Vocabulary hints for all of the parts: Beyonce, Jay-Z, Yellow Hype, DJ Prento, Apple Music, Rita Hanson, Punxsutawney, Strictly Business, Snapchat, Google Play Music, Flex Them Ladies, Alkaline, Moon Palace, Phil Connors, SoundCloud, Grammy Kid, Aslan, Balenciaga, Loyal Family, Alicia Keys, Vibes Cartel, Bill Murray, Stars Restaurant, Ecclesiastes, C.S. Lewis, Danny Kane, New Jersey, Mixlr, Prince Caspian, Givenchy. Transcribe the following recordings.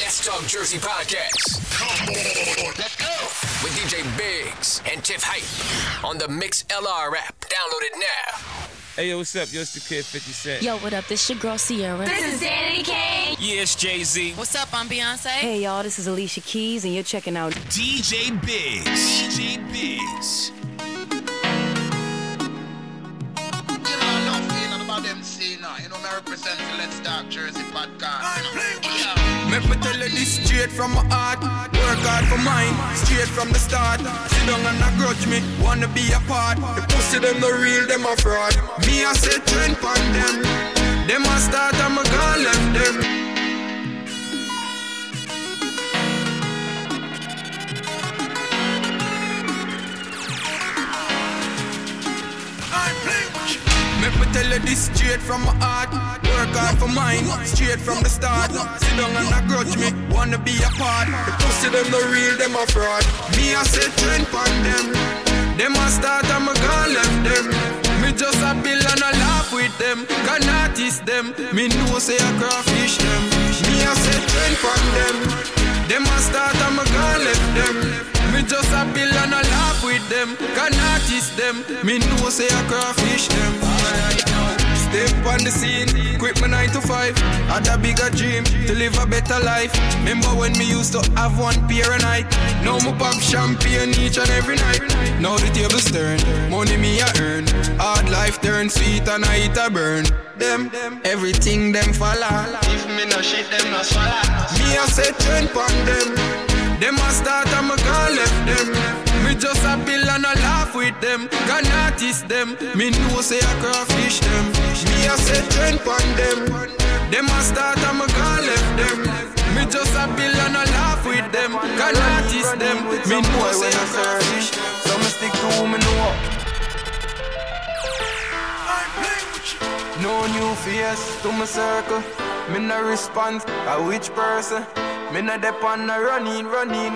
Let's Talk Jersey podcast. Come on, let's go. With DJ Biggs and Tiff Hype on the Mixlr app. Download it now. Hey, yo, what's up? Yo, it's the kid, 50 Cent. Yo, what up? This your girl, Sierra. This is Danny Kane. Yeah, it's Jay-Z. What's up? I'm Beyonce. Hey, y'all, this is Alicia Keys, and you're checking out DJ Biggs. DJ Biggs. You know, I don't say nothing about them saying now. You know, I represent the Let's Talk Jersey podcast. Me tell you this straight from my heart. Work hard for mine, straight from the start. Sit down and not grudge me, wanna be a part. The pussy them the real, them a fraud. Me I say trend pon them. Them a start and me can't left them. I blink. Me tell you this straight from my heart. Work hard for mine, straight from the start. Sit down and not grudge me, wanna be a part. The pussy them the real, them a fraud. Me I say trend pon them. Them a start and me can't left them. Me just a bill and a laugh with them. Can't notice them, me know say I crawfish them. Me I say trend pon them. Them a start and me can't left them. Me just a bill and a laugh with them. Can't notice them, me know say I crawfish them. Step on the scene, quit my 9 to 5. Had a bigger dream, to live a better life. Remember when me used to have one pair a night. Now me pop champagne each and every night. Now the tables turn, money me I earn. Hard life turn sweet and I eat a burn. Them, everything them follow. If me no shit, them no swallow. Me I say turn pon them. Them a start and me can't left them. Me just a bill and a laugh with them. Can't notice them. Me know say I crawfish them. Me a say trend pon them. Them a start and me can't left them. Me just a bill and a laugh with them. Can't notice them. Me know say I crawfish them. So me stick to who me know. No new face to my circle. Me no response a which person. Me not dep on a running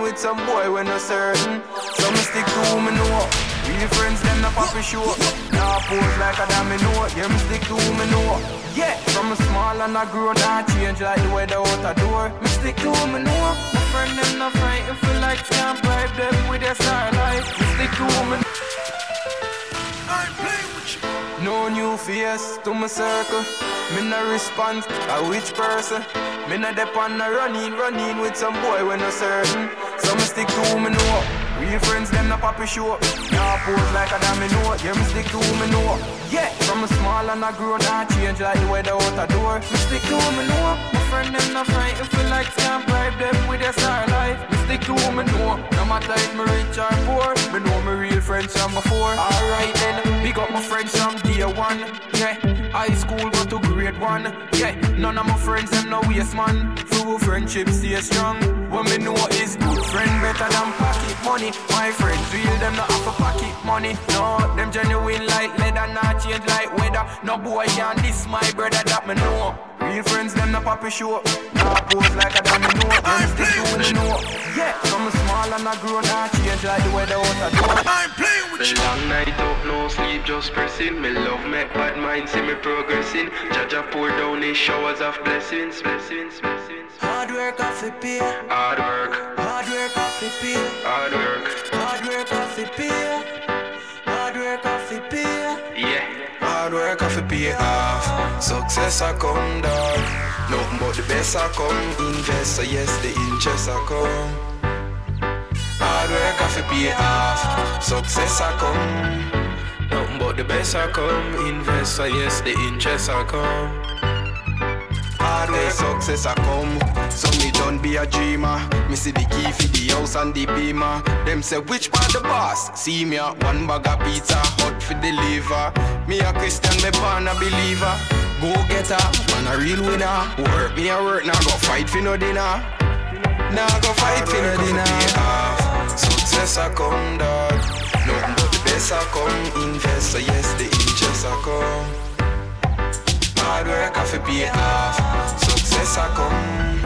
with some boy when I'm certain. So me stick to who me know. Real friends them not poppin' short. Nah pose like a damn me know. Yeah, me stick to who me know. Yeah, from a small and a grown I change like the weather out a door. Me stick to who me know. My friend them not frightened for like can't bribe them with their starlight. Me stick to who me know. I ain't playin' with you. No new face to my circle. Me no response a which person. Me not dep on a running with some boy when I'm certain. So me stick to who me know. Real friends them not poppy show. Nah pose like a damn me know. Yeah, me stick to who me know. Yeah, from a small and a grown I change like the weather out a door. Me stick to who me know. My friend them not frightened for like can't bribe them with their star life. Me stick to who me know. No matter if me rich or poor, me know my real friends from before. Alright then, big up my friends from day one. Yeah. High school go to grade 1. Yeah, none of my friends them no waste man. True friendship stay strong. What me know is good friend better than pocket money. My friends real them not have a pocket money. No, them genuine like leather, not change like weather. No boy can this my brother that me know. Real friends them not poppy show. Nah pose like a damn me know. Them stick to me know. Yeah, some small and a grown I change like the weather out a door. I'm playing with you. The long night up, no sleep, just pressing. Me love make bad mind see me progressing. Jaja pour down his showers of blessings. Hard work off the pier. Hard work off the pier. Hard work off the pier. Hard work off the pier. Yeah. Hard work off the pier off. Success I come down. Nothing but the best I come. Invest, so yes, the interest I come. Hard work off the pier off. Success I come. Nothing but the best I come, invest, so yes, the interest I come. Hard work, success I come, so me don't be a dreamer. Me see the key for the house and the beamer. Them say, which part the boss? See me a one bag of pizza, hot for deliver. Me a Christian, me born a believer. Go get her, man a real winner. Work me a work, now go fight for no dinner. Now go fight for no dinner. Success I come, dog. Nothing but the best I come, invest, so yes, the interest I come. Hard work I fi pay off, success I come.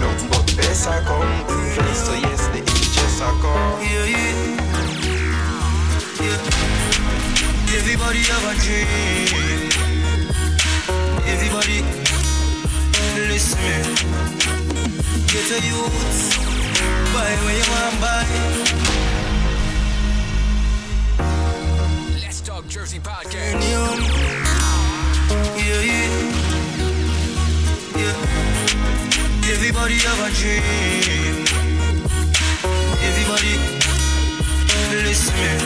Nothing but the best I come, invest, so yes, the interest I come. Yeah. Everybody have a dream. Everybody, listen. get to the woods. Buy where you want buy. Let's Talk Jersey Podcast. Yeah, yeah, yeah. Everybody have a dream. Everybody listen.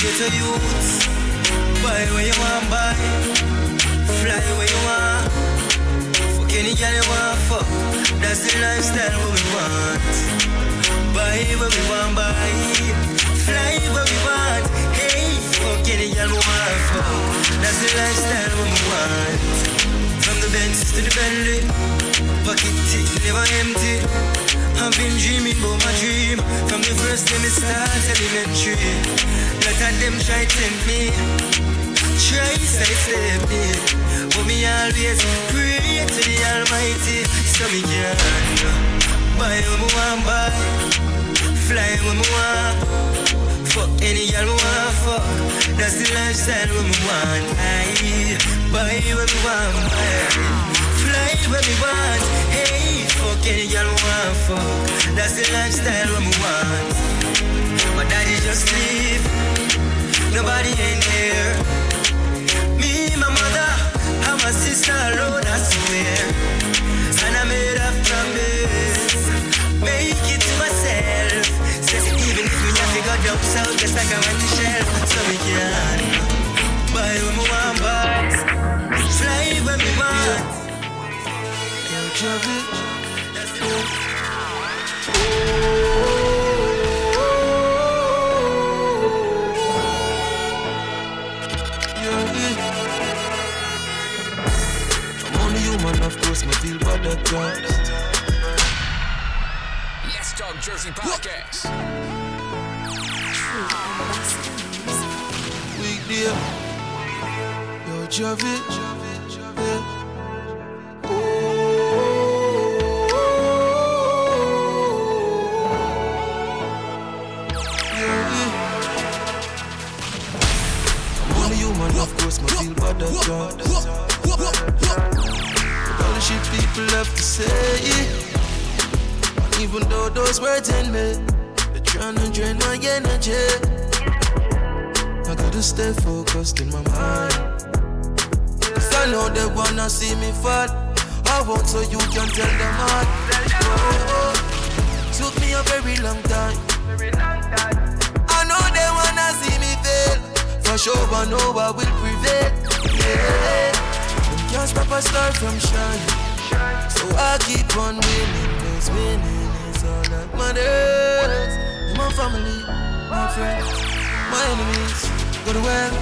Get to the woods. Buy where you want buy. Fly where you want. Any girl you want fuck, that's the lifestyle what we want. Buy what we want, buy. Fly what we want. Hey, fuck any girl we want fuck, that's the lifestyle what we want. From the Benz to the Bentley, pocket tick never empty. I've been dreaming about my dream from the first time I start elementary. Lot of them try to tempt me, try sidestep me, but me always pray to the Almighty, so me can buy what me want buy, fly what me want, fuck any girl me want fuck, that's the lifestyle what me want. Aye, buy what me want buy, fly what me want, hey, fuck any girl me want fuck, that's the lifestyle what me want. My daddy just leave, nobody ain't there, me and my mother. My sister alone, I swear. And I made a promise, make it to myself. Says even if we have to go down south, just like I went to shell. So we can buy when we want, buy. Fly when we want. Yo, trouble. That's the one. Of course, my feel what that cost. Let's Talk Jersey Podcast. Weak deal. Yo, Javid. Yeah. Oh. I'm only human, of course, my feel what that cost. Shit people have to say, even though those words end me, they're trying to drain my energy. I gotta stay focused in my mind, cause I know they wanna see me fall. I won't, so you can tell them all. Oh, took me a very long time. I know they wanna see me fail. For sure I know I will prevail. Yeah. Can't stop a star from shining, so I keep on winning, cause winning is all that matters. My family, my friends, my enemies, go to hell.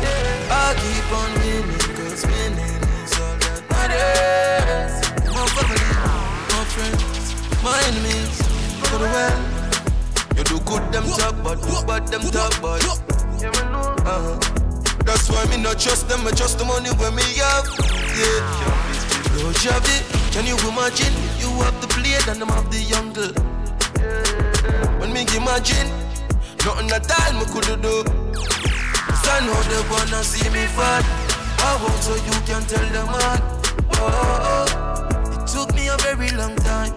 I keep on winning, cause winning is all that matters. My family, my friends, my enemies, go to hell. You do good, them talk bad, do bad, them talk bad. That's why me not trust them, I trust the money when me have. Yeah. Yo, Javi, can you imagine? You have the blade and I'm have the young girl. When me imagine, nothing at all me could do. Cause I know they wanna see me fall. I won't, so you can tell them all. Oh. It took me a very long time.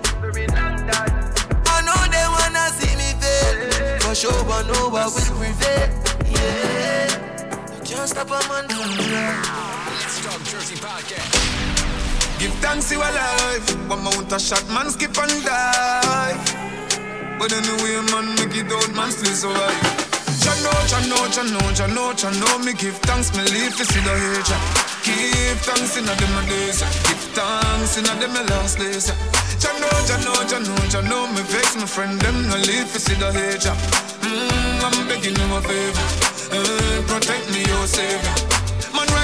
I know they wanna see me fail. For sure I know I will prevail. Yeah. You can't stop a man from crying. Jersey Podcast. Give thanks you alive. One mount a shot, man skip and die. But anyway, man, make it out, man still survive. Jano, me give thanks, me live to see the hatred. Give thanks in a dem a days. Give thanks in a dem a last days. Jano, me vex my friend, them no live to see the hatred. I'm begging you a favor, protect me, your savior.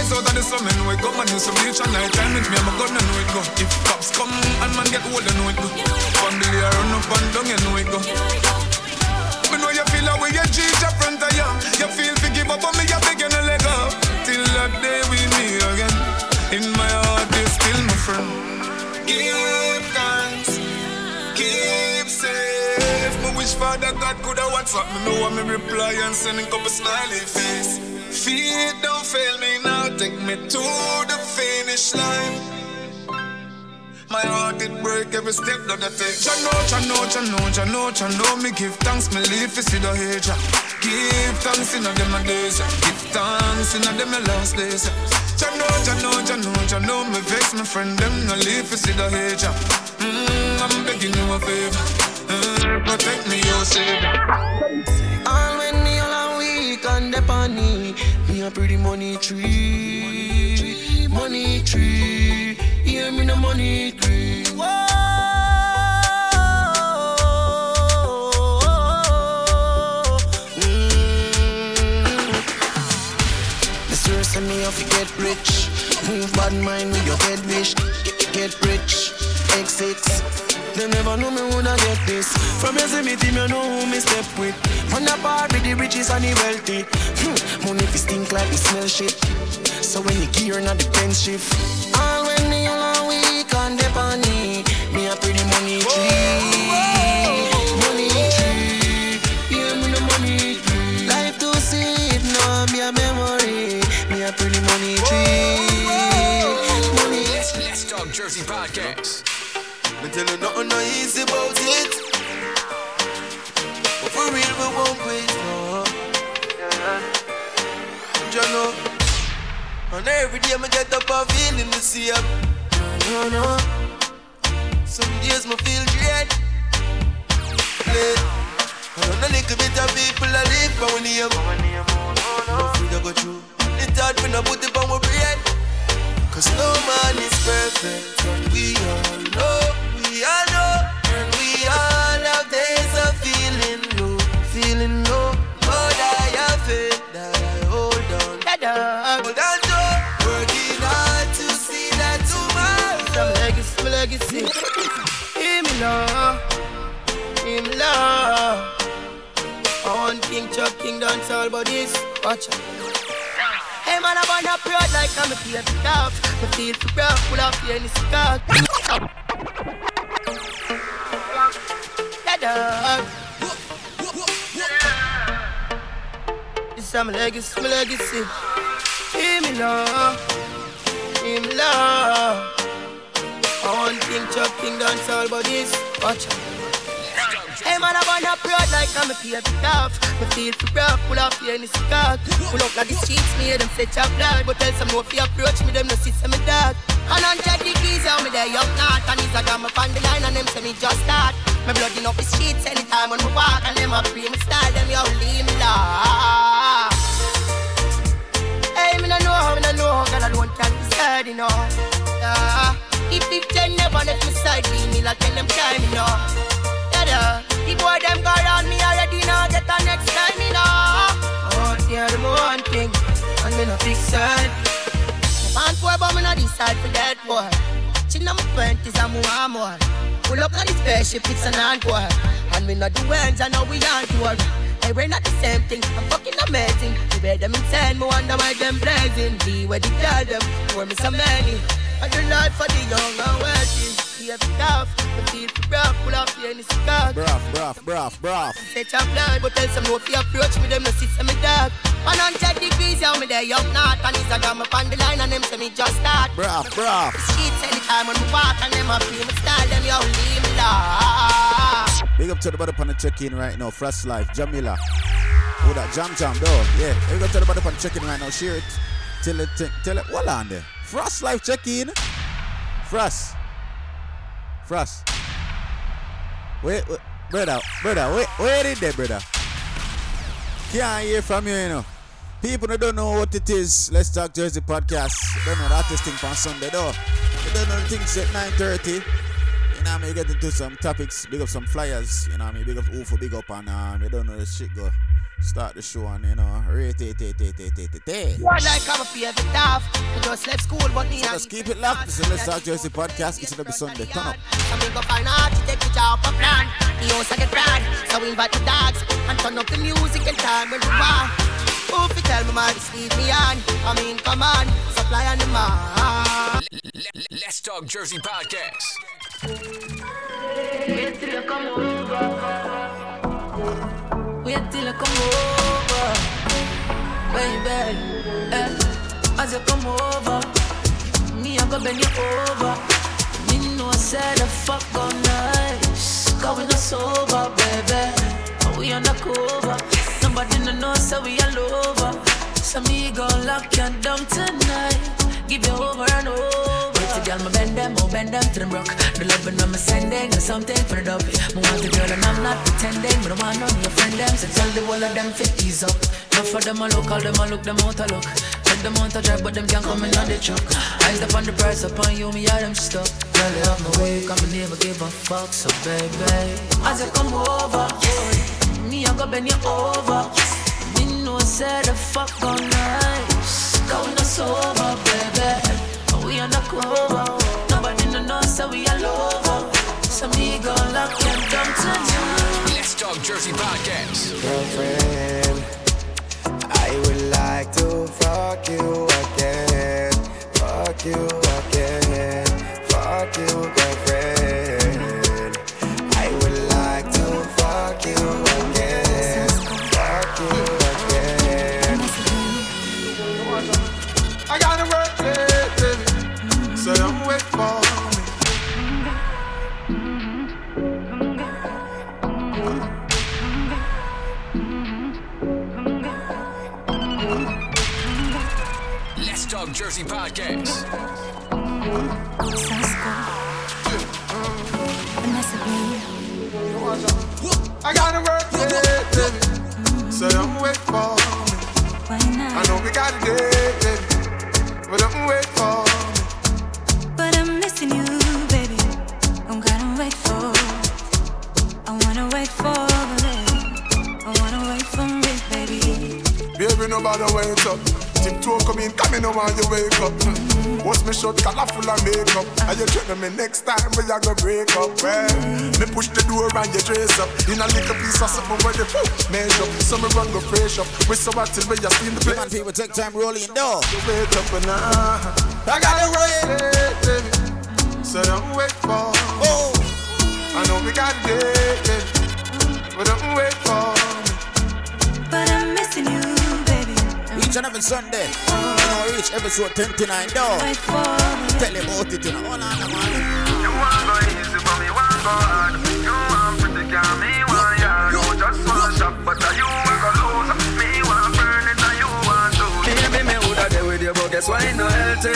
So that is some men wake up, man, do some each and night time with me, I'm a gun and know it go. If cops come and man get old and know it go. Family I run up and down, you know it go. Me know you feel away, you cheat your friend I am. You feel to give up on me, you're begging to let go. Till that day we meet again, in my heart is still my friend. Give thanks, keep safe. Me wish Father God could have WhatsApp me, know what me reply and sending up a smiley face. Feet don't fail me now, take me to the finish line. My heart did break every step that I take. Jah know, me give thanks, me live to see the hatred. Give thanks in a dem a days, give thanks in a dem a last days. Jah know, me vex my friend them, no live to see the hatred. I'm begging you a favor, protect me, your savior. All when me all a week and the pony, me a pretty money tree, money tree. Hear me no money tree. The source of me off you get rich. Move bad mind with your head wish. Get rich. X6. They never know me woulda get this. From your me team, you know who me step with. On the part with the riches and the wealthy. Money fi stink like the smell shit. So when you gear not the pen shift. All when me alone weak on the pony, me a pretty money tree. Money tree, yeah me no money tree. Life to see it now be a memory. Me a pretty money tree. Money. Let's talk Jersey podcast. Me tell you nothing no easy about it, but for real we won't quit, no. You know, and every day me get up a feeling to see up. No. Some days me feel dread, and a little bit of people I live for when they am. No food I go through, the thought when I put it on my bread. 'Cause no man is perfect, and we all know. We all know, and we all have days of feeling low, but I have faith that I hold on to, working hard to see that tomorrow. Some legacy, him love, on King Chop, King Dance, all bodies, watch out. Hey man, I wanna proud like I'm a feel for doubt. I feel for proud, full of fear in the sky. This is my legacy. Him love. On King Chop, King Dance, all bodies. Watch out. Hey man, I wanna proud like I'm a feel for tough. I feel for rough, pull off here in the scar. Pull up like the streets, me hear them say chop loud. But tell some no fear approach me, them no see some dog. 100 degrees, how me there up north. And it's like I'm up on the line and them say me just start. My blood in up the streets anytime when we walk. And them a free me style, them yo leave me laugh. Hey, me no know, girl alone can be sad, you know. If 15 never let me side, leave me like tell them time, you know. The boy them go round me already, now get the next time, you know. Oh, dear, them one thing, and me no big side. My man poor, but me no decide for that boy. Chill on my 20s and more. Pull up on the spaceship, it's an encore. And we not the ones, I know we aren't war. Hey, we're not the same thing, I'm fucking amazing. The way them insane, me wonder why them blazing. The way they tell them, pour me so many. I do life for the young and wealthy. Here for tough, but feel for rough, pull off here in the scar. Bruff. Set your blood, but tell some no fear approach me, them no sit some dark. 100 degrees, how me there up north. And it's a damn up on the line, and them say me just start. Bruff. Streets anytime when we walk, and them a feel me style, them yo leave me lost. Big up to the body pan and check in right now, Frost Life, Jamila. Oh, that jam though, yeah. Big up to the body pan check in right now, share it. Tell it, what on there? Frost Life check in. Frost. Wait, brother, wait in there, brother. Can't hear from you know. People don't know what it is. Let's Talk Jersey podcast. Don't know the artist thing from Sunday though. You don't know the things at 9:30. You know I mean, you get into some topics, big up some flyers, you know I mean, big up Ufo, big up and you don't know the shit go. Start the show and you know, rate. Like I'm a fear the tough. I just left school, but so let's keep it locked. This is Let's Talk Jersey podcast. It's gonna be Sunday. Turn up. I'm gonna go find out to take the job for plan. The house I get brand, so we invite the dogs and turn up the music and time when we want. Who fi tell me man to leave me on? I mean, come on, supply and demand. Let's Talk Jersey podcast. Wait till I come over, baby. As you come over, me I go bend you over. Me no I said the fuck all night. Cause we not sober, baby. We undercover. Nobody no know, so we all over. So me go lock you down tonight. Give you over and over. Girl, me bend them to the rock. The loving I'm sending, there's something for the dopey. Me want the girl and I'm not pretending. Me don't want none of your friend them, so tell the whole of them fit ease up. Not for them a look, all them a look, them out a look. Let them out a drive, but them can't come in on the truck. Eyes up on the price, upon you, me all them stuck. Girl, you have my way, come and never give a fuck, so baby. As you come over, me I go bend you over. We know say the fuck all night. Cause we not sober, baby. We on the cover, nobody no know, so we all over. So me go lock and come to you. Let's talk Jersey podcast. Girlfriend, I would like to fuck you again. Fuck you again. Fuck you, girlfriend. I would like to fuck you again. Fuck you again. I gotta work it. So don't wait for me. Let's talk Jersey podcast. I gotta work it, so don't wait for me. I know we gotta do it, but don't wait for me. You, baby, I'm gonna wait for. I wanna wait for, baby. I wanna wait for me, baby. Baby, nobody wake up. Tiptoe come in, no one you wake up. What's me short, colorful and makeup. Are you treating me next time, but you gonna break up? Well, me push the door and you trace up. In a little piece of something where the food measure. Some me run go fresh up. We so hot till we just in the place. And people take time rolling door. You wake up and I gotta roll it, baby. So don't wait for me. Oh. I know we got a date, but don't wait for me. But I'm missing you, baby. Each and every Sunday, you know, each episode 29 dog. Tell him about it, you know. Hold on, you want boy easy, but me want go hard. You want pretty girl, me want yard. You just want shop, but you want go lose. Me want burn it, you want to. Baby, me woulda deal with you, but guess why no healthy.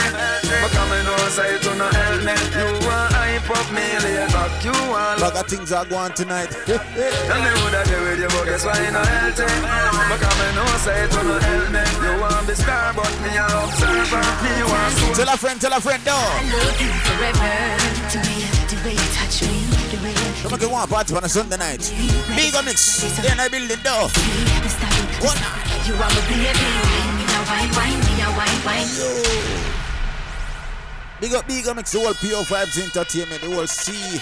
Say to no helmet, you want hype up me later, you want love. Bugger things are going tonight. Tell me who that day with you, but guess why you no healthy. But come and no say to no helmet, you want be star, but me a observer. Me want soul. Tell a friend, dog. I love you forever. The way you touch me, the way you. Don't make you want a party on a Sunday night. Big on mix, then I build the door. What? You want to be a wine, me a wine, me a wine. Big up mix, the whole PO Vibes Entertainment, the whole C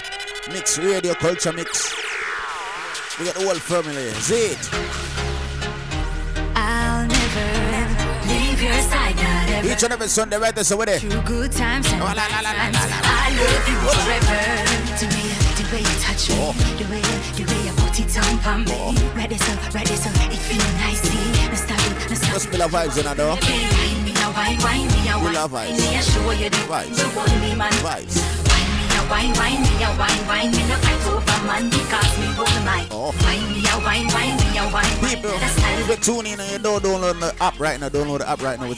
Mix Radio, Culture Mix. We got the whole family. Z. I'll never leave your side, not ever. Each and every Sunday, right there, so we're there. Through good times and bad times, I love you forever. To me, the way you touch me, the way you put it on for me. Right there, so it feels nice. No stop. Let's spill our vibes in our door. We love vibes. Vibes. People, you tune in and you download the app right now.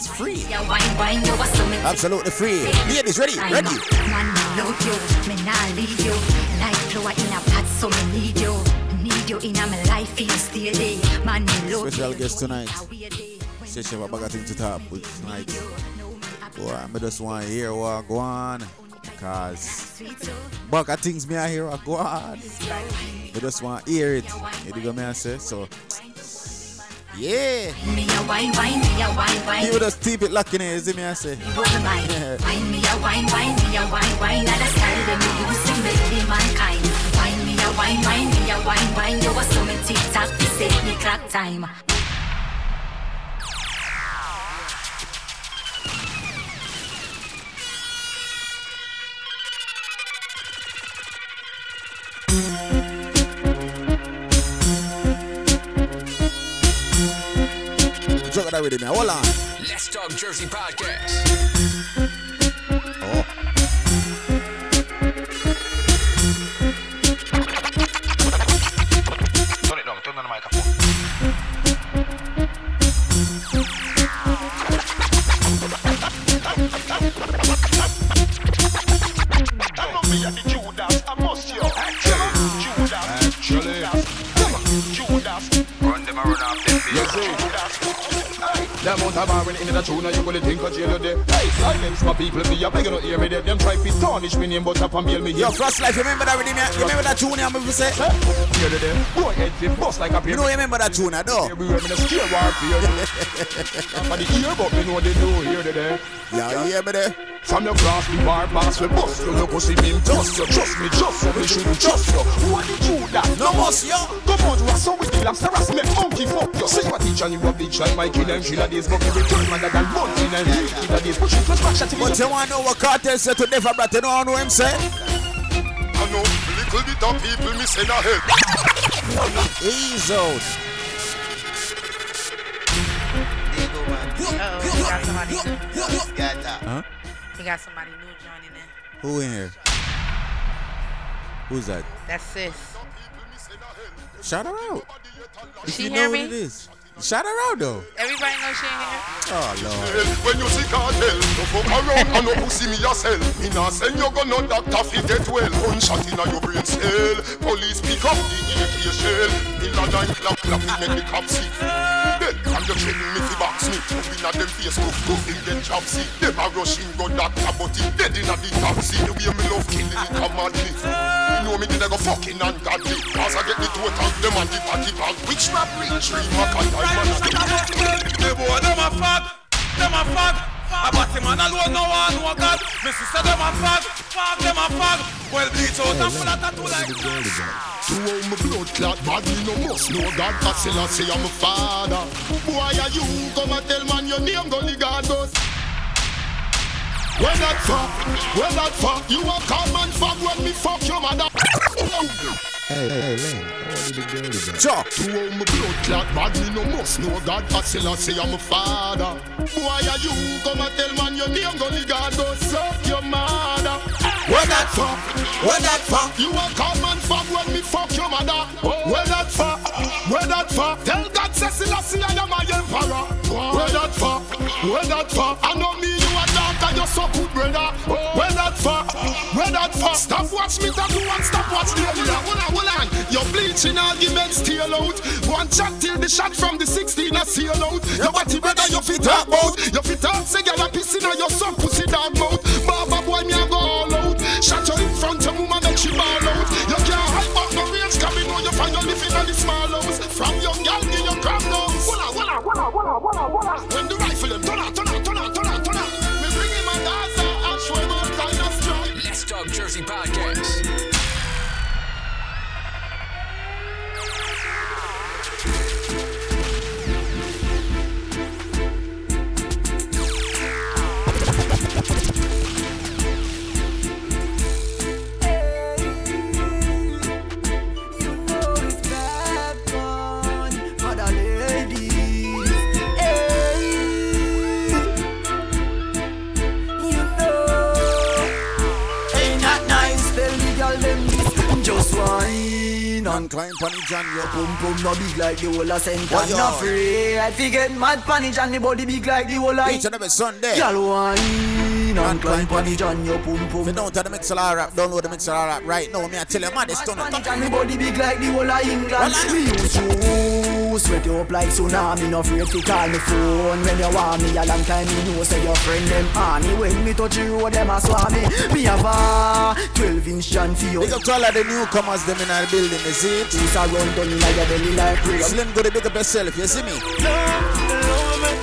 It's free. Absolutely free. Ladies, ready. Man, I love you. Man, I leave you. Life flow in a pot, so me need you in my life. In still day. Man, I love you. Special guest tonight. She's have a bag of things to talk with tonight. Boy, I just want to hear what go on. Because bag of things me I hear what go on. I just want to hear it. You know what I say? So, yeah. You just keep it locked in here, you see me I say? Yeah. Already, man. Hold on. Let's talk Jersey podcast. Oh. the tune and you gonna think of jail today. Hey, silence my people, me, I beg you not hear me there. Them try to tarnish me name, but I can bail me. Yo, Frost Life, remember that rhythm, remember that tune, I'm going to say? Hear to them, boy, head flip, bust like a paper. You know, remember that tune, I do. Everywhere, I'm in a scare war, fear to them. Somebody hear, but me know they do, hear to them. Yeah, hear me there. From the grass, the bar pass, we bust you. You go see me in dust, you trust me, just you. We shouldn't trust you. Who are the two that? No must you. Come on to us, so we kill us, harass me, monkey, fuck you. Sick what each and you rub each like my kid and Sheila Days. But every time, man, that got money and he kid and days. But she was back shutting me. But you want to know what Cartel said to Never Brat, you don't know him say? I know, little bit of people missing a head. Ease out. They go on. Huh? We got somebody new joining in. Who in here? Who's that? That's Sis. Shout her out. If she you hear know me? What it is. Shout her out though. Everybody knows she in here. Oh Lord. When you see Cartel, don't fuck around and no pussy me yourself. Me nah send you go no doctor fi get well. Gunshot inna your brain cell. Police pick up the AK shell. Till a 9 o'clock clap it make the cops see. And the training me to box me. Moving at them face, goof in them chop seat. Them a rushing gun that about it. Dead in a big taxi. The way me love killing it a madness. You know me did I go fucking ungodly. As I get the two attack them and the party bag. Which my preach dream I can't die. They boy them a fag. Them a fag. A batty man alone no one no God. Me sister them a fag. Fag them a fag. Well bleach out and full of tattoo like. To own my blood clot body, no must know God. That's still I say I'm a father. Why are you? Come and tell man your name, gonna God goes. When that fuck, you a come and fuck when me fuck your mother. Hey, how did the girl is that? Sure. To own my blood clot body, no must know God. That's still I say I'm a father. Why are you? Come and tell man your name, gonna God goes. Suck your mother. When that fuck, you a come and fuck when me fuck your mother. When that fuck, tell God Cecil I see I am my emperor. When that fuck, I know me you a daughter, you so good brother. When that fuck, stop watch me tattoo and stop watch the other. Hold on, your bleaching arguments steal out. One shot till the shot from the 16 I seal out. Your body brother, your feet up out. Your feet up, say you're a pissing on your son pussy dog mouth. Baba boy me a go all out. Shut you in front of woman that she ball out. You can't hide back no range, can we know you find your living on the small house. From your girl to your crab nose. Walla. When the rifle them, turn up. We bring him a Gaza and show him all kind of strike. Let's Talk Jersey Podcast. And climb panage and your pum-pum no big like the whole of center. I'm not free, I forget mad panage and the body big like the whole of each and every Sunday. Y'all wine and climb panage and your pum-pum. If you don't tell the Mixlr app, download the Mixlr app right now. Me I tell you, man, it's done. Mad panage and the body big like the whole of England. Well, we used to sweat you up like tsunami. No free to call me phone when you want me. A long time you know, say your friend them army. When me touch you, them a swami. Me have a 12-inch John for you. Big up to all of the newcomers them in our building. Who's a run down in your belly like prayer. Slim go to big up yourself, you see me? Love me,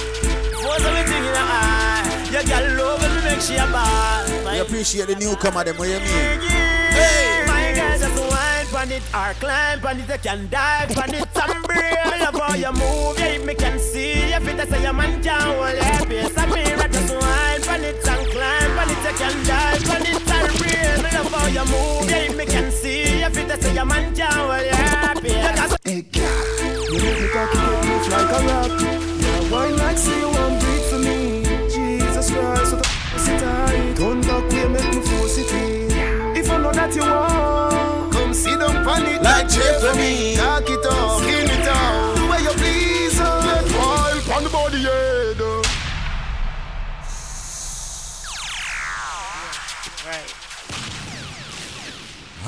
force everything in your eye. You got love and make she a ball. You appreciate the newcomer them, what you mean? Hey! My guys have to wine pan it or climb pan it. You can dive pan it, some real love how you move. Yeah, if me can see your feet, I say your man can't hold your face. I mean, I just wine pan it and climb pan it. You can dive pan it, some real love how you move. Yeah, if me can see. Say your man can't well you're happy. Hey girl, you make me cocky get move like a rock. Yeah, wine like see one beat for me. Jesus Christ, what the f*** is it tight? Don't look here, make me force it in. If I know that you want, come sit down pan it like Jay for me. Talk it up, skin it out, do what you please. Let fall on the body, yeah though.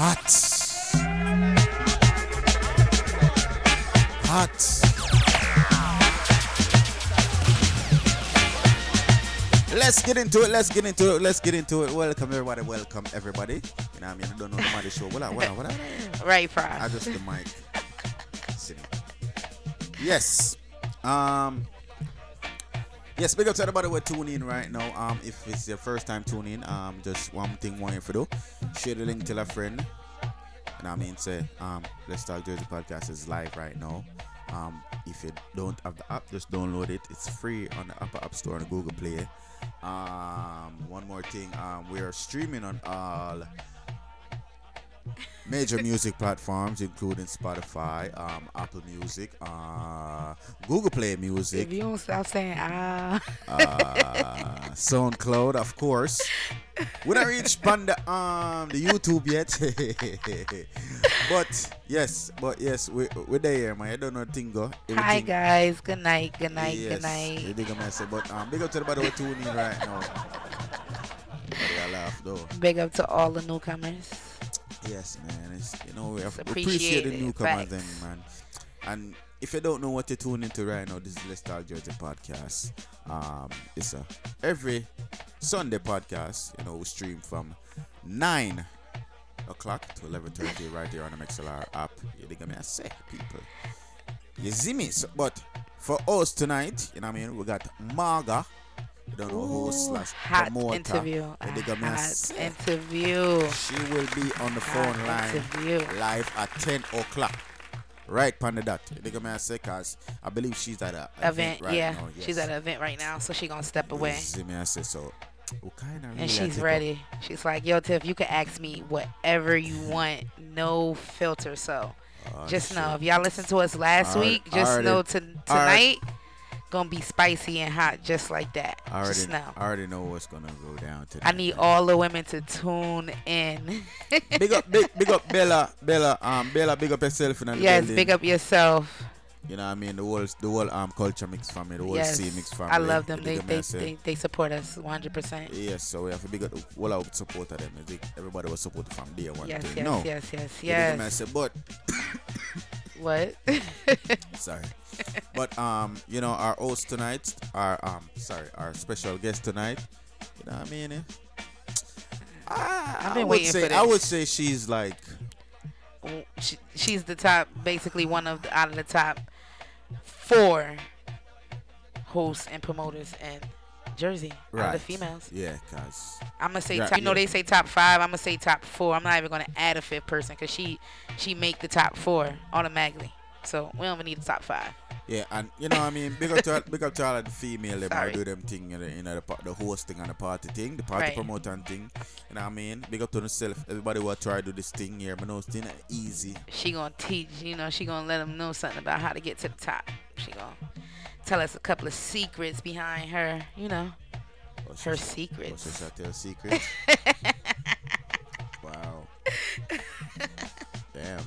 Right. Hot. Let's get into it. Welcome everybody. You know what I mean? I don't know the mighty show. What up? Right, Frost. I just the mic. Sitting. Yes. Yes, big up to everybody who are tuning in right now. If it's your first time tuning in, just one thing more for do. Share the link to a friend. You know what I mean? Say, Let's Talk Jersey Podcast is live right now. If you don't have the app, just download it. It's free on the Apple App Store and Google Play. One more thing, we are streaming on all major music platforms, including Spotify, Apple Music, Google Play Music. If you don't stop saying SoundCloud, of course. We don't reach Panda the YouTube yet. but yes, we're there, man. I don't know thing go. Everything. Hi guys, good night, yes. Good night. Message, but big up to everybody who's tuning in right now. Laugh, though. Big up to all the newcomers. Yes, man. It's, you know, we appreciate the newcomers, then, man. And if you don't know what you're tuning into right now, this is Let's Talk Jersey Podcast. It's a every Sunday podcast. You know, we stream from 9:00 to 11:30 right here on the Mixlr app. You dig me? I say, people. You see me? So, but for us tonight, you know what I mean? We got Mawga. You don't know who / hot promoter. Interview. Hot interview. She will be on the phone line live at 10:00. Right, Pandadot. I believe she's at an event right now. Yes. She's at an event right now, so she's going to step away. So, and she's ready. She's like, yo, Tiff, you can ask me whatever you want. No filter. So, just know, if y'all listened to us last week, just know tonight... gonna be spicy and hot just like that. I already know what's gonna go down today. I need all the women to tune in. big up Bella, big up yourself in the building. Big up yourself. You know what I mean? The whole Culture Mix family, the whole C Mix family. I love them. They support us 100%. Yes, so we have to big up all our supporter them. Everybody was supported from day one. Yes. But what? Sorry. But you know, our host tonight, our special guest tonight, you know what I mean? I would say she's like she's the top, basically out of the top 4 hosts and promoters in Jersey, right? Out of the females. Yeah, cause I'm gonna say top, you know, they say top 5. I'm gonna say top 4. I'm not even gonna add a 5th person because she make the top 4 automatically. So we don't even need the top 5. Yeah, and you know what I mean, big up to all the female them who do them thing, you know, the hosting and the party thing, the party promoting thing. You know what I mean? Big up to herself. Everybody will try to do this thing here, but no, it's not easy. She gonna teach, you know. She gonna let them know something about how to get to the top. She gonna tell us a couple of secrets behind her, you know, her secrets. What's that? Tell secrets. Wow. Damn.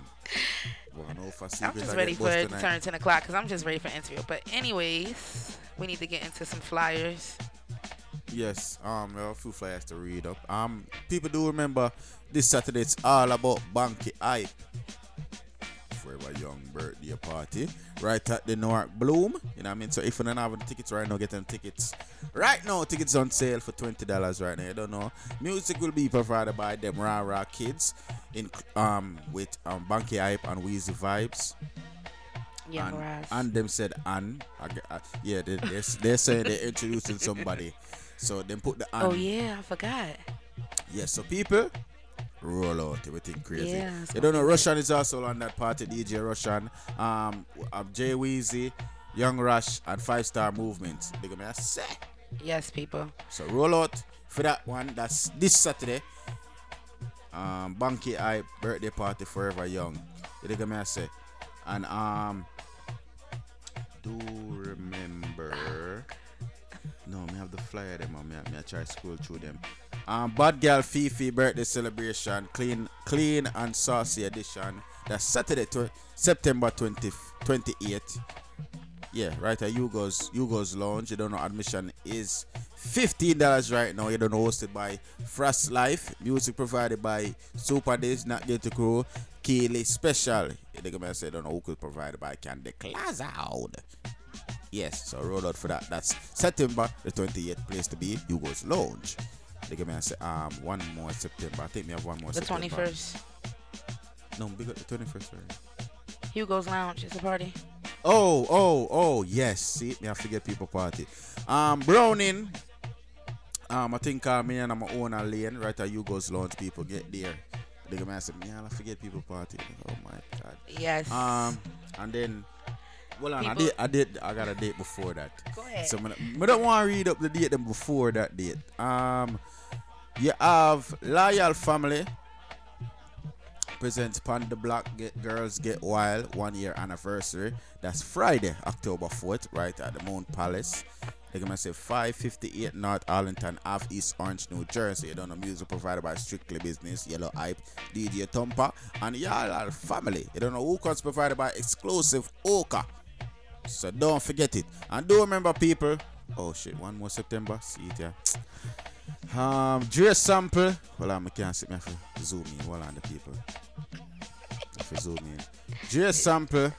I'm just ready for it to turn 10 o'clock because I'm just ready for an interview. But anyways, we need to get into some flyers. Yes, there are a few flyers to read up. People do remember this Saturday it's all about Banky Hype Forever Young birthday party right at the North Bloom. You know what I mean? So if you don't have the tickets right now, get them tickets. Right now, tickets on sale for $20 right now. You don't know. Music will be provided by them Rah Kids with Banky Hype and Wheezy Vibes. Yeah, and them said they're saying they're introducing somebody. So then put the and. Oh yeah, I forgot. Yeah, so people. Roll out, everything crazy. Yeah, you don't know, Russian is also on that party. DJ Russian, Jay Weezy, Young Rush, and 5-Star Movements. Yes, people. So roll out for that one. That's this Saturday. Banky Hype birthday party Forever Young. And do remember. No, I have the flyer them. I try to scroll through them. Bad Girl Fifi birthday celebration, clean and saucy edition. That's Saturday, September 28th. Yeah, right at Hugo's Lounge. You don't know, admission is $15 right now. You don't know, hosted by Frost Life. Music provided by Super Days, Not Guilty Crew, Keely Special. You don't know who could provide by Candy Claus out. Yes, so roll out for that. That's September the 28th. Place to be, Hugo's Lounge. They give me one more September. I think we have one more. The September. 21st. No, big up the 21st. Sorry. Hugo's Lounge is a party. Oh, yes. See, me I forget people party. Browning. I think me and my own lane right at Hugo's Lounge. People get there. They give me I forget people party. Oh my God. Yes. And then. Well, I got a date before that. Go ahead. So I don't want to read up the date them before that date. You have Loyal Family presents Pan the Block, Get Girls Get Wild 1 year anniversary. That's Friday, October 4th, right at the Moon Palace. They're gonna say 558 North Arlington Ave, East Orange, New Jersey. You don't know, music provided by Strictly Business, Yellow Hype, DJ Thumper, and Y'all Family. You don't know who comes provided by Exclusive Hookah. So don't forget it. And do remember, people. Oh shit, one more September. See it here. Dress sample. Hold on, I can't sit me for zoom in. Hold on, the people. For zoom in. Dress sample.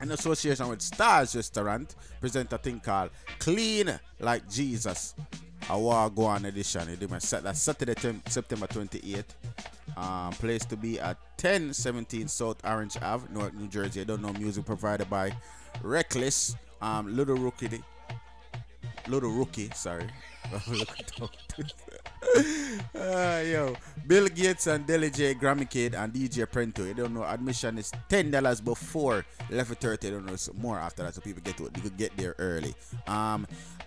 In association with Stars Restaurant, present a thing called Clean Like Jesus, a war go on edition. That's Saturday, September 28th. Place to be at 1017 South Orange Ave, Newark, New Jersey. I don't know, music provided by Reckless, Little Rookie, sorry. Bill Gates and DJ Grammy Kid and DJ Prento. You don't know, admission is $10 before 11:30. I don't know, it's more after that, so people get there early.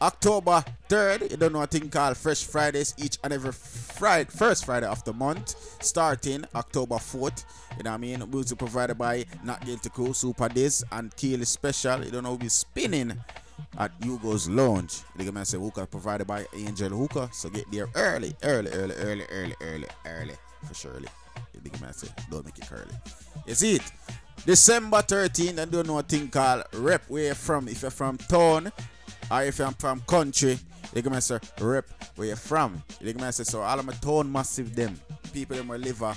October 3rd, you don't know, a thing called Fresh Fridays, each and every first Friday of the month, starting October 4th. You know what I mean? Music provided by Not Guilty Crew, Super Days, and Keely Special. You don't know, we'll be spinning at Hugo's Lounge. They give me say hookah provided by Angel Hookah. So get there early for surely. They give me say don't make it curly. Is it December 13th? I don't know a thing called Rep Where You're From. If you're from town or if you're from country, they give me say Rep Where You're From. They give me say so all of my town massive them. People that my liver,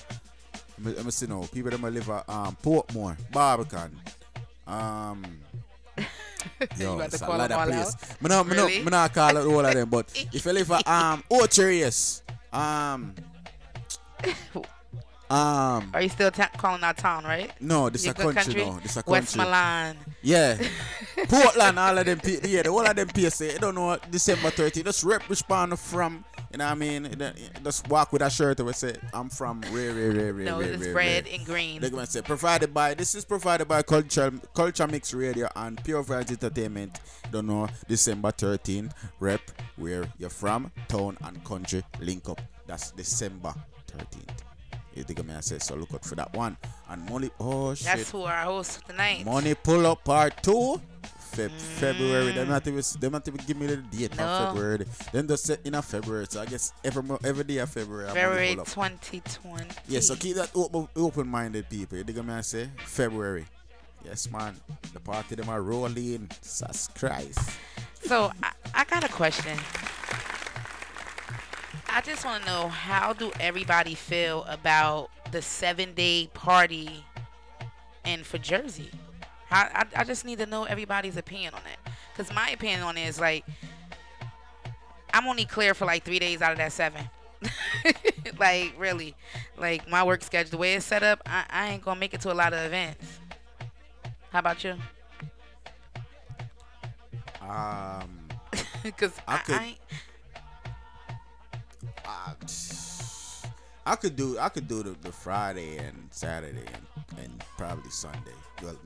let me see now. People that my liver Portmore, Barbican, yo, it's a lot of place. I'm not call out all of them, but if you live for Otrius, are you still calling our town, right? No, this is a country now. This a country. West Milan. Yeah. Portland, all of them people. Yeah, all of them people say, I don't know, December 30th, just rep respond from, you know what I mean? Just walk with a shirt and say, I'm from Ray. No, it's red and green. They're going to say, provided by Culture Mix Radio and Pure Vibes Entertainment. Don't know, December 13th, rep where you're from, town and country, link up. That's December 13th. You think I say so? Look out for that one. And Money, oh shit. That's who our host tonight. Money Pull Up Part 2, February. They not even give me the date of February. Then they set in February. So I guess every day of February. February 2020. Yeah. So keep that open-minded, people. You think I say February? Yes, man. The party them are rolling. Jesus Christ. So I got a question. I just want to know, how do everybody feel about the 7-day party and for Jersey? I just need to know everybody's opinion on it. Because my opinion on it is like, I'm only clear for like 3 days out of that 7. Like, really. Like, my work schedule, the way it's set up, I ain't going to make it to a lot of events. How about you? Because I ain't. I could do the Friday and Saturday and probably Sunday. Well,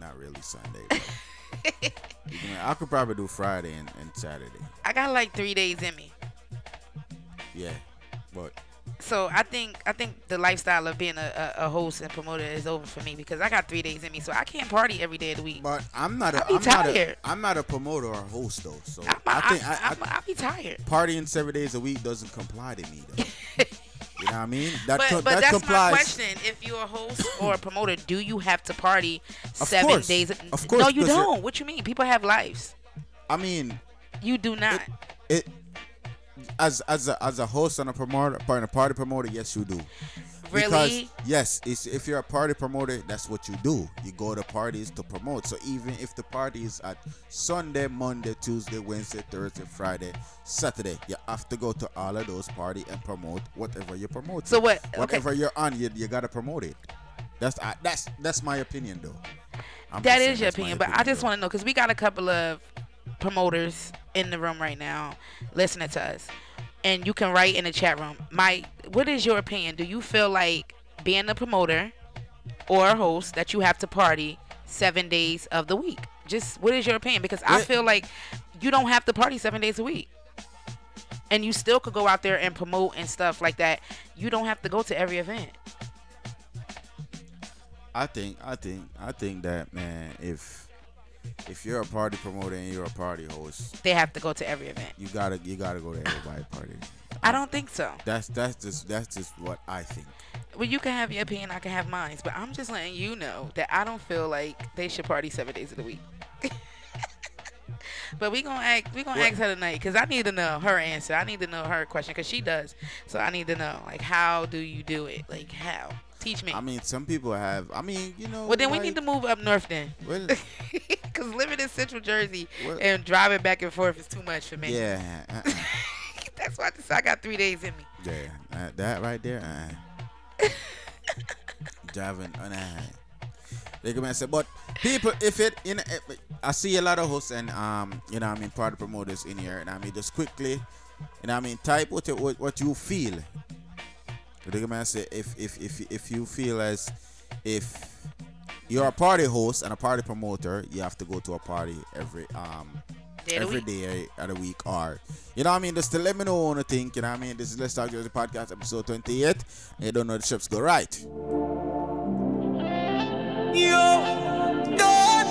not really Sunday. But I could probably do Friday and Saturday. I got like 3 days in me. Yeah, but so I think the lifestyle of being a host and promoter is over for me because I got 3 days in me, so I can't party every day of the week. But I'm not a promoter or host though, so I think I'll be tired. Partying 7 days a week doesn't comply to me though. You know what I mean? But that's complies. My question. If you're a host or a promoter, do you have to party 7 days? Of course. No, you don't. What you mean? People have lives. I mean, you do not. As a host and a party promoter, yes you do. Really? Because, yes, it's, if you're a party promoter, that's what you do. You go to parties to promote. So even if the party is at Sunday, Monday, Tuesday, Wednesday, Thursday, Friday, Saturday, you have to go to all of those parties and promote whatever you promote. So what? Whatever you're on, you gotta promote it. That's my opinion, though. That is your opinion, but I just want to know, because we got a couple of promoters in the room right now listening to us. And you can write in the chat room. Mike, what is your opinion? Do you feel like being a promoter or a host that you have to party 7 days of the week? Just what is your opinion? Because I feel like you don't have to party 7 days a week. And you still could go out there and promote and stuff like that. You don't have to go to every event. I think that, man, if you're a party promoter and you're a party host, they have to go to every event. You gotta go to everybody's party. I don't think so. That's just what I think. Well, you can have your opinion, I can have mine, but I'm just letting you know that I don't feel like they should party 7 days of the week. But we gonna ask her tonight, because I need to know her answer. I need to know her question, because she does. So I need to know, like, how do you do it? Like, how? Teach me. I mean, some people have. I mean, you know. Well, then, like, we need to move up north then. Well, because living in Central Jersey and driving back and forth is too much for me. Yeah. That's why I got 3 days in me. Yeah. That right there. Driving. They come and say, but people, I see a lot of hosts and you know, I mean, party promoters in here, and I mean, just quickly, and I mean, type what you feel. They come and say, if you feel as if you're a party host and a party promoter, you have to go to a party every day of the week, or, you know what I mean, just to let me know what you think. You know what I mean, this is Let's Talk Jersey Podcast, episode 28. You don't know the ships go right. Yo, God,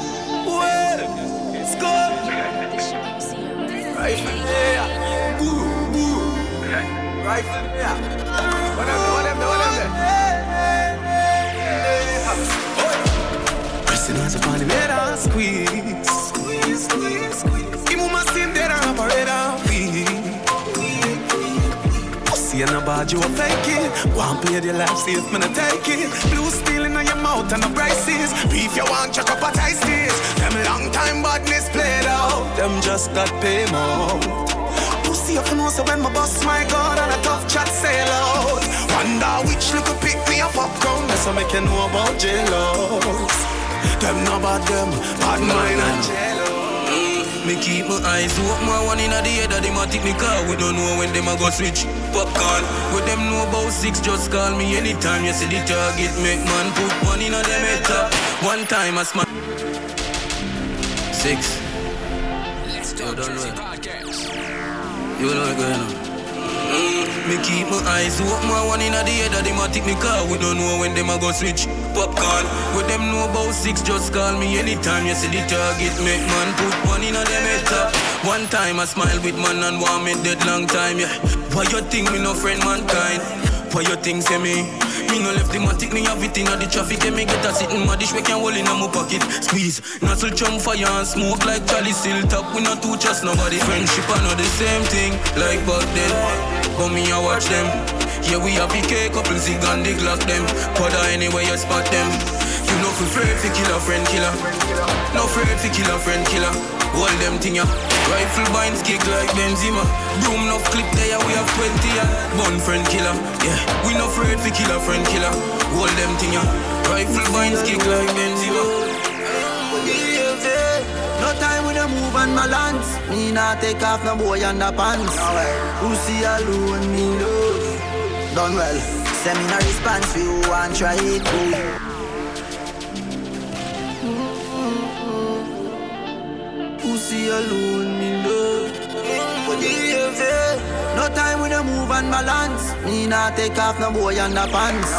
well, it's good. Right from there, boo, boo. Right from there. What up, pressing on the body, let us squeeze. Give me my sin that I operate on. See and bad you are faking. Won't play the life, see if man I take it. Blue steel in your mouth and the braces. Beef you want, check up a tice this. Them long time badness played out. Them just got pay more. Pussy up and also when my boss, my God, and a tough chat sail out. Wonder which look pick me up come. That's how I can know about jealous. Them no bad, them bad mine and jealous. Me keep my eyes open, my one in the other, they might take me car. We don't know when them a go switch popcorn. With them know about six, just call me anytime. You see the target, make man put one in the meter. One time I smash six. Let's talk Jersey Podcast. You know what going on. Me keep my eyes open, my one in the other, they might take me car. We don't know when them a go switch popcorn. With them know about six, just call me anytime. You see the target, make man put one in a them head. One time I smile with man and warm it that long time, yeah. Why you think me no friend mankind? Why you think say me? Me no left the matic, me have it in the traffic. And me get a sitting my dish, we can hold in my pocket. Squeeze, nozzle chum fire and smoke like Charlie Sill top. We not too trust nobody. Friendship are not the same thing like back then. But me I watch them. Yeah, we have the cake, couple zig and dig lock them. Powder anywhere you spot them. You know for afraid to kill a friend killer. No afraid to kill a friend killer. All them thing ya. Rifle binds kick like Benzema. Broom no clip there, we have 20 ya. Bun friend killer, yeah. We no afraid to kill a friend killer. All them thing ya. Rifle binds kick like Benzema. No time when I move on my lands. Me not take off no boy underpants. Who see alone me love. Done well. Send me no response for you and try it too. Pussy alone, me love. No time when I move and balance. Me not take off no boy and the pants.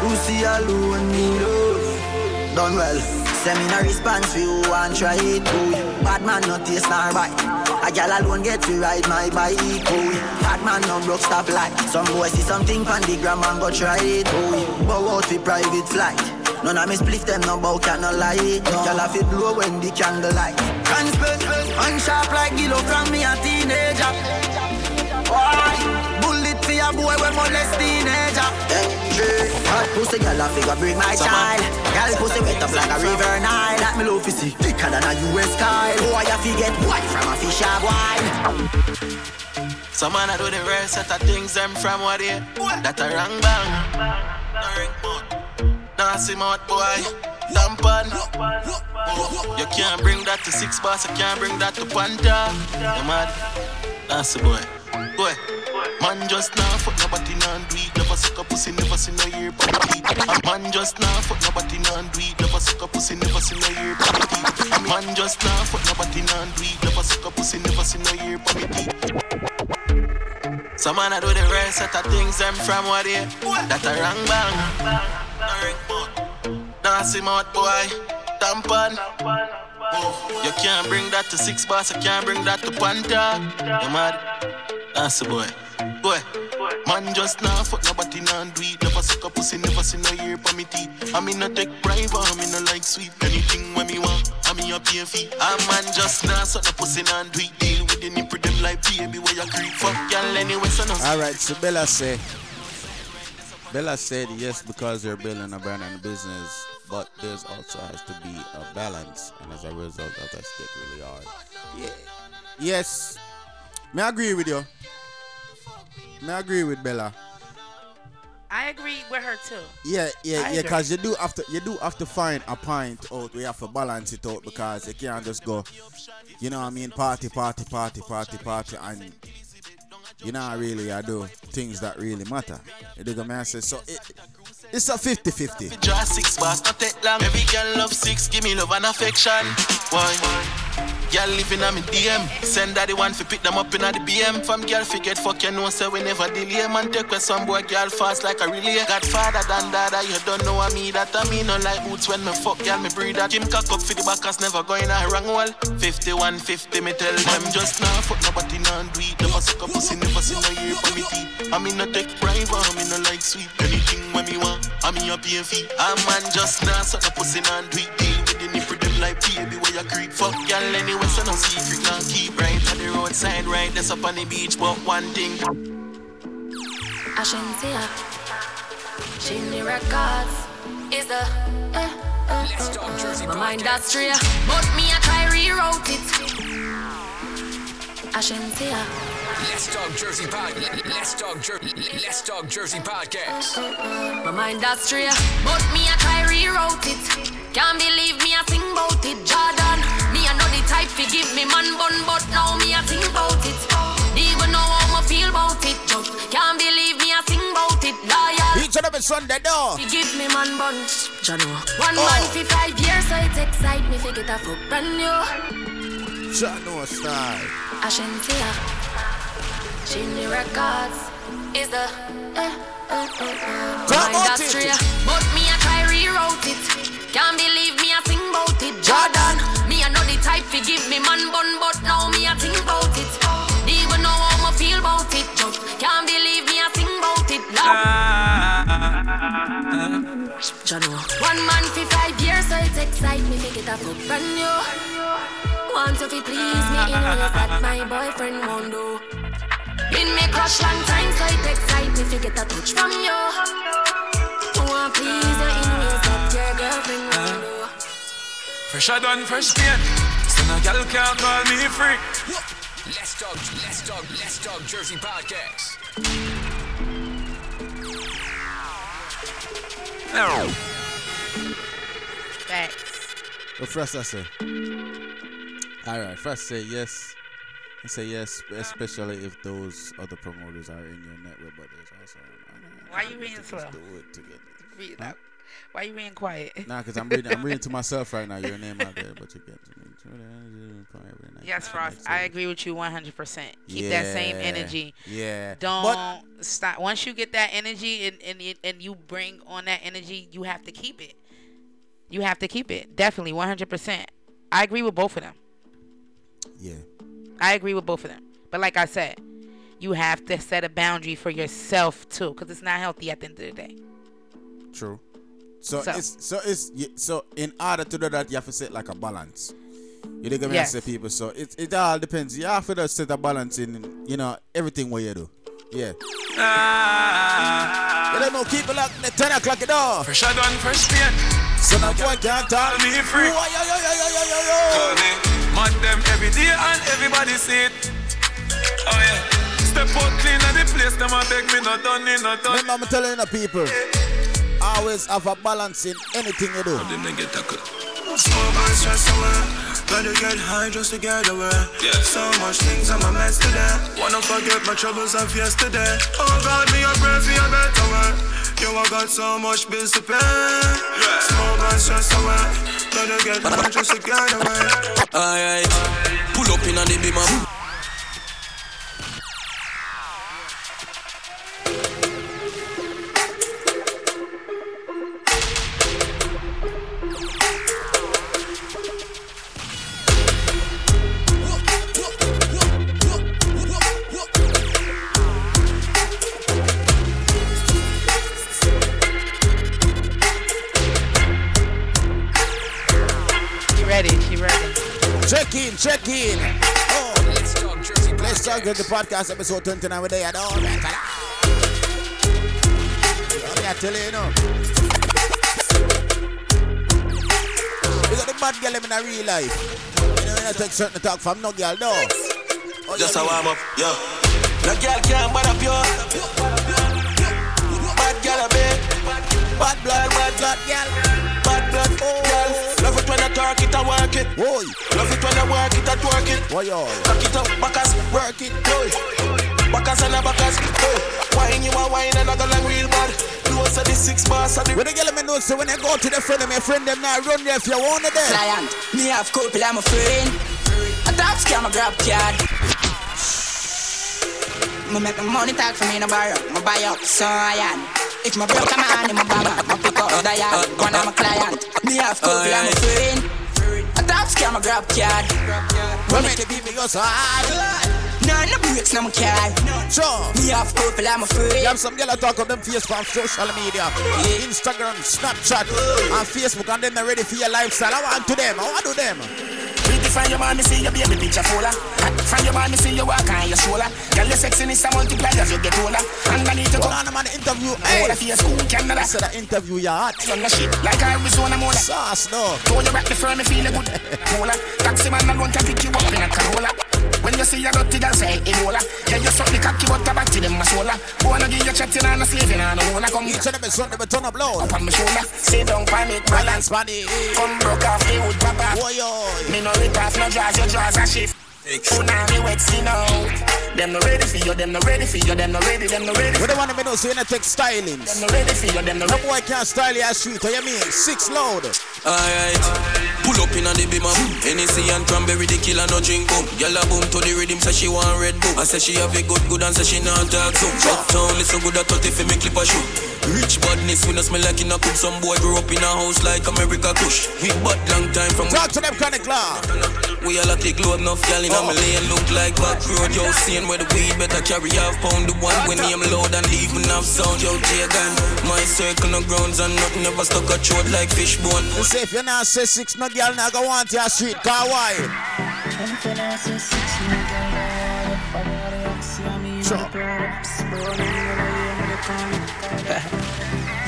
Pussy alone, me love. Done well. Send me no response for you and try it too. Bad man no taste nor bite. A gal alone get to ride my bike, boy. Hard man no broke stop light. Some boy see something from the gram and go try it, boy. Bow out with private flight. None of me split them no bow can no lie. Gal have it blow when the candle light. Can't spend, unsharp like Gillo from me a teenager. Alright, bullet for a boy when molest teenager. Pussy girl a figure break my child. Girl pussy wet up like a river Nile. Like me low fizzy, thicker than a US style. Oh, I forget why from a fish a wine. Some man a do the rare set of things them from what they. That a wrong bang. No ring mouth, no see mouth boy. Lampard, you can't bring that to six bars, you can't bring that to Panta. You mad? That's a boy. Boy, man just now fuck nobody none do it. Never suck a pussy, never see no ear but beat. A man just now fuck nobody none do it. Never suck a pussy, never see no ear but beat. A man just now fuck nobody none do it. Never suck a pussy, never see no ear but beat. Some man I do the rest set of things them from what they. That a wrong bang. No ring boat. Nasty mouth boy, tampon. You can't bring that to six bars, you can't bring that to Panta. You mad? Nasty boy. Boy, man just now fuck nobody none do it. Never suck a pussy, never see no ear for me tea. I mean no take private, I mean no like sweet. Anything when me want, I mean your PFE. A man just now suck a pussy none do it. Deal with the nipple them like baby where you creep. Fuck y'all anyway, so no. Alright, so Bella said yes because they're building a brand and a business. But there's also has to be a balance, and as a result of that, shit really hard. Yeah. Yes. May I agree with you? May I agree with Bella? I agree with her too. Yeah. Because you do have to find a point out. We have to balance it out because you can't just go, you know what I mean, party, and you know really I do things that really matter. You dig what I say? So it's a 50-50. Draw six bars, not take long. Every girl love six, give me love and affection. Why? Girl living on me DM. Send daddy one fi pick them up in a the BM. From girl forget fuck you know, say we never delay. Man take with some boy girl fast like a relay. Godfather than dada, you don't know what me that I mean. No like boots when me fuck girl, me breed that. Jim cock up for the backers, never going a wrong wall. 51-50 me tell them. I'm just now fuck nobody none do it. Never suck a pussy, never see no ear for me tea. I mean no take private, I mean no like sweet. Anything when me want. I'm in your PFE. I'm man just now, so the pussy and do it. Deal with the nipple them like baby where you creep. Fuck y'all anyway, so no secret can keep. Right at the roadside, right that's up on the beach. But one thing I shouldn't see her. She need records. Is the let's talk Jersey. My mind that's true. But me I try reroute it. I shouldn't see her. Let's talk Jersey podcast. Let's talk Jersey podcast. My mind that's straight, but me I try reroute it. Can't believe me I think about it, Jordan. Me I know the type to give me man bun, but now me I think about it. Even know how I feel about it, just can't believe me I think about it, loyal. Each and every Sunday, though. You give me man bun, Jano. One man for 5 years, so it excite me if you get a fuck brand new. Jano style. I shouldn't see her. Chimney records is the industry. But me I try reroute it. Can't believe me I think about it, Jordan. Me I know the type to give me man bun, but now me I think about it. Even know how I feel about it, just can't believe me I think about it now. One man for 5 years, so it excite me to get a fuck brand new. Want to please me in ways that my boyfriend won't do. Been me crush long time, so it excite me if you get a touch from you. Oh, please, you in ways that your girlfriend won't do. Fresh I done, fresh paint. So no girl can call me free. Let's talk Jersey podcast. No. Thanks. Well, first I say. Alright, first say yes. I say yes, especially if those other promoters are in your network, but there's also... Why you being slow? Huh? Why you being quiet? Nah, because I'm reading to myself right now. Your name out there, but you get to me. Yes, Frost, I agree with you 100%. Keep that same energy. Yeah. Don't stop. Once you get that energy and you bring on that energy, you have to keep it. You have to keep it. Definitely, 100%. I agree with both of them. Yeah. I agree with both of them. But like I said, you have to set a boundary for yourself too, because it's not healthy at the end of the day. True. So in order to do that, you have to set like a balance. You dig me? I say people. So it all depends. You have to set a balance in everything what you do. Yeah. no keep it locked in the 10 o'clock it off. Fresh out on first plate. So now boy can't tell me free. Call me. Mad them every day and everybody see it. Oh yeah. Step out clean at the place. Them a beg me not done, not done. Remember I'm telling the people. Always have a balance in anything you do. Then they get tackled. Small boy stress away. Better get high just to get away. Yeah. So much things I'm a mess today. Wanna forget my troubles of yesterday. Oh God, me a pray for a better world. You I got so much bills to pay. Yeah. Smoke and stress away. Better get high just to get away. Alright, pull up in on the beam up. Check in. Oh, let's talk Jersey podcast. Let's talk with the podcast episode 29 with day and all that. I'm not telling you, no. We got the bad girl in a real life. You know, we don't take certain talk from no girl, no. Oh, just a warm up, yo. No girl can't bad up, yo. Bad girl, babe. Bad blood, girl. Bad blood, oh. Love it when I talk it, I work it. Boy. Love it when I work it, I twerk it. Boy, yo. Rock it up, backers, work it, boy. Backers and a backers, boy. Wine, you are wine, another like real bad. Close at the 6 bars. When the girl me knows, so when I go to the friend of my friend, them now run there if you want to them. Client, me have couple, I'm a friend. A top scam, a grab card. I make my money talk for me, no borrow. I buy up, so I am. If my broke my hand in my bag, my pick up the yard. One of my client, me have couple, I'm a friend. A top scam, my grab card. When the people go so hard. None of the bricks, no my car. Sure. Me have couple, I'm a friend. You have some girl talk on them Facebook, social media, Instagram, Snapchat, and Facebook, and them ready for your lifestyle. I want to them, I want to them. Find your mommy, see your baby picture fuller. Find your mommy, see your walk on your shoulder. Girl, your sexiness a multiply as you get older. And I need to go on an interview. Hey, for your school, Canada. So the interview your heart. Long as shit, like I was on a mola. Sauce, no. Don't you wrap the firm, you feel a good cola. Taxi man, I want to pick you up in a Corolla. When you see your dirty dance, hey, Ebola. Yeah, you suck the cocky, but the back to them, my shoulder. Go on and give your chatting on a sleeping on a roller. Come each other, son, they turn up loud. Up on my shoulder. Say don't panic, balance money. Come broke off the wood, papa. Boy, me no rip off, no draws, your draws are shift. Tsunami wets, you know. Them no ready for you, them no ready for you, them no ready, them no ready. What do you want to know, so you don't take styling? Them no ready for you, them no ready. No boy can't style your street, what you mean? 6 loud. Alright, pull up in on the beam up. Hennessy and cranberry, the killer no drink boom. Yalla boom to the rhythm, say she want red boom. I say she have a good and say she not talk so. Uptown, listen good at 30 for me clip a shoe. Rich badness, we no smell like in a coop. Some boy grew up in a house like America Kush. We bought long time from... Talk to them kind of club. We all lucky glow up enough, y'all in a lane look like back road, yo, seen where the weed better carry half pound. The one when I'm loud and even half sound. Yo, Jagan, my circle no grounds and nothing ever stuck a throat like fishbone. You say if you not say 6, no girl not go want your street, car wide. If you not say 6, no girl not see me in the props.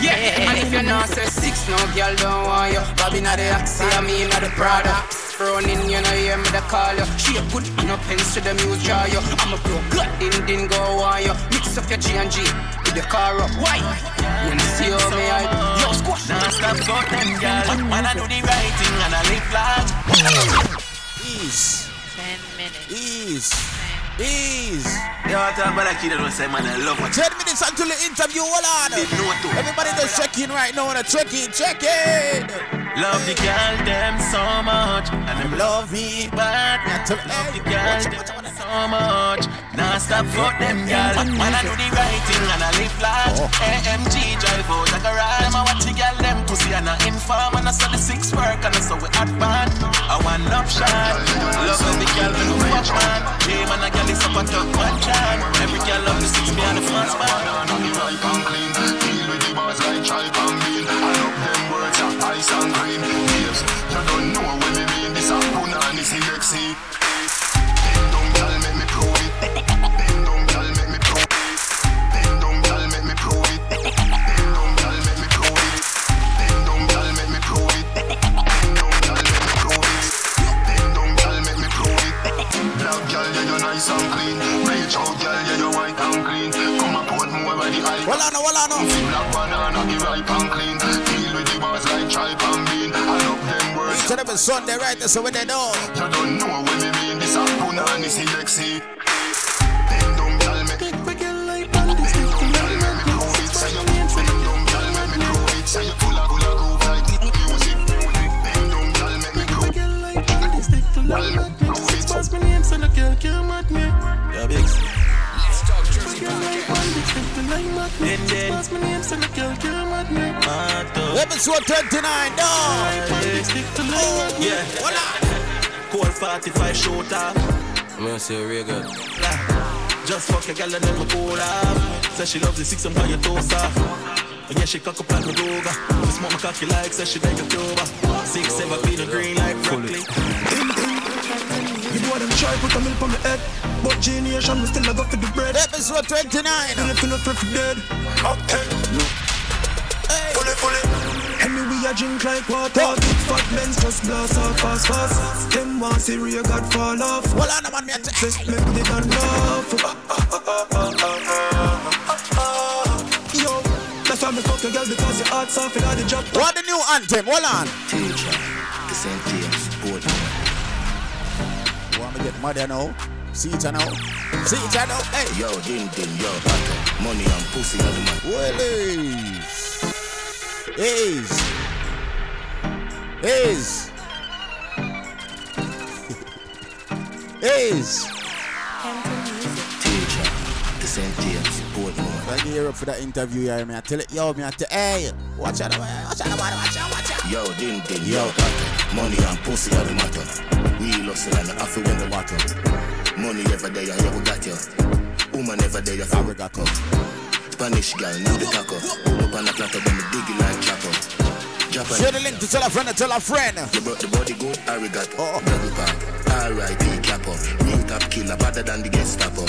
Yeah, and if you not say 6, no girl don't want you. Bobby not the axe, see me in the products. Running, you know, you hear me the call you. She a good in her pens to the muse jar you. I'm a pro good in go on you. Mix up your G&G with the car up. Why? When you see how me I do. Yo, squash. Now stop for them, girl. Man, I do the right thing and I live large. Ease. 10 minutes. Ease. Ease. Yo, I talk about a kid that was saying, man, I love her. 10 minutes until the interview, hold on. Everybody just check in right now. Check in. Love the girl them so much, and them love me back. Love the girl them so much. Now stop for them girl. Man I do the right thing and I live large. AMG drive out a garage. Them I watch the girl them pussy and I inform. And I saw the 6 work and I saw we hot band. I want love shot. Love the girl when we watch man. Dream and a girl is up a top one time. Every girl love the 6 me and the first man. I come clean. Deal with the boss like tripe and bean. I love them words of ice and green. You don't know when we mean this afternoon and it's EXE. Bend down, girl, make me prove it. Bend down, girl, make me prove it. Bend down, girl, make me prove it. Wallano. Black banana, the ripe and clean. Deal with the bars like tripe and bean. I love them words. Tell them it's Sunday, right? That's what they know. You don't know what me mean. This is Puna and this is Lexi. Them dumb y'all make it. Them dumb y'all make it. Them dumb y'all make me prove it. Say you full of gula groove like music. Them dumb y'all make me prove it. Yeah, Biggs. Episode 29, no! Oh, yeah. Hola! Cold 45 shooter. I'm gonna say real good. Just fuck a girl and then we pull up. Says she loves the six and buy your toaster. And yeah, she cock up like a doga. She smoke my cocky like, says she like a doba. 6, 7 feet of green like broccoli. You know them try put a milk on my head, but generation we still a go for the bread. Episode 29. And if you not for dead, okay. Hey. Fully. And we a drink like water. Fat men just blast off fast. Them want see real God fall off. Well, I know man me at first make they don't laugh. Yo, that's why me fuck your girl because your heart's off and all the job. What the new anthem? Hold on. Teacher, the same thing. Sport. Get mother now, see it now, hey. Yo, din, yo, pato, money and pussy on the man. Well, A's. Teacher, the same James, Portmore. Thank you Europe for that interview, yeah, man. I tell it, yo, man, I tell, hey, watch out. Yo, din, yo, pato, money and pussy on the matter. We lost it and I feel when the bottle. Money every day I ever got you. Woman every day I feel we got cut. Spanish girl, now the taco. Up on the platter, then we dig it like chopper. Share the link to tell a friend. You brought the body good, arigato. Double pack, R.I.P. Capo. Real top killer, better than the Gestapo.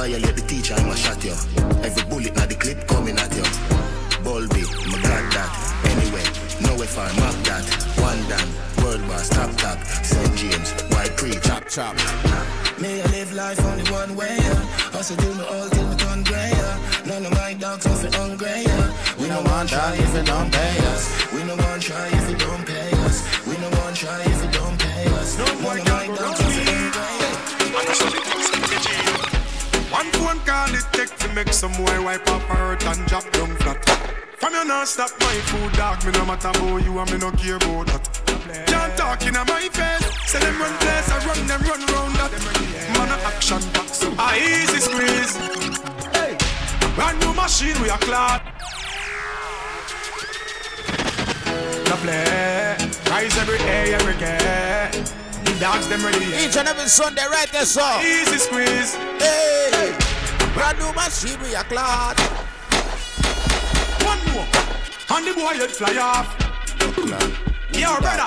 Violate the teacher, I'ma shot you. Every bullet now the clip coming at you. Bulby, my god that. Anyway, nowhere far, map that. One damn. World-boss, top, St. James, white pre, chop. May I live life only one way, also do me all till me turn grey, none of my dogs off it on grey, we no one try if it don't pay us, we no one try if it don't pay us, we no one try if it don't pay us, none of my dogs off it on grey. One phone call it take to make some way, wipe up hurt and drop down flat. From you now stop my food dog, me no matter about you and me no care about that. Can't talk in my face. Say them run place, I run them run round that. Man a action back, so I easy squeeze. Hey, brand new machine we a clad. The play rise every day, every day. The dogs them ready. Each and every Sunday, right there, so easy squeeze. Hey, brand new machine we a clad. One more, and the boy he'd fly off. Yo, brother,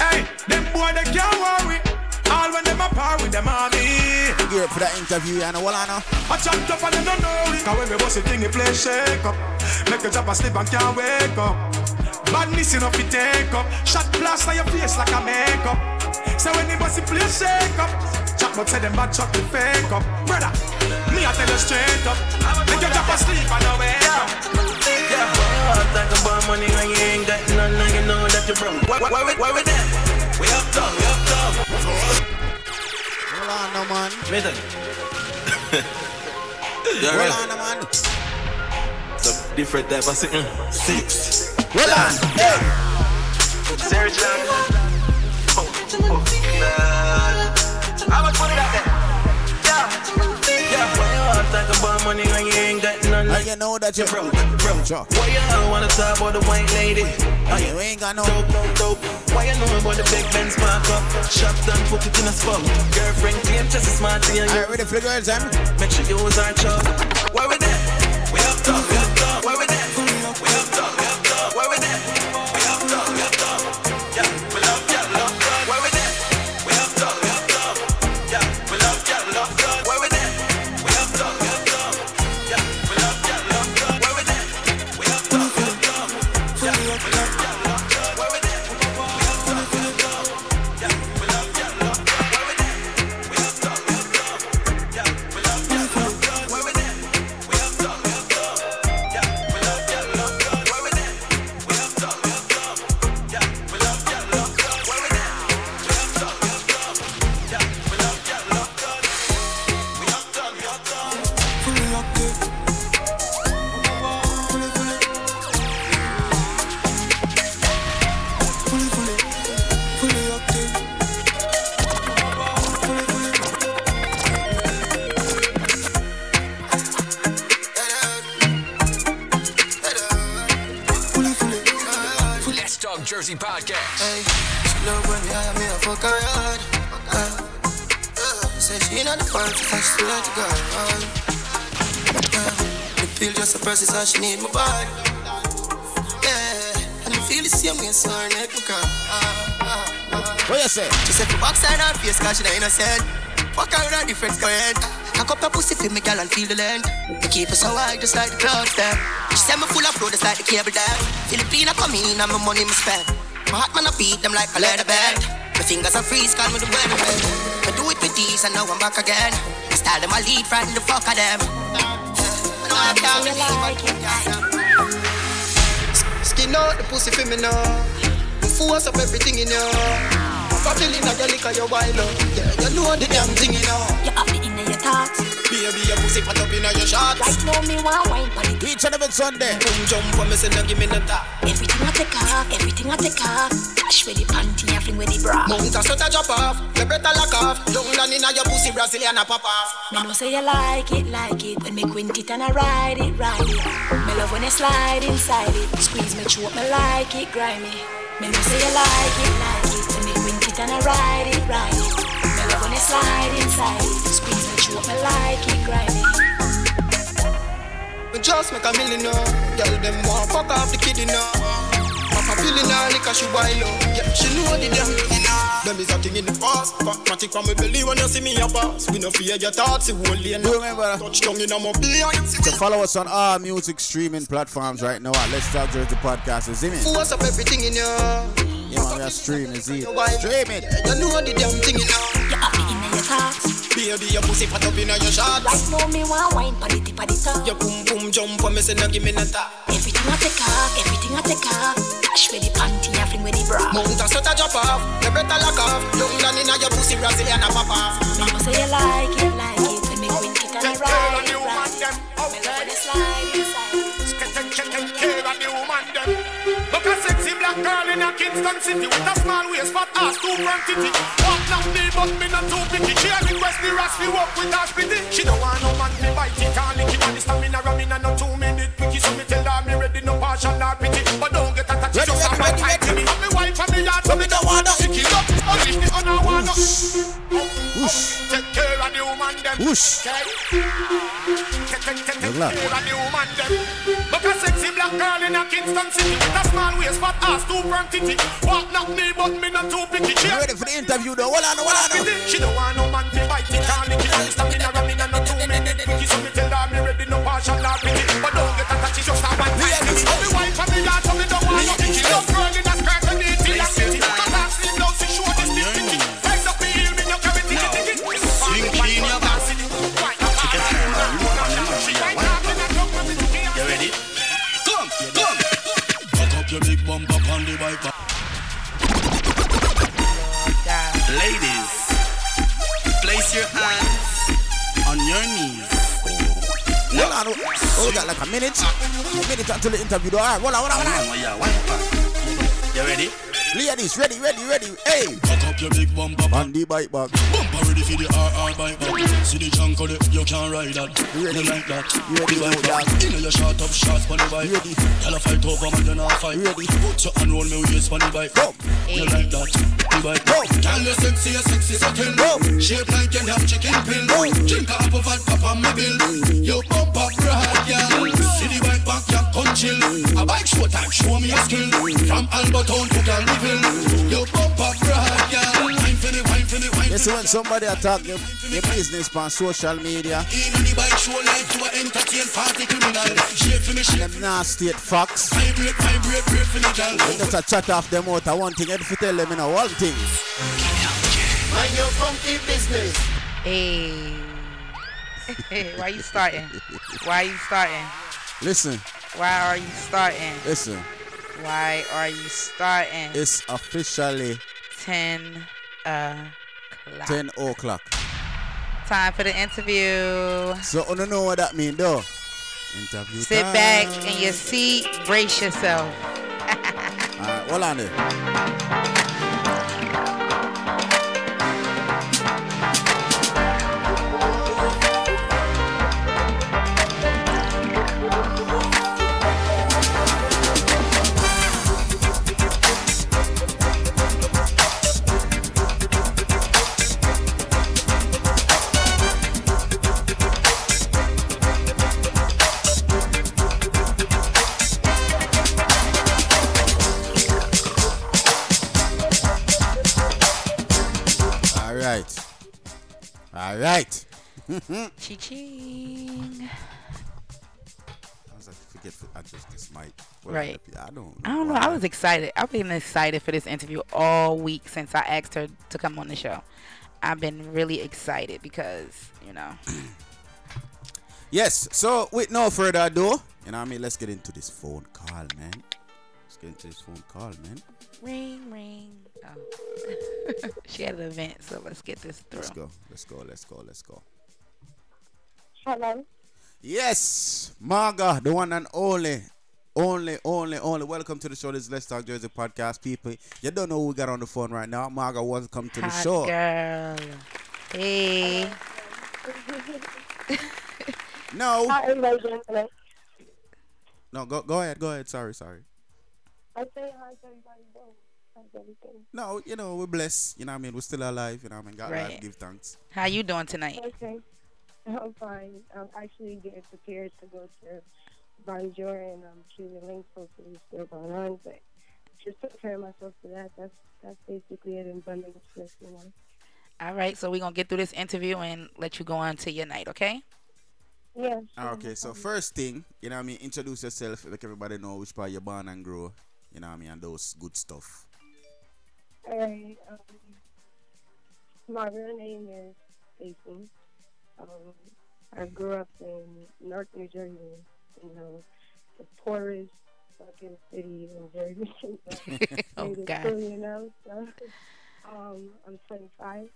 hey, them boy they can't worry. All when them apart with them army. Gear up for that interview, and all I know. I chopped up and them don't know it. Cause when we bust the thing, they play shake up. Make a job asleep and can't wake up. Badness enough to take up. Shot plaster your face like a makeup. Say so when they bust the play shake up. Chop but say them bad chop the fake up. Brother, me I tell you straight up. Make your job asleep and I wake up. I talk about money when you ain't got none and you know that you're broke. Why we there? We up dog. Hold on, no man. Listen. Hold on, no man. It's a different type of sitting. 6. Hold on. Hey. Serious land. Oh. How much money that there? Yeah. I talk about money when you ain't got none. Like you know that you're broke. Sure. Why you know wanna talk about the white lady? You ain't got no dope. Why you know about the big Benz park up? Shop done, put it in a spot. Girlfriend came just a smart deal. I ready for the girls, man. Make sure you use our job. Why we there? We up top, Why we there? We up top, Why we there? We up top, Yeah, we love ya, love God. Why we there? We up top, Yeah, we love ya, love God. Why we there? Let's Talk Jersey podcast. Hey, she love when me a fuck her hard. Say she not the party, I still let go. The pill just suppresses and she need my body. Yeah, and I feel the same way, so her neck will what you say? She said, backside her face, cause she the innocent. Fuck her with a different current. I cup her pussy for me, girl, and feel the land. I keep her so high, just like the clouds there. She said me full of flow, just like the cable there. Filipina come in and my money me spend. My heart man I beat them like a leather band. My fingers are freeze, call me the weather man. I do it with these and now I'm back again. I style them, I lead, frighten the fuck of them. No, I can't believe it. Skin out the pussy for me now. Force up everything in you. Fucking in a girl, cause you're wild up. Yeah, you know the damn thing you know. You're up in your thoughts. Baby, your pussy fat up in your shots. Right now, me want wine party. Each and every Sunday. Boom, jump for me, say now give me the top. Everything I take off, everything I take off. Dash with the panty, I fling with the bra. Mount a shot a drop off, the better lock off. Long down in your pussy, Brazilian a pop off. Me know say you like it when me quint it and I ride it, ride it. Me love when I slide inside it. Squeeze me, chew up, me like it, grimy. Me know say you like it, when me quint it and I ride it, ride it. Me love when I slide inside it, squeeze me, chew up, me like it, grimy. We just make a million, no. Girl, them want fuck off the kid, you know. Papa feeling all like she wild, oh. Yeah, she know the damn thing, oh. Them is a thing in the past. Practic from me belly when you see me a boss. We no fear your thoughts, it won't lean. Remember, touch tongue in a mobile. So follow us on all music streaming platforms right now at Let's Talk Jersey Podcast. Is it me? What's up everything in you? Yeah, man, we are streaming, is it? Stream it. You know the damn thing, you know. You're happy in your thoughts. Baby, your pussy fat up in your shots. Right now, me want wine, pan it, pan it up. Your boom, boom, jump for me, say now give me that top. Everything I take off, everything I take off. Dash with the panty, I fling with the bra. Mount a shot a drop off, the better lock off. Long down in your pussy, Brazilian a pop off. Me know say you like it, when me quint it and I ride it, ride it. Me love the slide inside. Take care of the woman, them. Look a sexy black girl in a Kingston city with a small waist but ass too quantity. Walk not me but me not too picky. She a request me rash me walk with her splitty. She don't want no man me bite it and lick it. And the stamina running and no 2 minute quickie. So me tell her me ready no partial or pity. But don't get attached just a man tight to me. And me wife and me yard so me don't want no icky. Look, unleash me on her wanna. Take care of the woman them. Take care of the woman them. Look a sexy black girl in a Kingston city with a small waist, fat ass, too quantity. Walk not me, but me not too picky. She ready for the interview, though. Hold on. She don't want no man to bite it, can't lick it. And stamina running and not 2 minutes picky. So me tell her me ready, no partial, not picky. But don't get attached, just a man tight picky. All the wife and the yard, so me don't want no picky. No girl in a skirt and 18 and pity. Cause I've seen now, she show this big picky. Legs up the hill, me no carry ticky. Slinky in your back. You ready? Come. Your big bump up on the bike. Ladies, place your hands on your knees. Well, no. Oh, got like a minute until the interview. All right, hold on. You ready? Ladies, ready. Hey. Fuck up your big bumper on the bike back. Bumper ready for the RR bike back. See the junk on it, you can't ride that. You ready like that? You ready like that? You know you shot up shots on the bike. Ready? Y'all fight over man, you not fight. Ready? Put your hand roll me with your funny bike. Go. You like that? The bike. Go. Can you sexy? Your sexy satin. Go. Shape like can have chicken pill. Go. Drink a apple vodka on my bill. You bump up real hard, girl. See the bike back, you can't chill. A bike show time, show me a skill. From Albertown to Calgary. Your pump up right, girl. Wine for the. Yes, when somebody attack your business on social media. In the bike show like you are entertained party criminal. Shape for me, and them nasty facts. Vibrate for the girl. Just a chat off them out. I one thing, and if you tell them in all things. Mind your funky business. Hey. Why you starting? Listen. Why are you starting? It's officially 10 o'clock. 10 o'clock. Time for the interview. So, I don't know what that means, though. Interview Sit time. Back in your seat. Brace yourself. All right, hold on there. All right. Ching. I was like, forget I just this mic. Right. I don't know. I was excited. I've been excited for this interview all week since I asked her to come on the show. I've been really excited because, you know. Yes. So, with no further ado, you know what I mean? Let's get into this phone call, man. Ring, ring. Oh. She had an event, so let's get this through. Let's go. Hello. Yes, Mawga, the one and only. Welcome to the show. This is Let's Talk Jersey podcast, people. You don't know who we got on the phone right now. Mawga, welcome to the show. Girl. Hey. No. No, go ahead. Sorry. I say hi to everybody, though. No, you know, we're blessed. You know what I mean? We're still alive. You know what I mean? God right. Life, give thanks. How you doing tonight? Okay. I'm fine. I'm actually getting prepared to go to Bonjour and Cuban Links. Hopefully it's still going on. But just preparing myself for that. That's basically it in abundance. You know? All right. So we're going to get through this interview and let you go on to your night, okay? Yeah. Sure. Okay. So first thing, you know what I mean? Introduce yourself. Let everybody know which part you're born and grow. You know what I mean? And those good stuff. Alright, my real name is Stacey. I grew up in North New Jersey, you know, the poorest fucking city in Jersey. Oh, God. Still, you know, so, I'm 25,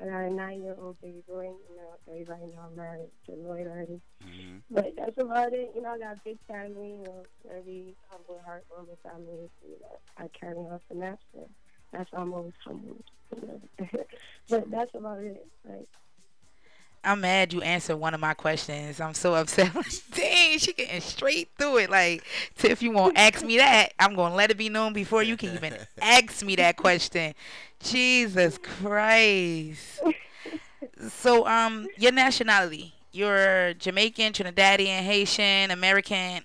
and I got a 9-year-old baby boy, you know, everybody know I'm married to Lloyd already. Mm-hmm. But that's about it, you know, I got a big family, you know, very humble, heartwarming family, you know, I carry on from that, so. That's almost humble. But that's about it. Like, I'm mad you answered one of my questions. I'm so upset. Dang, she getting straight through it. Like, Tiff, you won't ask me that. I'm going to let it be known before you can even ask me that question. Jesus Christ. So, your nationality. You're Jamaican, Trinidadian, Haitian, American.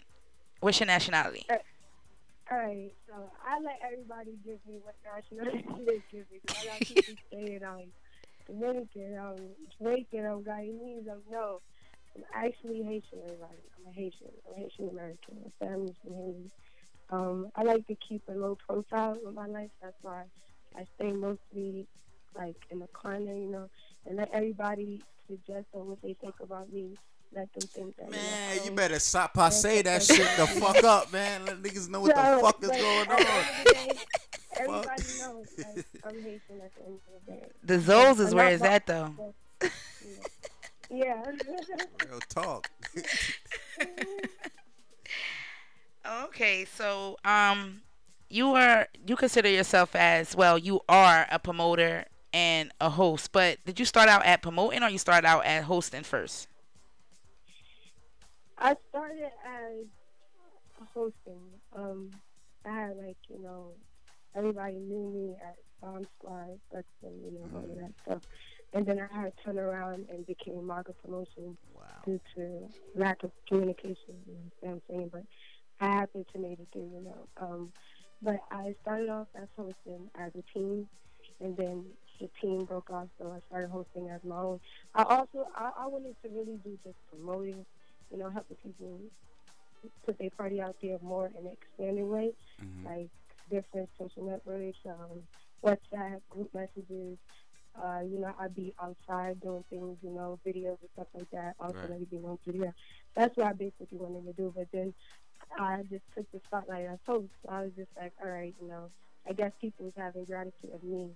What's your nationality? All right. I let everybody give me what nationality they give me. I got people saying I'm Dominican, I'm Jamaican, I'm Guyanese, I'm no. I'm actually Haitian, everybody. I'm Haitian American. My family's from Haiti. I like to keep a low profile with my life. That's why I stay mostly like in the corner, you know, and let everybody suggest on what they think about me. Let them think that, man, you better stop passe that shit the fuck up, man. Let niggas know what the fuck is going on. Everybody knows I'm Haitian at the end of the day. The Zoles is where it's at, though. Yeah. Real talk. Okay, so you consider yourself as, well, you are a promoter and a host, but did you start out at promoting or you started out at hosting first? I started as hosting. I had, like, you know, everybody knew me at SoundCloud, Flex Them, you know, all of that stuff. And then I had to turn around and became Mawga Promotions due to lack of communication, you know what I'm saying? But I happened to make it through, you know. But I started off as hosting as a team, and then the team broke off, so I started hosting as my own. I wanted to really do just promoting, you know, helping people put their party out there more in an expanded way, like different social networks, WhatsApp, group messages. You know, I'd be outside doing things, you know, videos and stuff like that. Also, right. Maybe on video. That's what I basically wanted to do. But then I just took the spotlight as host. So I was just like, all right, you know, I guess people was having gratitude of me,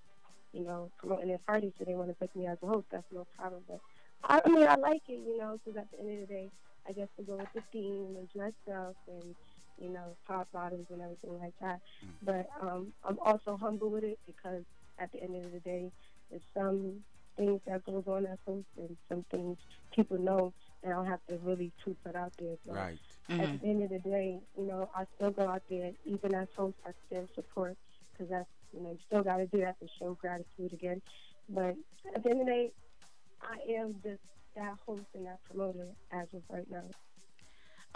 you know, promoting their party, so they want to pick me as a host. That's no problem. But I mean, I like it, you know, because at the end of the day, I guess to go with the theme and dress up and, you know, pop bottles and everything like that. But I'm also humble with it because at the end of the day, there's some things that goes on at home and some things people know and I don't have to really truth it out there. So right. At the end of the day, you know, I still go out there, even as host, I still support because that's, you know, you still got to do that to show gratitude again. But at the end of the day, I am just that host and that promoter as of right now.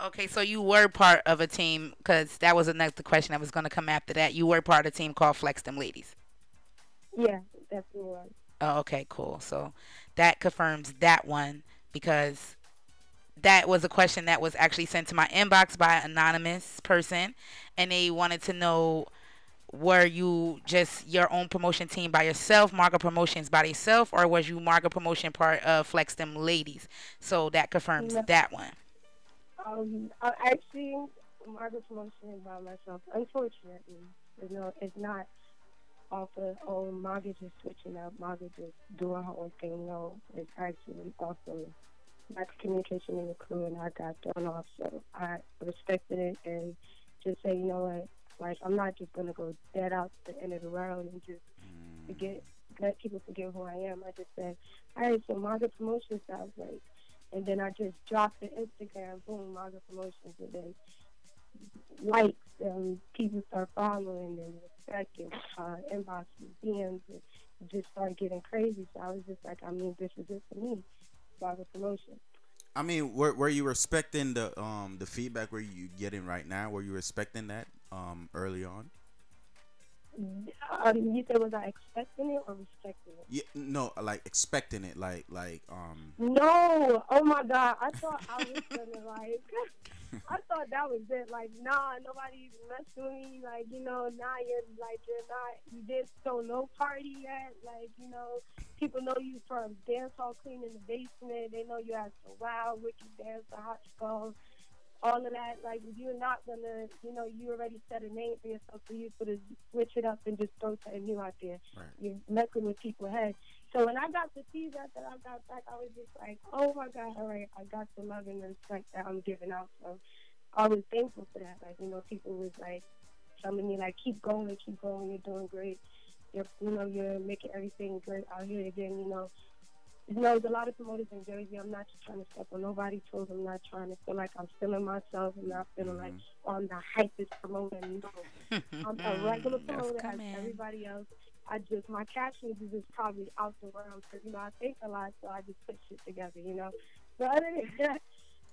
Okay, so you were part of a team because that was the question that was going to come after that. You were part of a team called Flex Them Ladies. Yeah, definitely was. Oh, okay, cool. So that confirms that one, because that was a question that was actually sent to my inbox by an anonymous person, and they wanted to know, were you just your own promotion team by yourself, Mawga Promotions by yourself, or was you Mawga Promotion part of Flex Them Ladies? So that confirms that one. I'm actually Mawga Promotion by myself, unfortunately. You know, it's not off the own Mawga just switching up, Mawga just doing her own thing. No, it's actually also lack of communication in the crew, and I got thrown off. So I respected it and just say, you know what, like, I'm not just going to go dead out the end of the round and just forget, let people forget who I am. I just said, all right, so Mawga Promotions, I was like, and then I just dropped the Instagram, boom, Mawga Promotions, and then likes, and people start following and respecting, inbox, DMs, and just started getting crazy. So I was just like, I mean, this is it for me, Mawga Promotion. I mean, were you respecting the feedback were you getting right now? Were you respecting that? Early on? You said, was I expecting it or respecting it? Yeah, no, like expecting it, like. No, oh my God, I thought I was gonna I thought that was it. Like, nah, nobody messed with me. Like, you know, nah, you did so no party yet. Like, you know, people know you from dance hall clean in the basement. They know you had some wild, wicked dance, the hot skull. All of that, like, you're not gonna, you know, you already set a name for yourself, so you sort of switch it up and just throw something new out there. Right. You're messing with people's heads. So when I got the feedback that I got back, I was just like, oh my God, all right, I got the love and respect that I'm giving out. So I was thankful for that. Like, you know, people was like telling me, like, keep going, you're doing great. You know, you're making everything great out here again, you know. You know, there's a lot of promoters in Jersey. I'm not just trying to step on nobody's toes. I'm not trying to feel like I'm feeling myself. I'm not feeling like I'm the hypest promoter. No, I'm a regular promoter as everybody else. I just, my cash users is probably out the realm because, you know, I think a lot, so I just put shit together, you know. But other than that,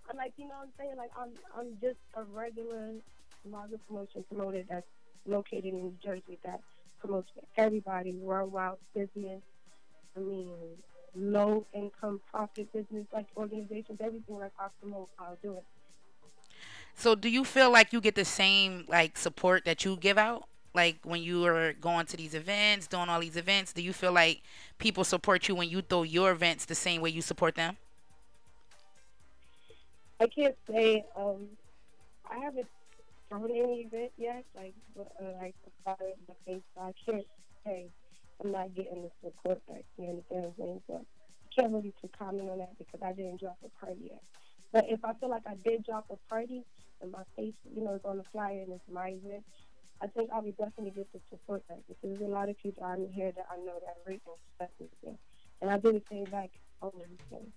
I'm like, you know what I'm saying? Like, I'm just a regular Mawga Promotion promoter that's located in New Jersey that promotes everybody, worldwide business. I mean, low income profit business, like organizations, everything, like I promote, I'll do it. So do you feel like you get the same, like, support that you give out, like when you are going to these events, doing all these events? Do you feel like people support you when you throw your events the same way you support them? I can't say I haven't thrown any event yet, like the face, so I can't say I'm not getting the support back here and things, so I can't really comment on that because I didn't drop a party yet. But if I feel like I did drop a party and my face, you know, is on the flyer and it's my event, I think I'll be definitely get the support back because there's a lot of people out here that I know that rate and respect me, and I do the same back over everything.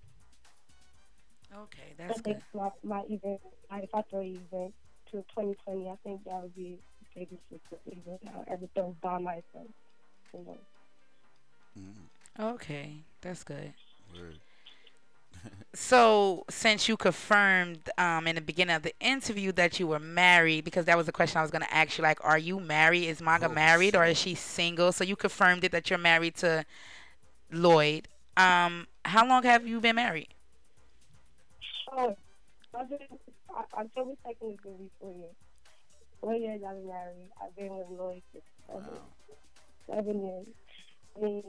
Okay, that's good. I think my event, if I throw an event to 2020, I think that would be the biggest support event I'll ever throw by myself. You know. Okay, that's good. So since you confirmed in the beginning of the interview that you were married, because that was the question I was going to ask you, like, are you married? Is Mawga married or is she single? So you confirmed it that you're married to Lloyd. How long have you been married? I'm totally taking this going to be 4 years. 4 years I've been married. I've been with Lloyd for 7 years. I mean,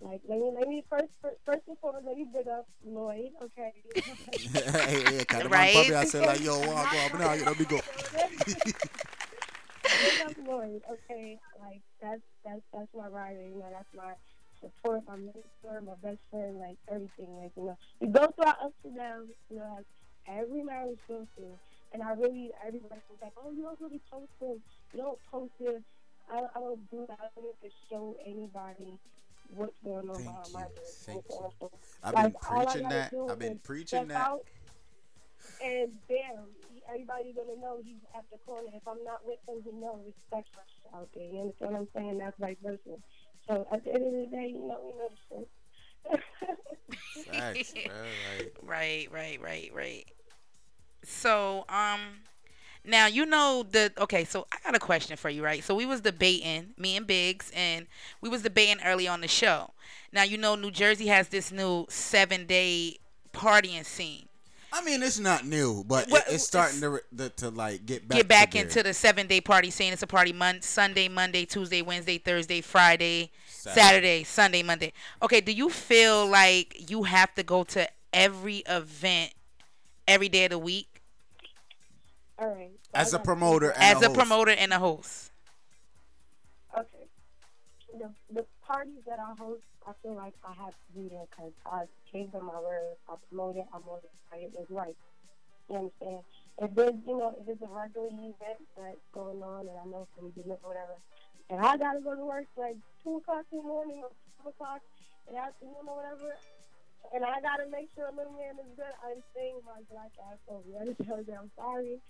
like, let me first and foremost, let me big up Lloyd, okay? Hey, kind of right? Puppy, I said, like, yo, walk up now, let me go. Big up Lloyd, okay? Like, that's my rider, you know, that's my support, my mentor, my best friend, like, everything, like, you know. We go through our ups and downs, you know, like, every marriage goes through, and I really, everybody's like, oh, you don't really post this, you don't post this. I don't do that. I don't have to show anybody what's going on behind my business. I've been preaching that. And bam, everybody's going to know he's at the corner. If I'm not with him, he knows respect out there. You understand what I'm saying? That's vice versa. So at the end of the day, you know the shit. Facts, bro. Right. So, Now, you know the, okay, so I got a question for you, right? So we was debating, me and Biggs, and we was debating early on the show. Now, you know, New Jersey has this new 7-day partying scene. I mean, it's not new, but it's starting to like get back into the 7-day party scene. It's a party Sunday, Monday, Tuesday, Wednesday, Thursday, Friday, Saturday, Sunday, Monday. Okay, do you feel like you have to go to every event every day of the week? All right. So as a promoter and a host. Okay. The parties that I host, I feel like I have to be there because I gave them my word. I promote it. I'm on it. It was right. You understand? If there's, if it's a regular event that's going on, and I know it's going to be or whatever, and I got to go to work like 2 o'clock in the morning or 5 o'clock in the afternoon or whatever, and I got to make sure Little Man is good, I'm saying my black ass over. I just told you I'm sorry,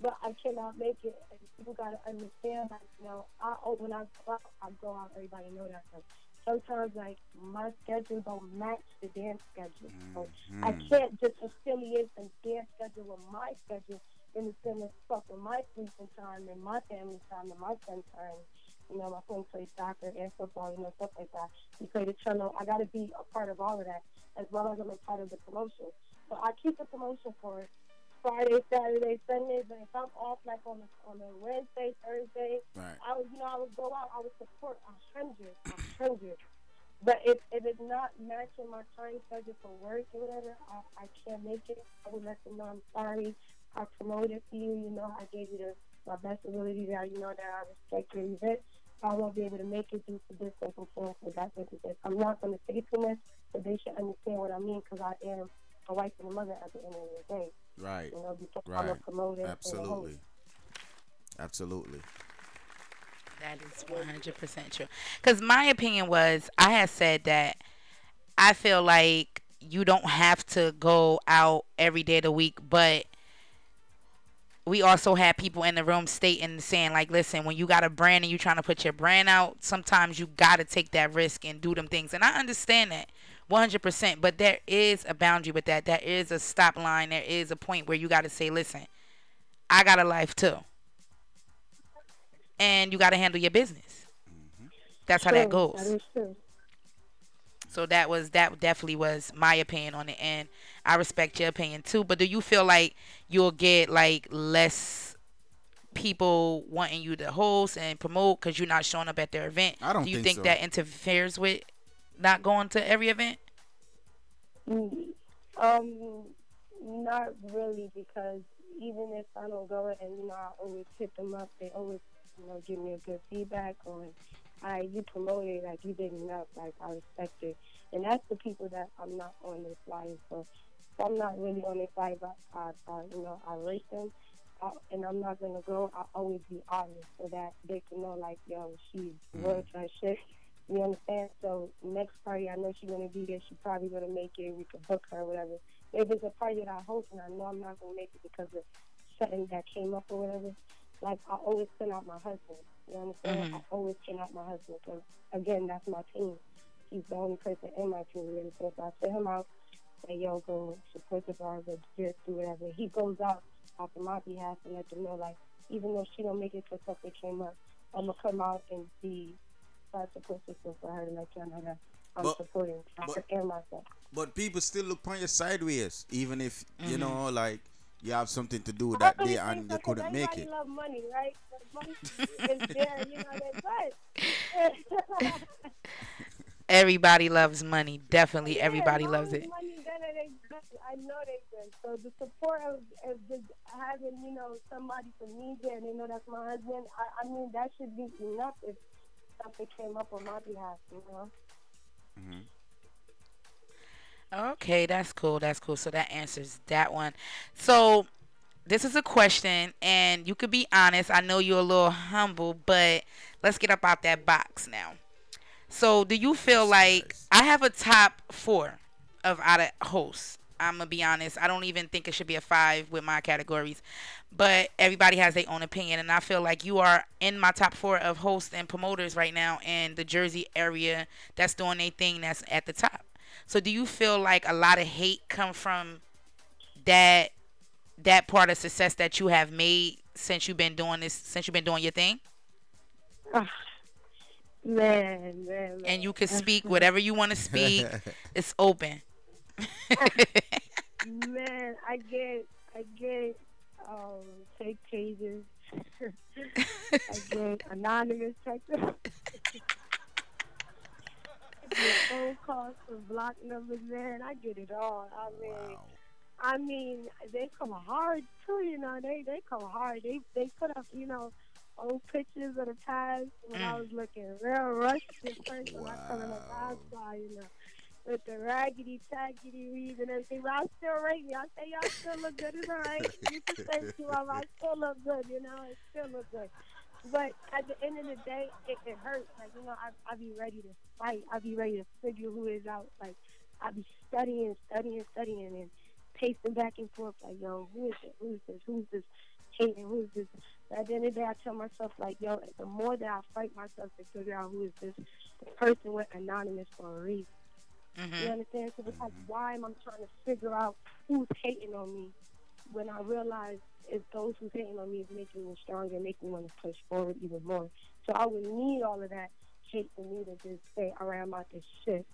but I cannot make it. And people got to understand, like, when I go out, everybody know that. So sometimes, like, my schedule don't match the dance schedule. So I can't just affiliate the dance schedule with my schedule and the same as fuck with my sleeping time and my family time and my friend time. My friends play soccer and football, stuff like that. We play the cello. I got to be a part of all of that as well as I'm a part of the promotion. So I keep the promotion for Friday, Saturday, Sunday, but if I'm off, like, on a Wednesday, Thursday, right. I would go out. I would support 100. But if it's not matching my time schedule for work or whatever, I can't make it. I would let them know I'm sorry. I promoted for you. I gave you my best ability that that I respect your event. I won't be able to make it due to this circumstance. That's what it is. I'm not going to say too much, but they should understand what I mean because I am a wife and a mother at the end of the day. Right. Right. I'm a promoter. Absolutely. Absolutely. That is 100% true. Because my opinion was, I had said that I feel like you don't have to go out every day of the week, but we also had people in the room stating, saying, like, listen, when you got a brand and you trying to put your brand out, sometimes you got to take that risk and do them things. And I understand that 100%, but there is a boundary with that. There is a stop line. There is a point where you got to say, listen, I got a life too. And you got to handle your business. Mm-hmm. That's how that goes. That is true. So that definitely was my opinion on it, and I respect your opinion too. But do you feel like you'll get like less people wanting you to host and promote because you're not showing up at their event? I don't. Do you think so. That interferes with not going to every event? Not really, because even if I don't go and I always hit them up, they always give me a good feedback on. You promoted it, you did enough, I respect it. And that's the people that I'm not on their flyer for. So I'm not really on their flyer, but I rate them, and I'm not going to go. I'll always be honest so that they can know, she's worth her shit. You understand? So next party, I know she's going to be there. She's probably going to make it. We could book her or whatever. If it's a party that I host and I know I'm not going to make it because of something that came up or whatever, I always send out my husband. You understand? Mm-hmm. I always send out my husband because, again, that's my team. He's the only person in my team. You understand? So I send him out, say, yo, go support the bar, go do whatever. He goes out on my behalf and let them know, even though she don't make it to something came up, I'm going to come out and be a support system for her to let you know that I'm supporting her and myself. But people still look on you sideways, even if, you have something to do with that day and you couldn't make it. I love money, right? Money is there, but everybody loves money. Definitely, everybody loves it. Money, I know they good. So the support of just having, somebody for me there and they know that's my husband, I mean, that should be enough if something came up on my behalf, Mm-hmm. Okay, that's cool. So that answers that one. So this is a question, and you could be honest. I know you're a little humble, but let's get up out that box now. So do you feel like I have a top 4 of out of hosts? I'm going to be honest. I don't even think it should be a 5 with my categories, but everybody has their own opinion, and I feel like you are in my top 4 of hosts and promoters right now in the Jersey area that's doing their thing that's at the top. So do you feel like a lot of hate come from that part of success that you have made since you've been doing this, since you've been doing your thing? Oh, man. And you can speak whatever you want to speak. It's open. Man, I get fake pages. I get anonymous texts. Phone calls from block numbers, man. I get it all. I mean, they come hard too. You know, they come hard. They put up, you know, old pictures of the past when I was looking real rushed at first when I come in the lifestyle, you know, with the raggedy, taggedy weave and everything. But I still rate me. I say y'all still look good. It's all right. You can say to them, I still look good. You know, it still look good. But at the end of the day, it hurts. Like, you know, I be ready to fight. I be ready to figure who is out. Like, I be studying, and pacing back and forth. Like, yo, who is it? Who's this? Hating? Who's this? But at the end of the day, I tell myself, like, yo, the more that I fight myself to figure out who is this, the person went anonymous for a reason. Mm-hmm. You understand? So it's like, why am I trying to figure out who's hating on me when I realize it's those who's hating on me is making me stronger, making me want to push forward even more. So I would need all of that hate for me to just say, all right, I'm out this shit.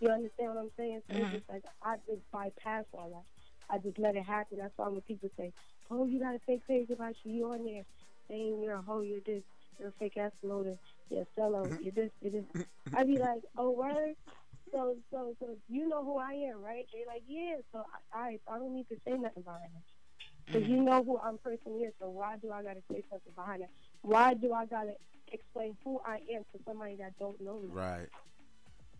You understand what I'm saying? So it's just like, I just bypass all that. I just let it happen. That's why when people say, oh, you got a fake page about you, you're on there saying you're a hoe, you're this, you're a fake ass loader, you're a sellout, you're this. I'd be like, oh, word? So you know who I am, right? They're like, yeah, so I don't need to say nothing about it. Because you know who I'm personally is, so why do I got to say something behind that? Why do I got to explain who I am to somebody that don't know me? Right.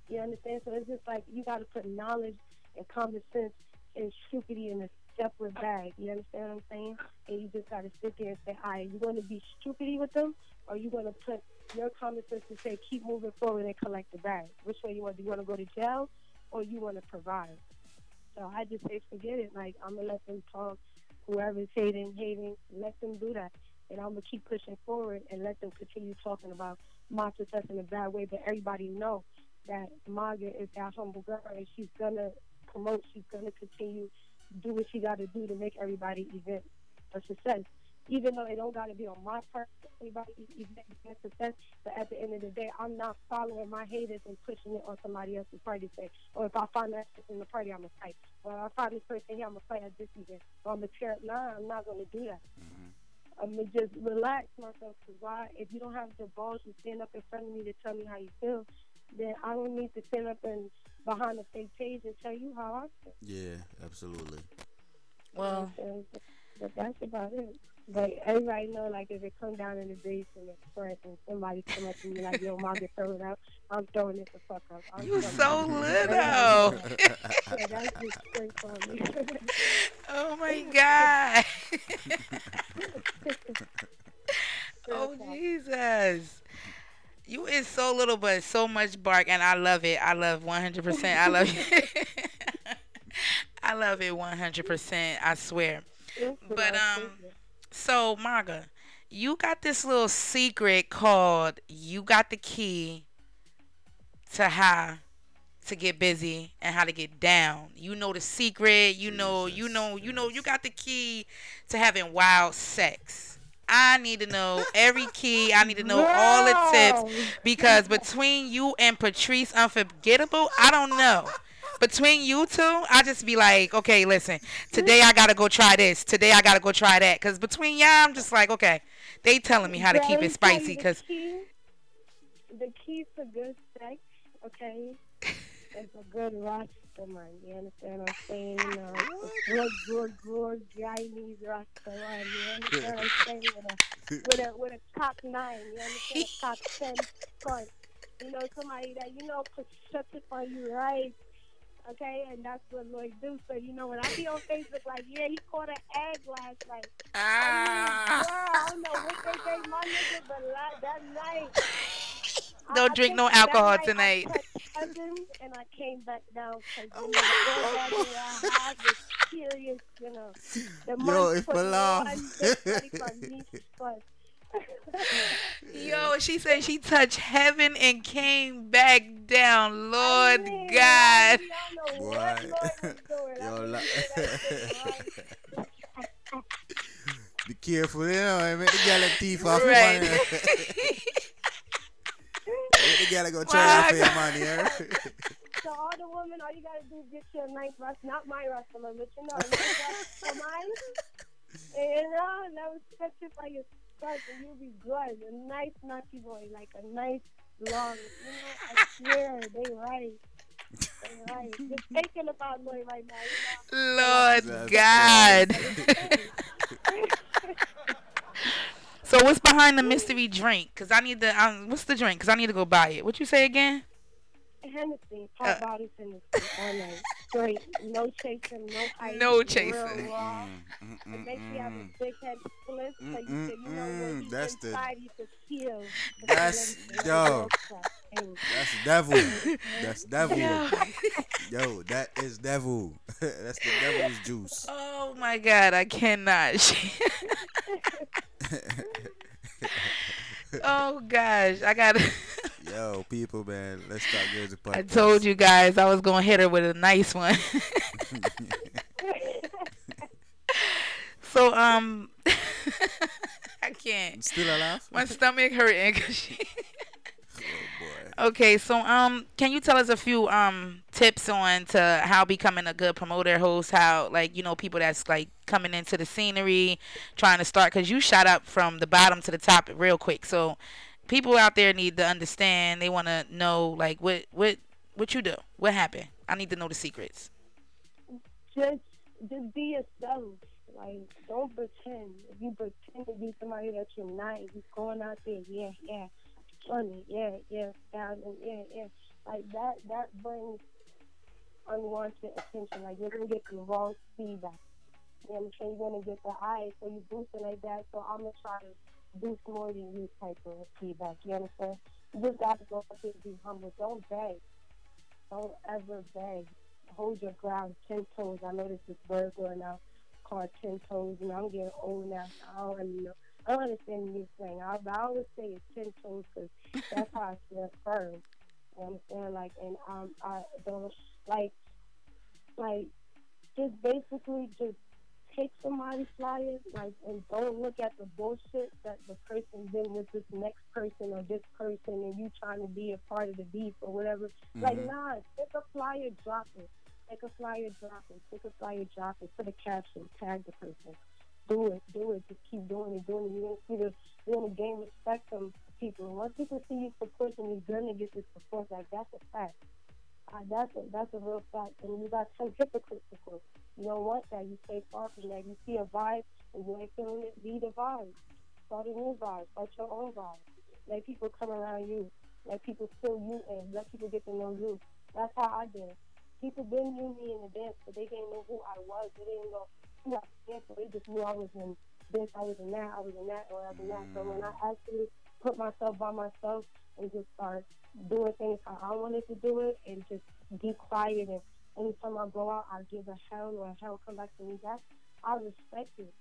You understand? So it's just like you got to put knowledge and common sense and stupidity in a separate bag. You understand what I'm saying? And you just got to sit there and say, all right, you going to be stupidity with them or you going to put your common sense and say, keep moving forward and collect the bag? Which way you want to do? You want to go to jail or you want to provide? So I just say, forget it. Like, I'm going to let them talk. Whoever's hating, let them do that. And I'm going to keep pushing forward and let them continue talking about my success in a bad way. But everybody know that Mawga is that humble girl, and she's going to promote, she's going to continue do what she got to do to make everybody event a success. Even though it don't got to be on my part, everybody event a success. But at the end of the day, I'm not following my haters and pushing it on somebody else's party thing. Or if I find that in the party, I'm going to fight. Well, I find this person here, I'm going to fight at this event. Or I'm going to tear up. Nah, I'm not going to do that. I'm going to just relax myself. Because why? If you don't have the balls to stand up in front of me to tell me how you feel, then I don't need to stand up and behind the fake page and tell you how I feel. Yeah, absolutely. Well, but that's about it. But everybody know, like, if it come down in the basement and somebody come up to me like, yo, Mawga, throw it out, I'm throwing it the fuck up. You so little. Yeah, that's just straight for me. Oh, my God. Oh, Jesus. You is so little, but so much bark, and I love it. I love 100%. I love it. I love it 100%, I swear. But, so, Mawga, you got this little secret called you got the key to how to get busy and how to get down. You know the secret. You know, you got the key to having wild sex. I need to know every key. I need to know all the tips, because between you and Patrice Unforgettable, I don't know. Between you two, I just be like, okay, listen, today I got to go try this. Today I got to go try that. Because between y'all, I'm just like, okay, they telling me how to keep it spicy. Because the key for good sex, okay, is a good Rastaman. You understand what I'm saying? Good Chinese Rastaman. You understand what I'm saying? With a top 9, you understand? A top 10 front. You know, somebody that, you know, could shut it for you, right? Okay, and that's what Lloyd do. So, you know, when I be on Facebook, like, yeah, he caught an egg last night. I mean, girl, I don't know what they gave my nigga, but that night. Don't drink no alcohol tonight. I and I came back down because, you know, I was curious, you know. Yo, it's for long. Yo, she said she touched heaven and came back down. Lord, I mean, God. What? Yo, careful, you know. I make the girl a thief off right. your money. Make the girl go try for your money. So all the women, all you gotta do is get your nice rust, not my rust alone, but you know, for mine. And you know, and I was touched by your studs, and you'll be good. A nice naughty boy, like a nice long. You know, I swear, they right. Right. Just thinking about Lloyd right now. You know? Lord God. So what's behind the mystery drink? Cause I need to. What's the drink? Cause I need to go buy it. What you say again? Hennessy. Top body Hennessy. All night straight. No chasing. No ice. No chasing. Make you have a big head split so you can, you know, what that's inside the... you can feel. That's dog. That's devil. That's devil. Yo, that is devil. That's the devil's juice. Oh my God, I cannot. Oh gosh, I got to. Yo, people, man, let's start getting podcast. I told you guys I was gonna hit her with a nice one. So I can't. I'm still alive. My stomach hurting. Cause she... Okay, so can you tell us a few tips on to how becoming a good promoter host? How, like, you know, people that's like coming into the scenery, trying to start, because you shot up from the bottom to the top real quick. So people out there need to understand. They want to know, like, what you do, what happened. I need to know the secrets. Just be yourself. Like, don't pretend. If you pretend to be somebody that you're not, you're going out there, yeah. Funny, yeah, like that brings unwanted attention. Like, you're gonna get the wrong feedback. You know what I'm saying? You're gonna get the eyes, so you boosting like that. So I'm gonna try to boost more than you type of feedback. You understand? You just gotta go out there and be humble. Don't beg. Don't ever beg. Hold your ground. 10 toes. I know this is word going out called 10 toes. You know, I'm getting old now. I don't even know. I don't understand this thing. I always say it's 10 toes because that's how I feel firm. You know what I'm saying? Like, and I don't, like, just basically just take somebody's flyers, like, and don't look at the bullshit that the person did with this next person or this person, and you trying to be a part of the beef or whatever. Mm-hmm. Like, nah, take a flyer, drop it. Take a flyer, drop it. Take a flyer, drop it. Put a caption, tag the person. Do it. Just keep doing it. You're gonna gain respect from people. And once people see you support them, you're gonna get this support. Like, that's a fact. That's a real fact. And you got some hypocrites support. You don't want that. You stay far from that. You see a vibe and you ain't feeling it. Be the vibe. Start a new vibe. Start your own vibe. Let people come around you. Let people feel you in. Let people get to know you. That's how I did. People didn't knew me in the dance, but they didn't know who I was. They didn't know. Yeah, so they just knew I was in this, I was in that, or I was in that. So when I actually put myself by myself and just start doing things how I wanted to do it and just be quiet, and anytime I go out, I give a hell or a hell come back to me. That's, I respect it.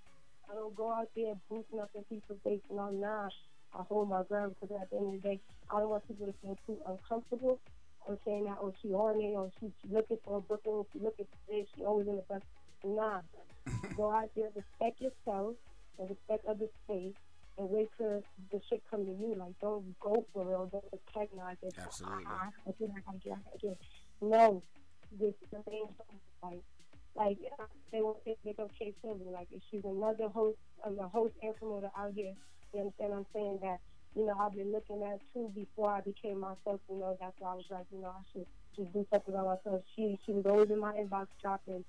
I don't go out there boosting up in people's face and all. Nah, I hold my ground, because at the end of the day, I don't want people to feel too uncomfortable or saying that, oh, she horny, or she's looking for a booking, or she's looking for this, she always in the bus. Nah. Go out there, respect yourself and respect other space, and wait till the shit come to you. Like, don't go for real. Don't recognize it. Absolutely. I get. No, this main like they won't think they don't chase over. Like, if she's another host, a host and promoter out here, you understand what I'm saying? That, you know, I've been looking at too before I became myself. You know, that's why I was like, you know, I should just do something about myself. She was always in my inbox dropping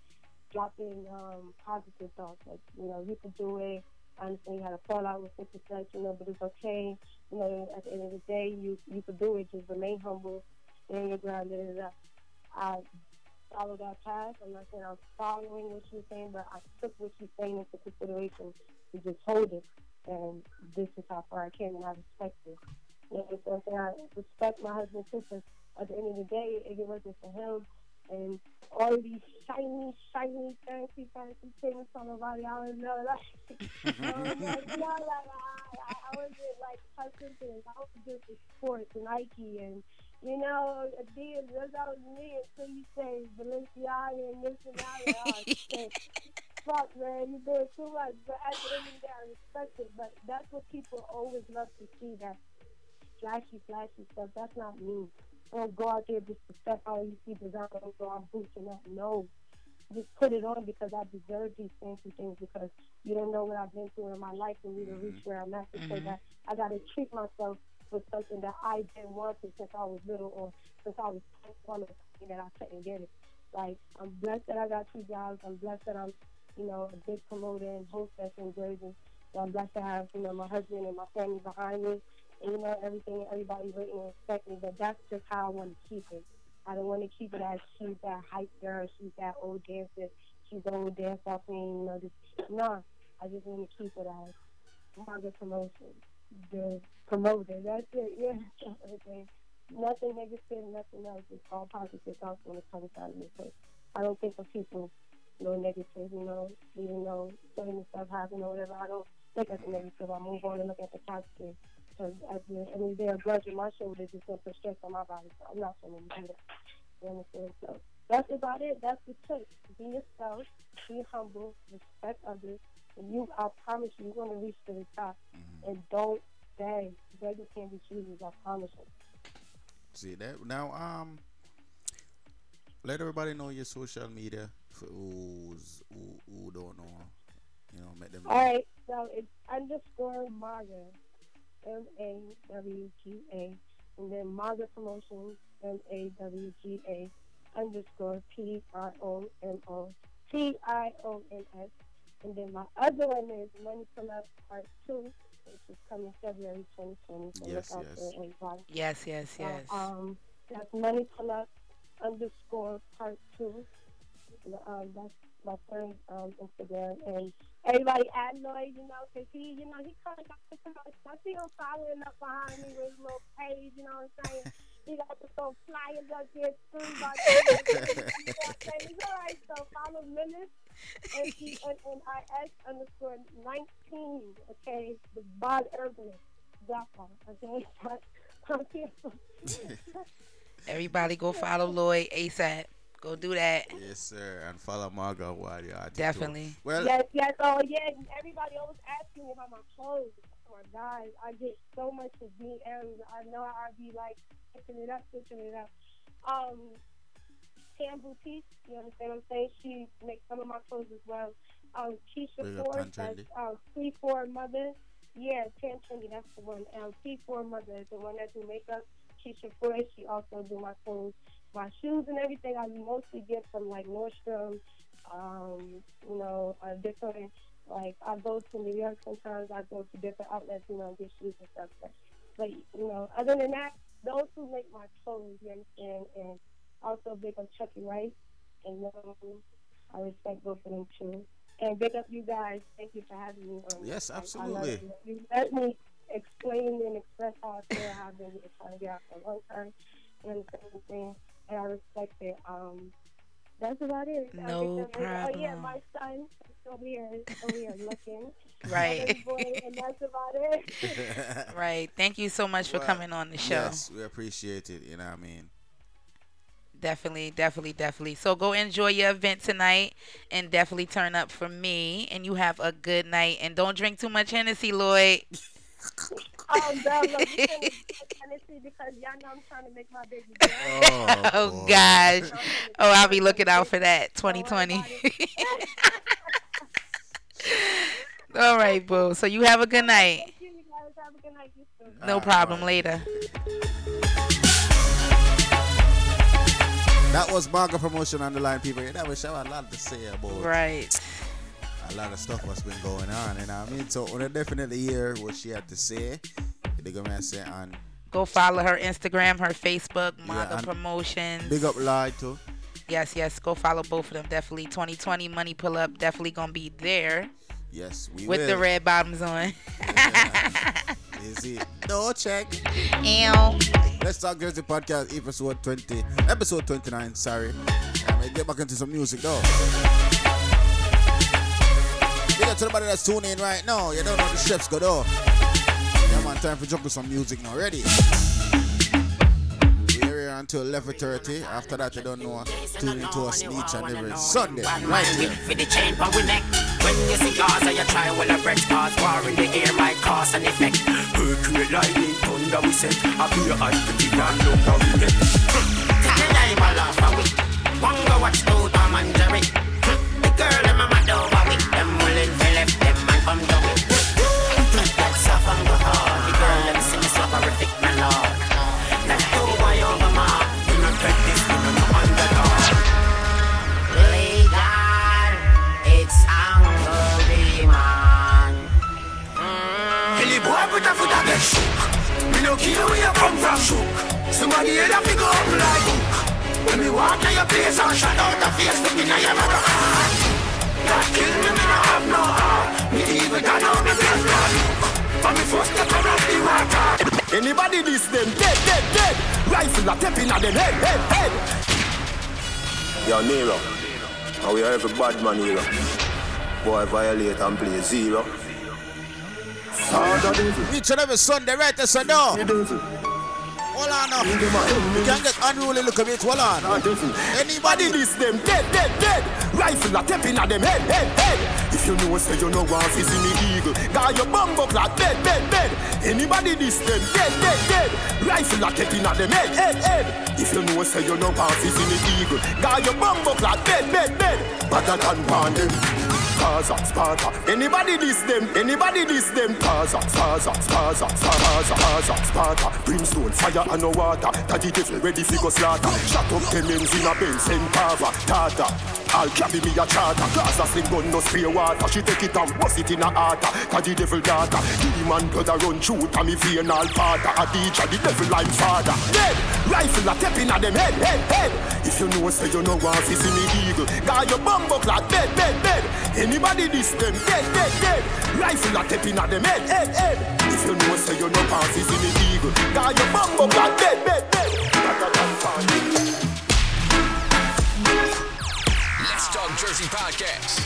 positive thoughts, like, you know, you could do it. I understand you had a fallout with 50%, you know, but it's okay. You know, at the end of the day, you could do it. Just remain humble, stay on your ground. I followed that path. I'm not saying I was following what she was saying, but I took what she was saying into consideration and just hold it. And this is how far I came, and I respect it. You know, it's something I respect my husband too, because at the end of the day, if it wasn't for him, and all these shiny, fancy things from nobody, I don't know. I was just like touching things. I was just with sports, Nike, and, you know, Adidas. That was me until you say Balenciaga and this and that. fuck, man, you're doing too much. But at the end of the day, I respect it. But that's what people always love to see, that flashy stuff. That's not me. Don't go out there just to step out and you see designer overall boots and that. No. Just put it on because I deserve these fancy things, because you don't know what I've been through in my life for me to reach where I'm at, to say that I got to treat myself with something that I didn't want to since I was little, or since I was 21 or something that I couldn't get it. Like, I'm blessed that I got 2 jobs. I'm blessed that I'm, you know, a big promoter and hostess and grazer. I'm blessed to have, you know, my husband and my family behind me. And, you know, everything, everybody waiting and expecting. But that's just how I want to keep it. I don't want to keep it as she's that hype girl, she's that old dancer, she's the old dance off queen, you know. I just want to keep it as Mawga Promotions, the promoter. That's it, yeah. Okay. Nothing negative, nothing else. It's all positive thoughts when it comes down to me. So I don't think of people, no negative, you know, even though certain stuff happens or whatever. I don't think of the negative. I move on and look at the positive. Because at the end of the day, a grudge in my shoulders is going to put stress on my body. So I'm not going to do that. You understand? So that's about it. That's the trick. Be yourself. Be humble. Respect others. And you, I promise you, you're going to reach to the top. Mm-hmm. And don't beg. Beggars can't be choosers. I promise you. See that? Now, let everybody know your social media for who don't know. You know, make them know. All right. So it's underscore Mawga. MAWGA, and then Mawga Promotions, MAWGA underscore PROMOTIONS, and then my other one is Money Come Up Part 2, which is coming February 2020. So yes. That's Money Come Up underscore Part 2. That's my friend Instagram, and everybody at Lloyd, you know, because he kind of got the college. I see him following up behind me with his little page, you know what I'm saying? He got the little flyers up there, $3. You know what I'm saying? He's all right, so follow Menace, MCNNIS underscore 19, okay? The Bod Urban, okay? Everybody go follow Lloyd ASAP. Go do that. Yes, sir. And follow Mawga while you're at it. Definitely. Well, yes. Oh, yeah. Everybody always asking me about my clothes. Oh, my God. I get so much of DMs. I know I'd be like, switching it up. Tam Boutique, you understand what I'm saying? She makes some of my clothes as well. Keisha Ford, that's T4 Mother. Yeah, Tam Trendy, that's the one. T4 Mother is the one that do makeup. Keisha Ford, she also do my clothes. My shoes and everything I mostly get from like Nordstrom, you know, different, like I go to New York sometimes, I go to different outlets, you know, and get shoes and stuff. But you know, other than that, those who make my clothes, you understand, and also big up Chucky Rice, and I respect both of them too. And big up you guys, thank you for having me on. Yes, absolutely. I love you. You let me explain and express how I feel, how I've been trying to get out for a long time, and everything. And I respect it. That's about it. No problem. Oh yeah, my son is over here looking. Right. And that's about it. Right. Thank you so much for coming on the show. Yes, we appreciate it. You know what I mean? Definitely. So go enjoy your event tonight and definitely turn up for me. And you have a good night. And don't drink too much Hennessy, Lloyd. Because y'all know I'm trying to make my baby. Oh gosh. Oh, I'll be looking out for that 2020. All right, boo. So you have a good night. Thank you guys. Have a good night. No problem. Later. That was Mawga Promotion on the line, people. That was a lot to say about. Right. A lot of stuff has been going on, and I mean, so we'll definitely hear what she had to say. They go say on. Go follow her Instagram, her Facebook, Mawga Promotions. Big up Lloyd too. Yes. Go follow both of them. Definitely 2020 Money Pull Up. Definitely gonna be there. Yes, we with will. The red bottoms on. Yeah. Is it? No check. Ow. Let's Talk Jersey Podcast episode 29. Sorry. I get back into some music though. Big up to everybody that's tuning in right now. You don't know the chefs go though. Time for jungle some music now. Ready? We're here on until 11:30. After that, you don't know. Tune into us each and every Sunday. Right here. For the chain for we neck. When you see cars, I try all the bread cars. War in the air might cause an effect. Hurricane, lightning, thunder, we set. I feel I could be random. How we get? Today my love for we. Won't watch no Tom and Jerry. The girl and my mother over we. Them willing to left them and come down with. That's off and go hard. The girl let me see me so horrific, my lord. Let's go by over my. Do not take this, do not come under God. Legal, it's angry man. Hilly boy put a foot on the shook. We no kill where you come from shook. Somebody head up, we go up like hook. When we walk to your place and shut out the face, looking at your mother heart. God kill me, me not have no heart. Me even got out the face, God. But me first to come off the water. Anybody this them dead, dead, dead. Rifle a tap in at them head, head, head. You're Nero. And we are every bad man here. Boy violate and play zero. Each and every Sunday, right as I know. Hold on now. You can't get unruly look a bit. Hold on. Anybody this them dead, dead, dead. Rifle a tapping at them head, head, head. If you know say you know one is in the eagle. Got your bumbo clock dead, dead, dead. Anybody this them dead, dead, dead. Rifle a tapping at them head, head, head. If you know say you know one is in the eagle. Got your bumbo clock dead, dead, dead. Better than one them. Gaza, Sparta. Anybody diss them? Anybody diss them? Gaza, Gaza, Gaza, Gaza, Gaza, Sparta. Brimstone, fire and no water. Daddy devil ready for go slaughter. Shut up them names in a Benz and Tava, Tata. I'll carry me a charter. Gaza sling gun no spray water. She take it and bust it in a heart. Daddy devil data. Demon blood a run through to me vein all part. A teacher the devil like father. Dead. Rifle a tap in a them head, head, head. If you know say you know one is in the eagle. Got your bumbo clock dead, dead, dead. Anybody this them dead, dead, dead. Rifle a tapping at them head, head, head. If you know say you no pass is in the eagle. Got your bumbo got dead, dead, dead. Let's Talk Jersey Podcast.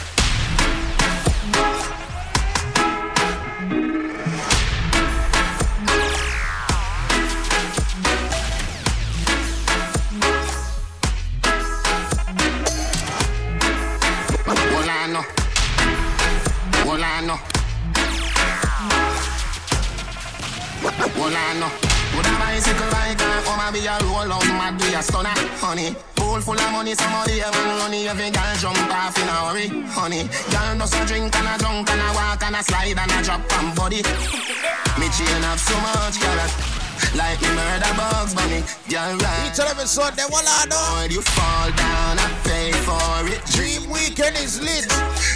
Well I know. Would a bicycle like that, or maybe a roll out, might be a stunner, honey. Bowl full of money, somebody have a money, every girl jump off in a hurry, honey. Girl does a drink and a drunk and a walk and a slide and a drop and body. Me chain up so much, girl. Like me murder bugs, bunny, girl, right. Each and every Sunday, what I know. When you fall down, I pay for it. Dream weekend is lit.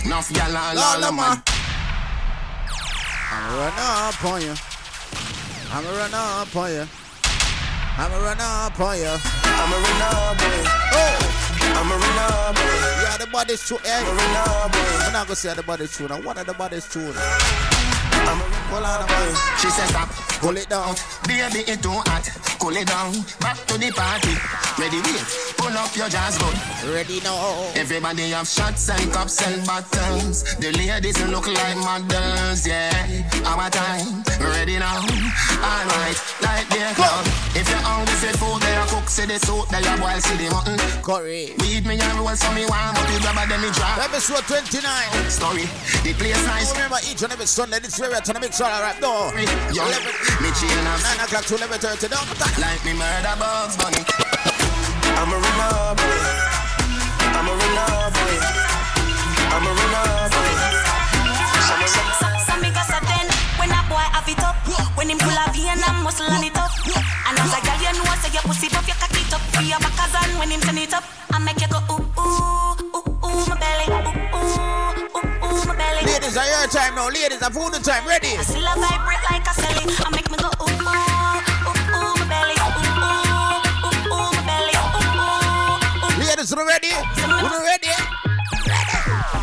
Nuff y'all all the man. I'ma run up on you. I'ma run up on you. Yeah, the body's true, eh? I'm not gonna say the body's true. Now, what are the body's true now? She says stop, cool it down. Baby, it too hot, cool it down. Back to the party, ready wait. Pull up your jazz gun, ready now. Everybody have shots and cups and bottles. The ladies look like models, yeah. Our time, ready now. Alright, like their club. If you're hungry, say food, they are cook, say the soup, they are boil, say the mutton. Curry. Weed me and roll, so me warm up, you grab a demi drop. Episode 29. Story, the place nice. Remember each and every Sunday, this way. To make sure I rap though. Yo, me chillin' up 9 o'clock to 11:30. Like me murder bugs, bunny. I'm a runner boy. Some make us a ten. When a boy have it up, when him pull a vein and muscle on it up. And as a girl you know say your pussy pop, you cock it up for your backers and when him turn it up, I make you go ooh ooh ooh ooh my belly ooh ooh. Ladies, are your time now. Ladies, are food time. Ready? I still a vibrate like a celly. I make me go ooh, ooh, ooh, ooh, my belly. Ooh, ooh, ooh, my belly. Ooh, ooh, ooh. Ladies, are you ready?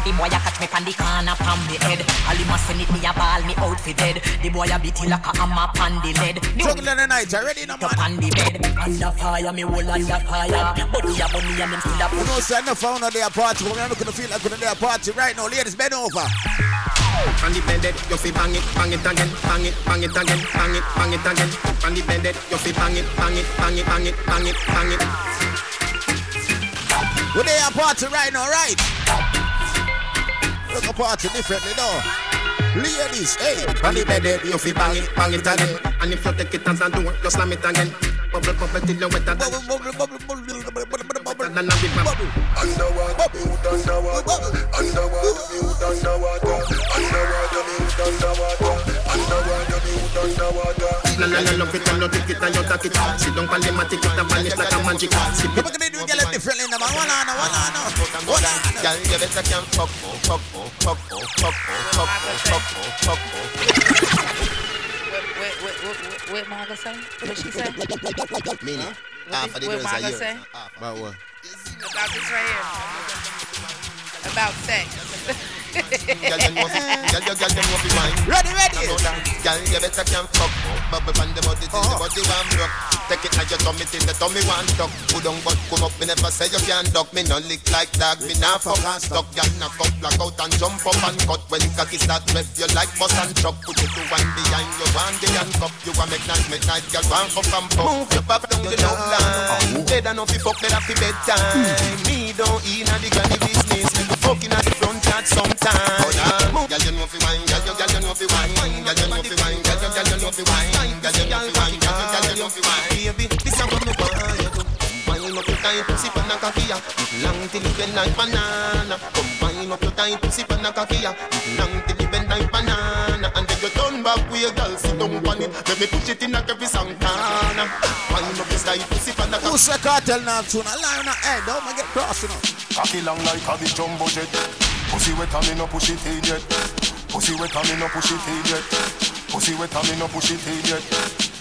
The boy a catch me pan the corner, pan the head. All him a send it me a ball, me out for dead. The boy a beat it like a hammer, pan the lead. Juggling the night, you ready now, man? Pan the bed, under fire, me whole under fire. Body a bunny and them still a. You know, so I never found out their party, but we are not gonna feel like we're in their party right now. Ladies, bend over. On the bed, you fi bang it again, bang it, bang it again, bang it again. On the bed, you fi bang it, bang it, bang it, bang it, bang it, bang it. We dey a party right now, right? Look a party differently now. Ladies, hey, on the bed, you fi bang it again. And if you take it as a door, you slam it again. Bubble, bubble till you wetter than bubble. Underwater, mute underwater. Underwater, mute underwater. Underwater, mute underwater. Underwater, mute underwater. Na na na, love it and you take it and you take it. Sit down and let it vanish like a magic. People can do it differently, man. One on. Girl, you better can fuck. What Mawga say? What she say? Meaning? What Mawga say? About what? About this right here. About sex. Ready. Girl, you better can fuck. Bubble on the body one rock. Take it like your tummy till the tummy one duck. Who don't but come up, me never say you can't duck. Me no lick like dog, me nah fuck and stuck. Girl, knock up, black out and jump up and cut. When cocky start ref, you like bus and truck. Put you to one behind you, one day and cup. You want make night, girl, one up and pop. Move your pop down the low line. They don't know if you fuck, they have to bedtime. Me don't eat at the granny business. Me go fucking at the front yard sometime. Move, girl, you know if you wine, girl, you know if you wine. Girl, you know if you wine, girl, you know if you wine. Girl, you know if you wine, girl, you know if you wine. Baby, this is what me want. Combine up your time, pussy pan and kakia. Long till you bend like banana. Combine up your time, pussy pan and kakia. Long till you bend like banana. And then you turn back with a girl, sit down on it. Let me push it in like every Santana. Combine up your time, pussy pan and kakia. Who's the cartel now? Tuna line on head, don't make it cross, you know. Cocky long like a big jumbo jet. Pussy wet and me no push it in yet. Pussy wet and me no push it in yet. Pussy wet and me no push it in yet.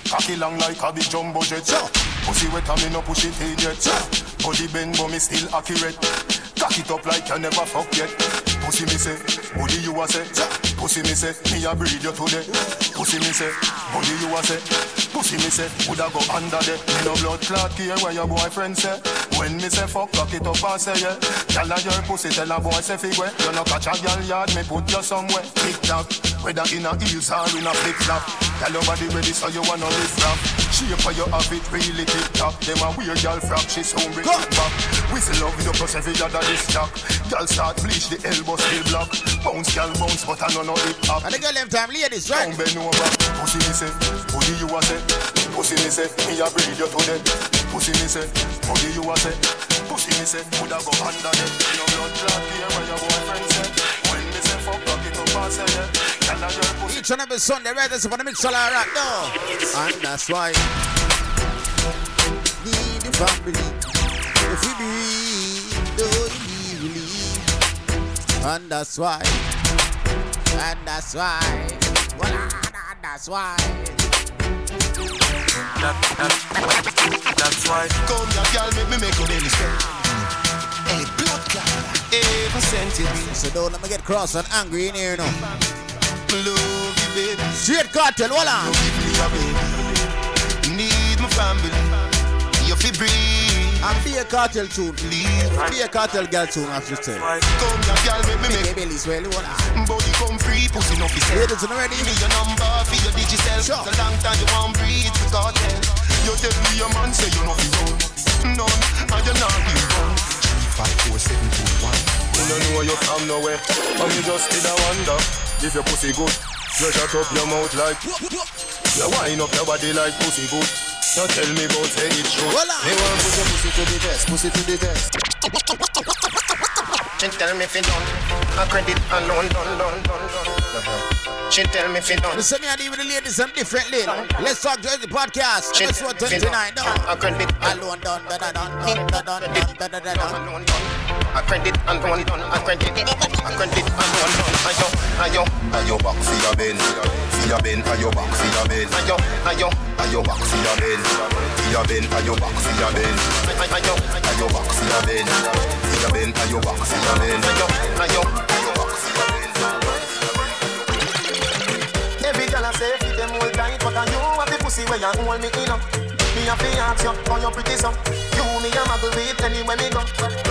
Cocky long like a big jumbo jet. Pussy wet and me no push it in yet. Body bend but me still accurate. Cock it up like you never fuck yet. Pussy me say, body you a say. Pussy me say, me a breed you today. Pussy me say, body you a say. Pussy me say, woulda go under there. Me no blood clot here where your boyfriend say. When me say fuck, cock it up and say yeah. Tell her your pussy, tell her boy say figure. You no catch a girl yard, me put you somewhere. Tick tock, whether in a heels or in a flip flop. Tell her body ready so you wanna lift up. Shape for your habit really tick tock. Them a weird girl frack, she's home break it back. Whistle love you plus every other this talk. Girl start bleach the elbow still block. Bounce girl bounce but I no hip hop. And the girl them time ladies right. Don't bend over. Pussy me say, body you a say. Pussy me say, me a breed you to death. Pussy me say, body you a say. Pussy me say, woulda go under there. You know blood clot here where your boyfriend say. When me say fuck, cock it up and say yeah. Girl a girl pussy. Each and every Sunday right this for the Mixlr right now. And that's why need the family. If you breathe, don't you believe? And that's why. And that's why. Well, and that's why. That's why. Come here, girl, make me make you any step. Hey, blood clot, every centimeter. So don't let me get cross and angry in here, no. Love you, baby. Straight cartel, voila. Need my family. You feel breathe. I feel a cartel tune. I feel a cartel girl tune, I should say. Come here, girl, make me make you any step. Body come free, pussy no fit. Ladies, you ready? Give me your number, for your digital. It's a long time you won't breathe with cartel. You tell me your man say you not be wrong. None, and you're not be wrong. 5, 4, 7, 2, 1. You don't know you're from nowhere. But me just did a wonder. If your pussy good, you shut up your mouth like. You wind up your body like pussy good. Now tell me about say it's true. They want put your pussy to the test, pussy to the test. She tell me if you done. I credit alone, done. She tell me if you don't. Listen, me and even the ladies, I'm differently. Let's talk to the podcast. She episode 29. No, I credit alone, done. I credit alone, done. I credit alone, done. I yo back for your bend, I yo back for your bend. I yo back for your bend, I yo back for your bend. I yo back for your bend, I yo back for your bend. I yo back for your bend. Every girl I say, feed them all night, but I know what the pussy where you hold me in up. Me a fiance on your pretty son. You me a muggle with anywhere me go.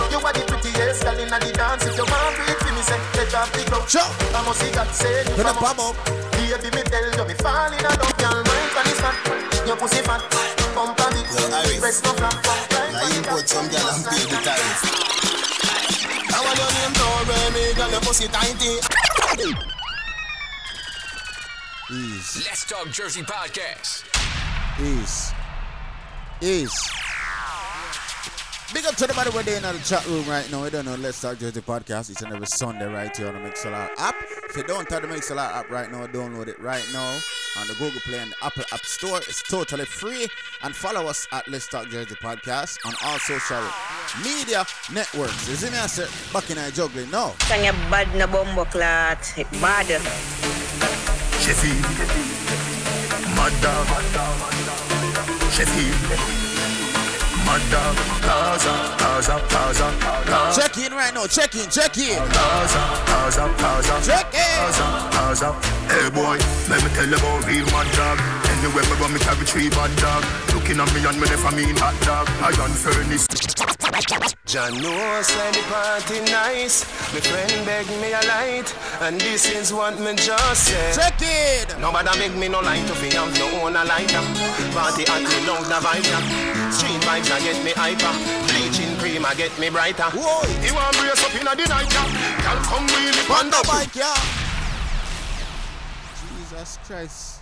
You are the prettiest girl in the dance. If you want to eat me, say, let off the cloak. Sure. I must see God say you come up. Baby, me tell you, me fall in love. Your mind can is fat. Your pussy fat. Pump on it. Rest no flat. Now you put some girl and pay the tariff. I want your name to me, girl, your pussy tighty. Ease. Let's Talk Jersey Podcast. Ease. Big up to everybody where they in the chat room right now. We don't know. Let's Talk Jersey Podcast. It's every Sunday right here on the Mixlr app. If you don't have the Mixlr app right now, download it right now on the Google Play and the Apple App Store. It's totally free. And follow us at Let's Talk Jersey Podcast on all social media networks. Is it me? I said, back in a juggling now. Can you bad no bombo clot? Bad. Sheffield, Madam, Sheffield, Madam, Gaza. Check in right now, check in. Gaza, check in. Gaza, hey boy, let me tell you about real mad dog. Anywhere me go, me carry three bad dog. Looking at me and me never mean hot dog. I unfurnished. John knows when the party nice. My friend begged me a light, and this is what me just said. Check it! Nobody beg me no light if you have no own a lighter. Party at me loud the vibe. Street vibes I get me hyper. Bleaching cream I get me brighter. Whoa! You want brace up in a night, y'all come with me on the bike, yeah. Jesus Christ.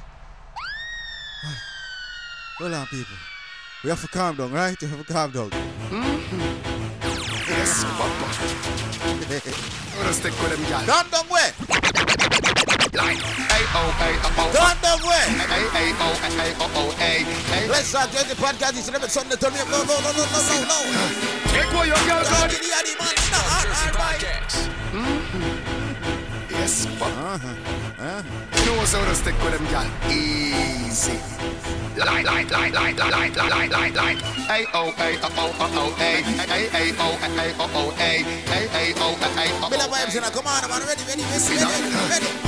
Hold on, people. We have to calm down, right? We have to calm down. Mm-hmm. Yes, Papa. Let's take with them guys. Don't them way. Like A-O-A-O-O. Don't them way. A-A-O-A-O-A. Let's start doing the podcast. It's never something to tell me. No. Take what your girl got. Yes, Papa. You know so let's take with them guys. Easy. Light. A-O-A-O-O-A. Bill vibes in a command, man. Ready.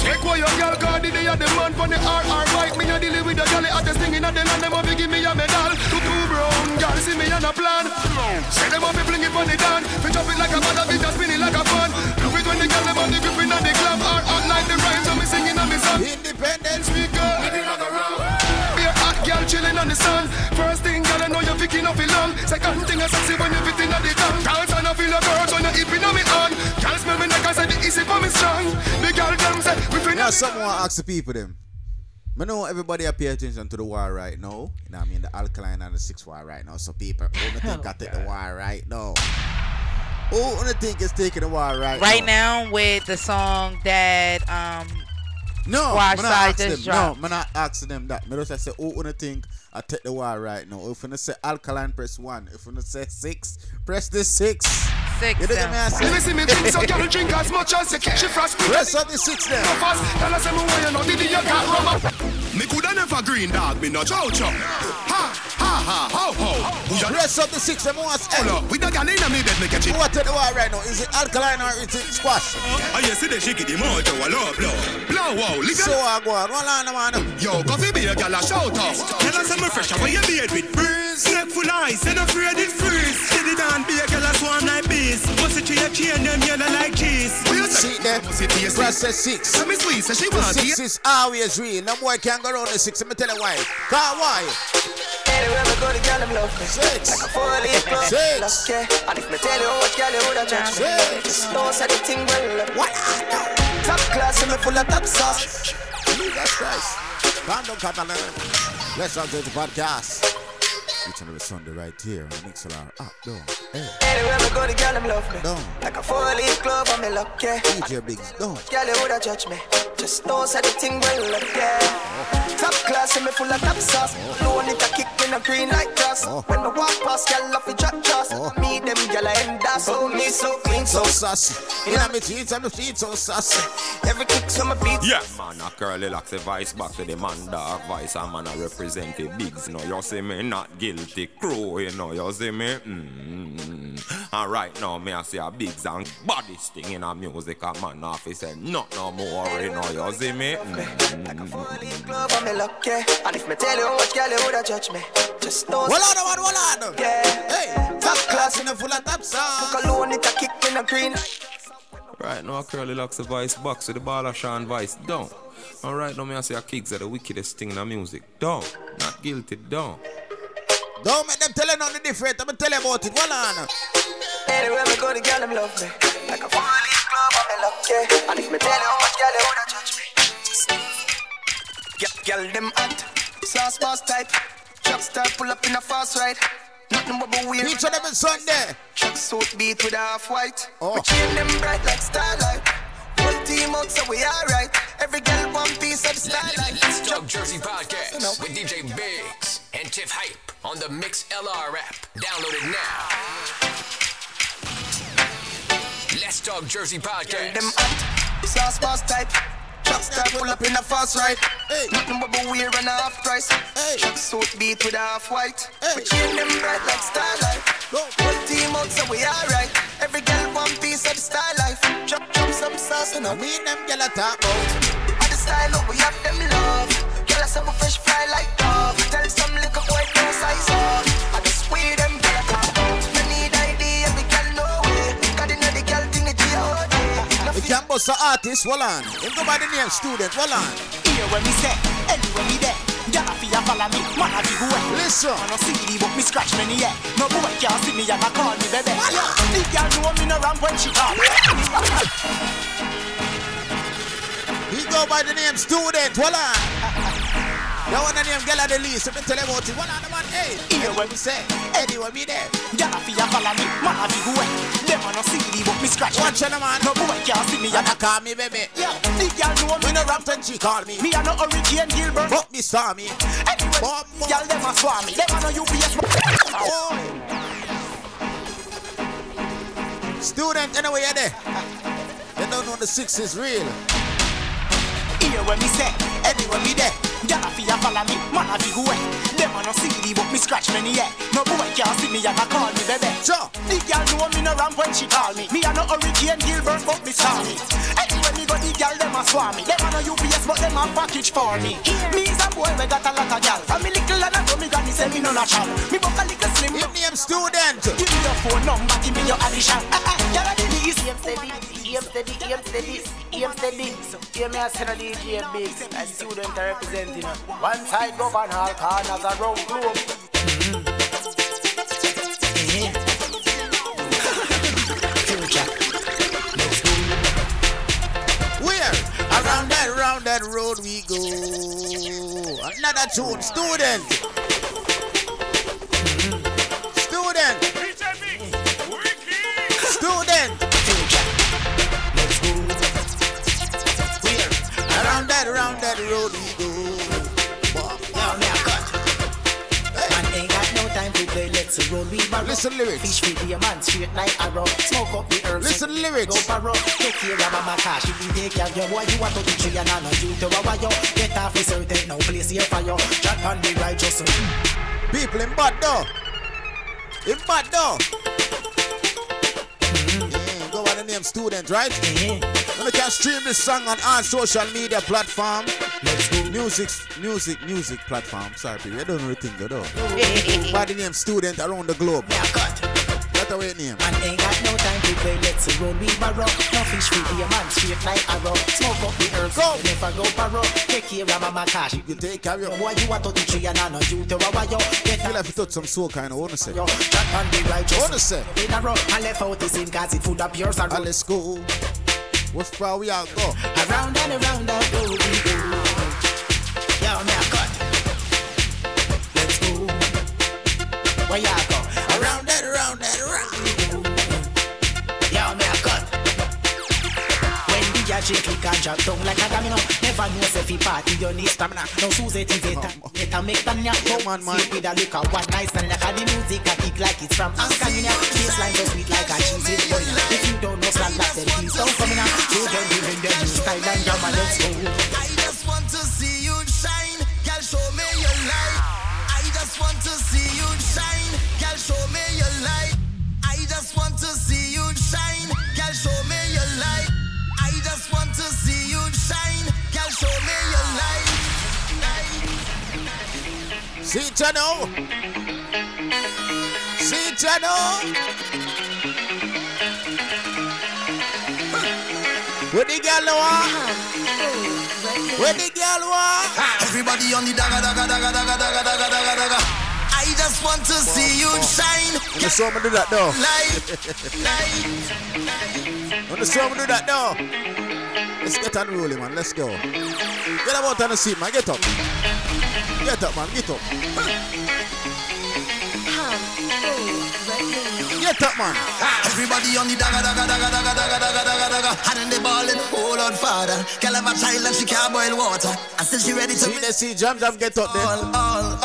Take what your girl got, the day of the month on the R.R. right. Me, you deal with the girl at the singing at the land. Them up, you give me a medal. Two brown girls, see me on a plan. Say them up, you bring it on the down. We chop it like a mother, bitch, spin it like a fan. Do it when the girl, them on the gripping and the glam. R.R. like the rhymes, so me singing on the song. Independence, we go. Chilling on the sun. First thing, girl, I know you're picking up a lung. Second thing, I sexy when you're fitting on the tongue. Dance and I feel a girl when you're eating on me on. Girl, smell me like I said, it's easy for me strong. The girl comes said, we feel now, someone ask the people them. I know everybody pay attention to the war right now. You know what I mean? The Alkaline and the 6 war right now. So people, who do think I take the war right now? Who do think is taking the war right now? Right now with the song that... No, I'm not asking them. That. Me just say, who wanna think I take the war right now? If you say Alkaline, press 1. If you say 6, press the 6. You don't let me see me think so. Girl, drink as much as you can. She frost me. Press up the 6 then. Tell us some way you know. Did you got rubber? Me coulda never green dog. Me no chow. Ha. Press up the 6 them once. Hello, we don't got in me bed. Me catch it. Who take the war right now? Is it Alkaline or is it Squash? Oh, you see the shaky the mojo. Blow. So I go on, roll on, man. Yo, coffee beer, girl, a shout out. Tell us I'm a fresh, when you beard with breeze. Neck full ice, and afraid it freeze. Steady down, beer, girl, a swarm like bees. Pussy to your chain, them yellow like cheese. See them, press the 6. So me sweet, so she wants it. 6 is always real. No boy can go round the 6, let me tell you why. Cause why? Anywhere I go, the girl, I'm lovely. 6. Like a 4-leaf club. 6. And if me tell you what girl, you would have judged me. 6. No, say the thing, well. What? Top class, I'm full of top sauce. That's Christ. Random Catalan. Let's Talk Jersey Podcast. Each and every Sunday right here on the Mixlr app. Anywhere we go, the girl them love me. Like a 4-leaf club, I'm lucky. DJ Biggs, girl, you woulda judge me. Just know say the thing well, Top class, I'm full of top sauce. Don't need to kick in a green like grass. When I walk past, girl love me just. Me them girl I end up. So me so clean, so sassy. You know me jeans and me feet so sassy. Every kick so my beat. Yeah, man, I curly like the vice back to the man dark vice. I'm man I represent the Biggs. No, you see me not guilty. The crew, you know, you see me? And right now, me I see a big and baddest thing in a music. A man off, he said, not no more, you know. you see me? Like a funny club, I'm lucky. And if me tell you what girl you woulda judge me, just know. Wallado. Yeah. Hey, top class in a full of top song. Fuck alone, it a kick in a green. Right now, Curly Locks the voice box with the baller Sean voice down. Alright, now me I say kicks are the wickedest thing in the music. Down. Not guilty, down. Don't make them tell you nothing different. I'm tell you about it. Wallado. Anywhere we go, the girl them love me. Like a funny club, I'm lucky. And if me tell you how much girl you woulda judge me, just girl them hot. Sauce boss tight. Truck star pull up in a fast ride. Nothing but a wheel. Each of them is Sunday. Truck suit beat with half white. Oh. We chain them bright like starlight. Whole team out so we alright. Every girl one piece of the starlight. It's Jug Jersey Podcast with DJ Biggs and Tiff Hype on the Mixlr app. Download it now. Let's Talk Jersey Podcast. Them hot. Sauce boss type. Truckster pull up in a fast ride. Hey. Nothing but a wear and a half price. Hey. Truck suit beat with a half white. Hey. We chain them bright like starlight. Whole team out so we alright. Every girl one piece of the star life. Chop some sauce and I mean them girl a top out. At the style up we have them love. Girl I some fresh fry like dove. Tell some little boy no size up. I just wear them girl a top out. You need ID and we can know it. Cause you know the girl thing it to your heart. We can bust an artist, Wallan. If go by the name student, Wallan. Here when we say, anywhere we there. Y'all feel follow me, man I be who. Listen. I no see the book, me scratch many yeah. No boy can't see me and I call me baby. The girl know me no ramp when she talk. He go by the name student, Wallan. The one the name Gala the least, if you tell him what you Wallan the man, hey. Here when we say, anywhere we there. Y'all feel follow me, man I be who. Them on a CD, but me scratch. Watch on the man. No boy can't see me. And I call me baby. Yeah, the girl know me. Me no rap when she call me. Me a no Hurricane Gilbert. But me saw me. Anyway, y'all them a swam me. Them on a UPS. Oh. Student, anyway, you're there. They don't know the six is real. Here when me say, anywhere me there. Y'all feel follow me. Man a big way. Them on a CD, but me scratch many yeah. No boy can't see me and I call me baby. Sure. The girl know me no ramp when she call me. Me a no Hurricane Gilbert, but me saw me. Anyway, me got the girl them a swam me. Them on a UPS, but them a package for me. Me is a boy we got a lot of girl. From me little and I know me granny say me no natural. Me book a little slim. Give me a student. Give me your phone number, give me your addition. Girl, I did this. EM steady. So hear me as a DJ Biggs, a student representing. One side govern all corners. Mm-hmm. Yeah. Where? Around that road we go. Another tune, student. Mm-hmm. Student. Student. Where? Around that road we go. Let's roll, we barrow. Listen to lyrics. Fish feed a man straight like arrow. Smoke up the earth. Listen to lyrics. Go barrow. Take care of my cash. If you take care of your boy, you want to be tree and honor you to a wire. Get off the certain, no place here for you. Jack on the righteous. People in bad though. In bad though. Mm-hmm. Yeah, go by the name student, right? Mm-hmm. And we can stream this song on our social media platform. Let's go. Music platform. Sorry, people. I don't know the thing, though. By the name student around the globe. Yeah, that's the way it name. And ain't got no time to play. Let's roll, we barrow. No fish with a man straight like arrow. Smoke up the earth. Go. Never go barrow. Take care of my cash. You take care of your boy. You want to do tree and I know you to a wire. I feel like we touch some soul kind of honest. Jack on the righteous. Honest. In a row. I left out the same cause it food up yours. And let's go. What's far we all go? Around and go we go. Yo, me a cut. Let's go. Where ya go? Around that, round. Yo, me a cut. When we a drink, we can drop down like a domino. Never know if he party, you need stamina. Now Susie TV, get a make them ya. Come on, man. Sleep with a look at one night stand like a the music. I kick like it's from Alkaline. This line so sweet like a cheesy boy. If you don't know slam like that, please don't come in. You can give him the new style and drama. Let's go. I just want to see you shine, girl, show me your light. I just want to see you shine, girl, show me your light. I just want to see you shine, girl, show me your light. I just just want to see you shine. Girl, show me your light. See channel. See channel. What the girl want? What the girl want? Everybody on the daga daga daga daga daga daga daga daga. I just want to see you shine. I'm gonna show me do that now. I'm gonna show me do that now. Let's get on rolling, man. Let's go. Get about on the seat, man. Get up. Get up, man. Get up. Get up, man. Everybody on the daga daga daga daga daga daga daga daga. Hand in the ball and hold on, father. Girl have a child and she can't boil water. I said she ready to. See, let's see. Jam, jam. Get up, then. All.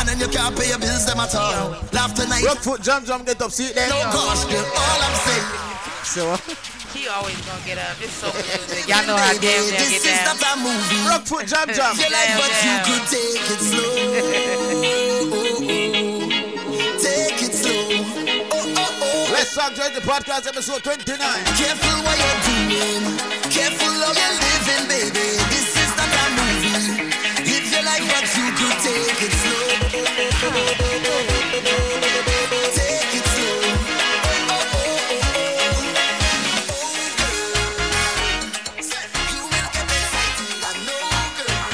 And then you can't pay your bills them at all. Laugh tonight. Rock foot, jump, jump, get up, see it there. No gosh, girl, all I'm saying. So what? He always gonna get up. It's so music. Y'all know how damn they get down. This is not a movie. Rock foot, jump, jump. You're like, but you could take it slow. Take it slow. Let's talk to the podcast episode 29. Careful what you're doing. Careful how you're living, baby. This is not a movie. If you like what you could take it slow. Take it slow. You will get excited, I know, girl.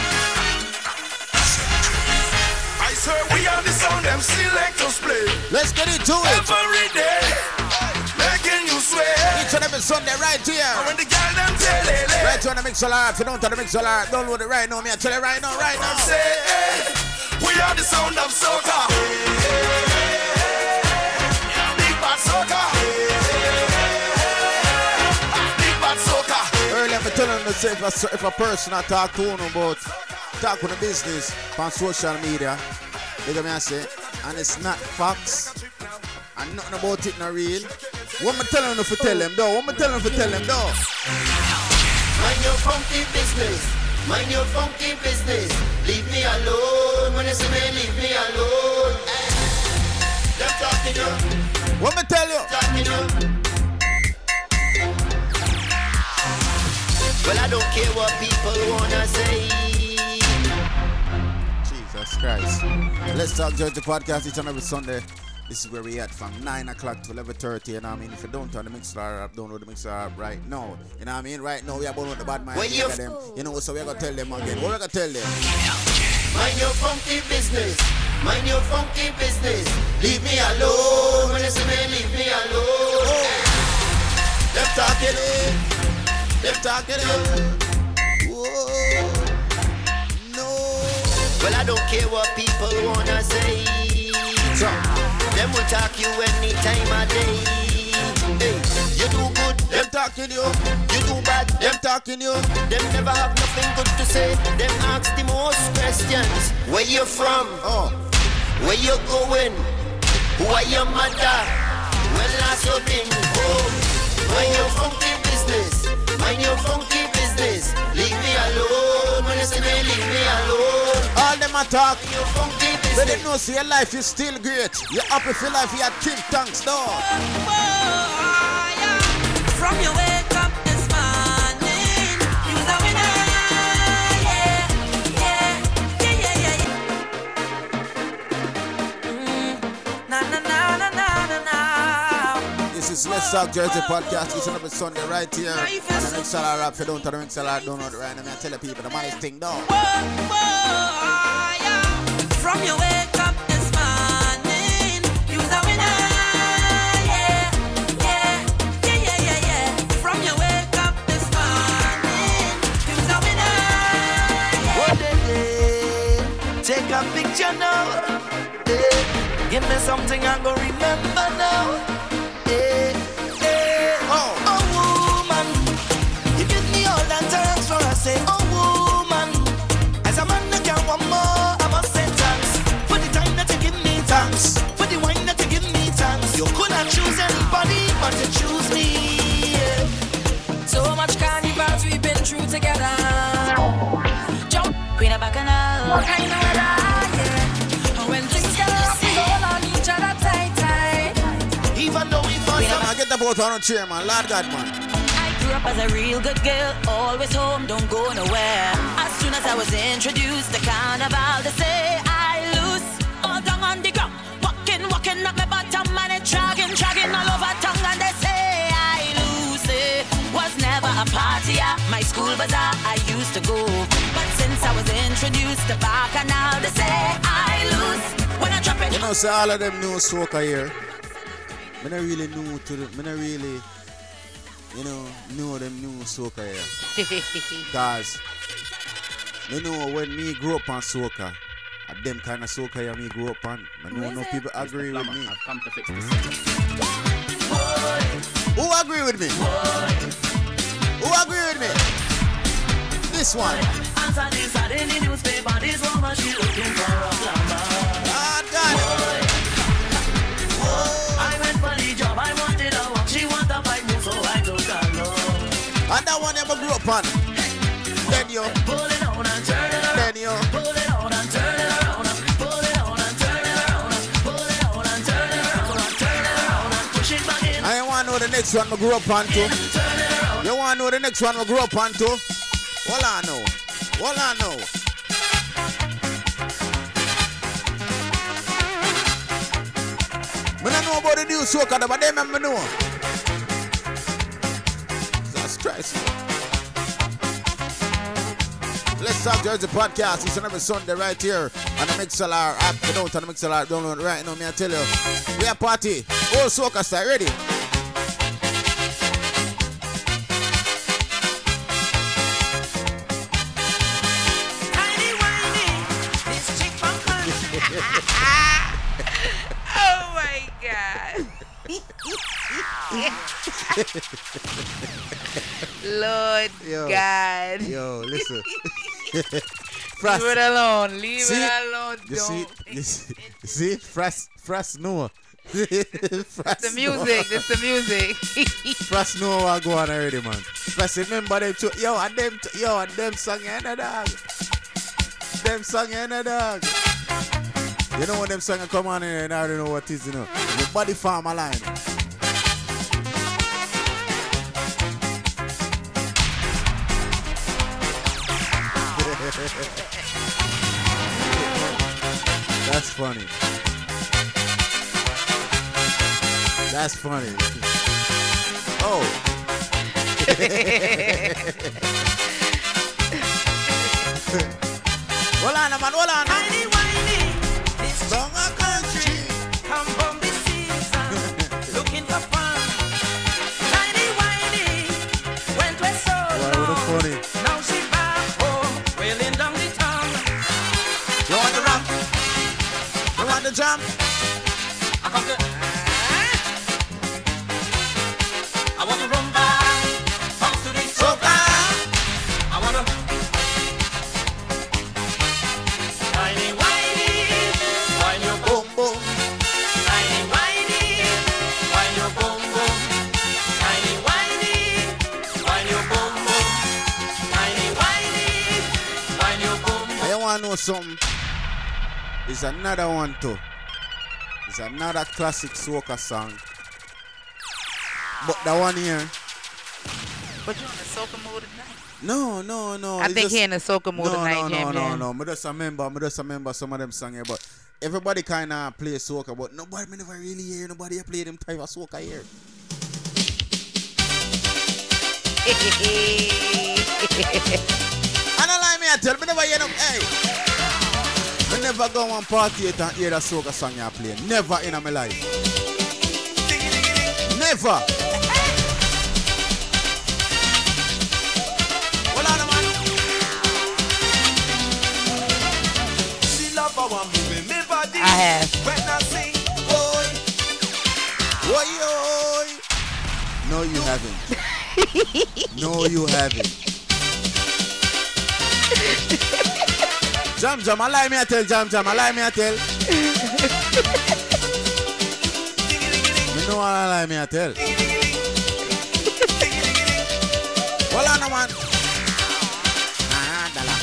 I swear we are the sound them selectors play. Let's get into it. Every day, making you swear. Each and every Sunday right here. And when the girl them tell it. Right here on the Mixlr. If you don't on the Mixlr, don't load it right now. Me I tell it right now, right now. Say, we are the sound of soca. Big bad soca. Big bad soca. Earlier I'm telling myself if a person I talk to them about talk on the business on social media, they can say, and it's not facts and nothing about it not real. What am telling them for tell them though? What am telling them for tell them though? Mind your funky business. Mind your funky business. Leave me alone. When you see me, leave me alone. Them talking to you. What me tell you? Talking to you. Well, I don't care what people wanna say. Jesus Christ. Let's talk Judge the podcast each and every Sunday. This is where we at from 9 o'clock to 11:30, you know what I mean? If you don't turn the Mixlr up, download the Mixlr up right now. You know what I mean? Right now, we are born with the bad mind. You know, so we're going to tell them again. What we're going to tell them? Mind your funky business. Mind your funky business. Leave me alone. When you see me, leave me alone. Them talking it. Them talking it. Whoa. No. Well, I don't care what people want to say. So, them will talk you any time of day. Hey, you do good, them talking you. You do bad, them talking you. Them never have nothing good to say. Them ask the most questions. Where you from? Oh. Where you going? Who are your mother? When last you been home? Mind your funky business. Mind your funky business. Leave me alone. When you see me, leave me alone. All them are talk. Mind your funky business. But they know, see, your life is still great. You're happy for life, you have think tanks, no. From your wake up this morning, you was a winner, yeah. This is Let's Talk Jersey Podcast. It's another Sunday right here. And the Mixlr app, if you don't turn the Mixlr app, don't know it right now. I tell the people, the money's thing, no. From your wake up this morning, you was a winner, yeah, yeah, yeah, yeah, yeah, yeah. From your wake up this morning, you was a winner, yeah. One day, take a picture now, yeah. Give me something I'm gonna remember now, yeah, yeah. Oh, oh woman, you give me all the times for I say, oh woman, as a man I can't want more. For the wine that you give me thanks. You could have choose anybody, but you choose me, yeah. So much carnivals we've been through together. Jump, Queen of Bacchanal, kind of weather, yeah. And when things get up, we hold on each other tight, tight. Even though we fought, I get the boat on a chair, man, Lord God, man. I grew up was a real good girl, always home, don't go nowhere. As soon as I was introduced to carnival, they say I lose all down on the ground. Walking up my bottom and it dragging all over tongue, and they say I lose it. Was never a partier, my school bazaar I used to go. But since I was introduced to Barker, now they say I lose when I drop it. You know, so all of them know soca here. I don't really know to the, I don't really know them new soca here. Because you know, when me grew up on soca, them kind of soca here me grew up on, I know no people agree with me. I've come to fix this. Who agree with me? Who agree with me? This one. Answer this, I didn't need newspaper. This woman, she looking for a plumber. Ah, God. I went for the job, I wanted a walk. She wanted a bike move, so I took her love. And that one never grew up on. Then you pull it on and turn it on. Then you pull it on and turn it on. The next one I grew up on to. You want to know the next one I grew up on to? Well, I know. Well, I know. I don't know about the new soca, but they remember know. That's crazy. Let's talk to the podcast. It's another Sunday right here on the Mixlr app. You know, on the Mixlr download right now. Me I tell you, we are party. All soca style ready. Lord yo, God. Yo, listen. Frost, leave it alone. Leave see, it alone. You don't. See? Frost Noah. The music. That's the music. Frost Noah will go on already, man. Frost, remember them two. Yo, and them song Yana dog. Them song Yana dog. You know when them song come on here and I don't know what it is, you know. The body farm line. That's funny. That's funny. Oh. Hold on, man. Hold on. Song of country. Come from the season. Looking for fun. Tiny whiny. Went with so long. What a funny. Jump. I want to run back to the soca. I want to whiny, whiny, whiny your boom boom. Whiny, whiny, whiny your boom boom. Whiny, whiny, whiny your boom boom. Whiny, whiny, whiny your boom boom. I want to know something. It's another one too. It's another classic soca song. But that one here. But you're in the soca mood tonight? No. I think you're in the soca mood tonight, No. I just remember some of them songs here, but everybody kind of play soca, but nobody never really hear nobody play them type of soca here. I don't like me, I tell me never hear them. Hey. I never go on party and hear that soca song you play. Never in my life. Never. Hold on, man. She love how I'm moving my body. I have. When I sing, boy. Boy, boy. No, you haven't. No, you haven't. Jam, I lie me, I tell. You know what I lie me, I tell. Hold on, man. Dala.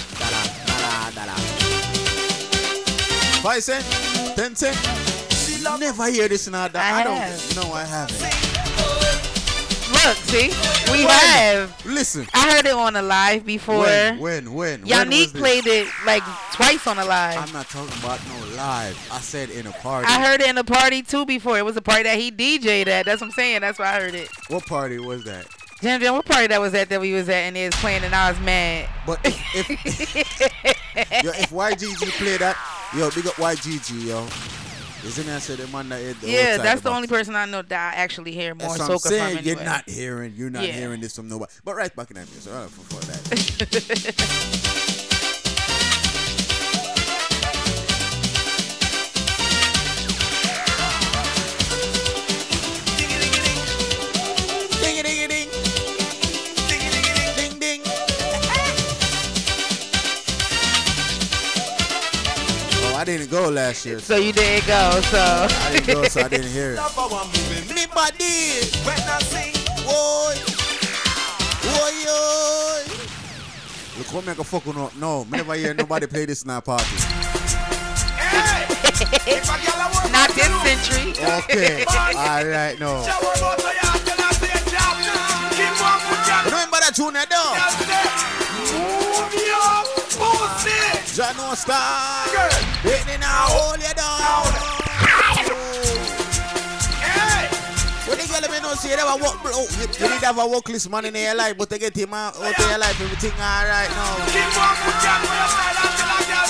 5 cents, 10 cents. Never hear this now. I don't. No, I haven't. Look, see, we have. Listen, I heard it on a live before. When? Yannick played it like twice on a live. I'm not talking about no live. I said in a party. I heard it in a party too before. It was a party that he DJ'd at. That's what I'm saying. That's why I heard it. What party was that? Jim, what party that was at that we was at and it was playing and I was mad. But if YGG play that, yo, big up YGG, yo. Isn't that so the man that heard the yeah, that's the only person I know that I actually hear more soca from anyway. You're not hearing this from nobody. But right back in that music, all right, for that. I didn't go last year. So you didn't go, so. I didn't go, so I didn't hear it. Look, what make a fuck on? No, never hear nobody play this in our party. Not this century. Okay. All right, no. Remember that tune that dog? Just no style. Waiting now, hold you down. Hey! When they get me no see, you need to have a workless man in your life, but they get him out of your life, everything alright now.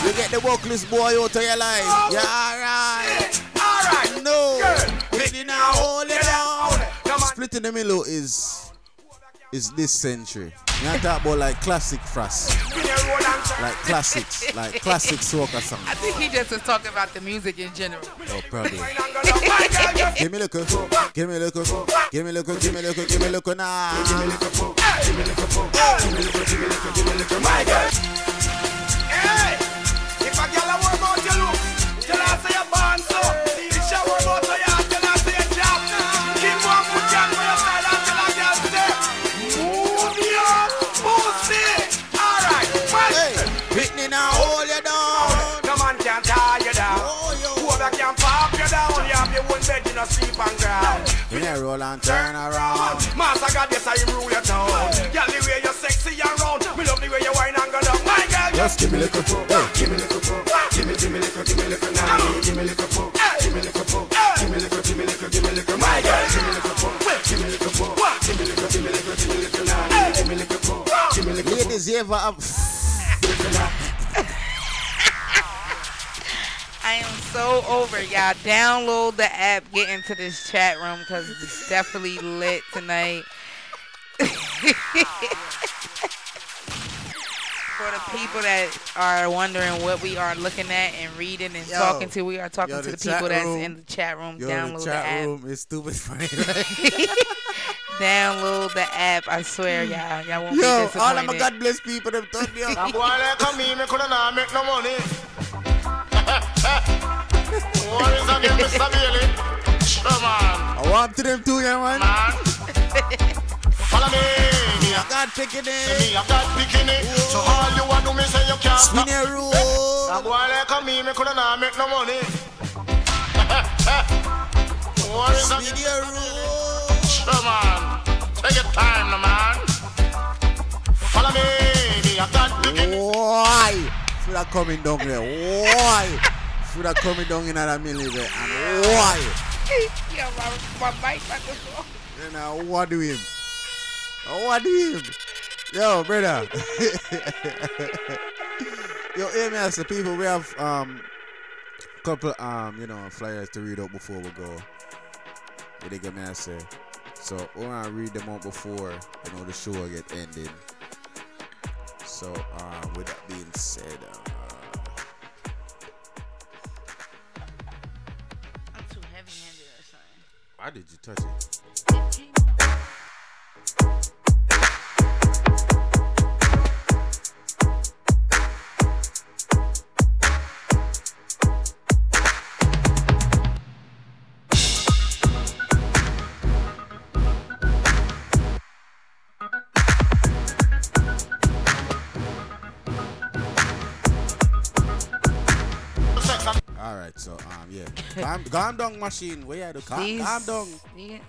You get the workless boy out of your life. Yeah, alright. Alright. No. Waiting now, hold you down. Split in the middle is this century. You have to talk about like classic frost. Like classic soca song. I think he just was talking about the music in general. Oh, probably. Give me a look, nah. Give me a look, my girl. Hey, if a girl work out your look, tell her say you born so. If she work out your heart, tell her say you job. Keep one foot down for your side until I just step. Move your pussy. Pitney now, hold you down. No man can tie you down. Whoever can pop you down. You have your own bed, you no sleep on ground. When you roll and turn around, master God, yes, I rule your town. Girl, the way you're sexy and round, me love the way you whine and go down. My girl, just give me a little foot, give me a little now, give me a little foot, my girl, give me a little foot, now, give me a little foot. Ladies, you ever have? I am so over y'all. Download the app, get into this chat room because it's definitely lit tonight. For the people that are wondering what we are looking at and reading and talking to, we are talking to the people that's in the chat room. Download the app. Room is stupid funny. Download the app, I swear, y'all. Y'all won't be disappointed. All of my God bless people, them told me. I'm going like me, me coulda not make no money. What is again, Mr. Bailey? Sure, man. I want to them too, yeah, man. Follow me. Me, I got picking it. Me, I got picking it. So all you want to me say you can't. Spin a roll. I'm going like me, me coulda not make no money. What is again, Mr. Bailey? Sure, man. Take your time, man. Follow me. Me, I got picking it. Why? Shoulda coming down there. Why? Shoulda coming down in another minute there. And why? Yeah, my mic back was wrong. Then I wadu him. Yo, brother. Yo, hear me as the people. We have couple flyers to read up before we go. You dig me as say. So we're gonna read them out before the show get ended. So, with that being said, I'm too heavy-handed or something. Why did you touch it? All right, so yeah. Calm down, machine. Where you do? Calm down.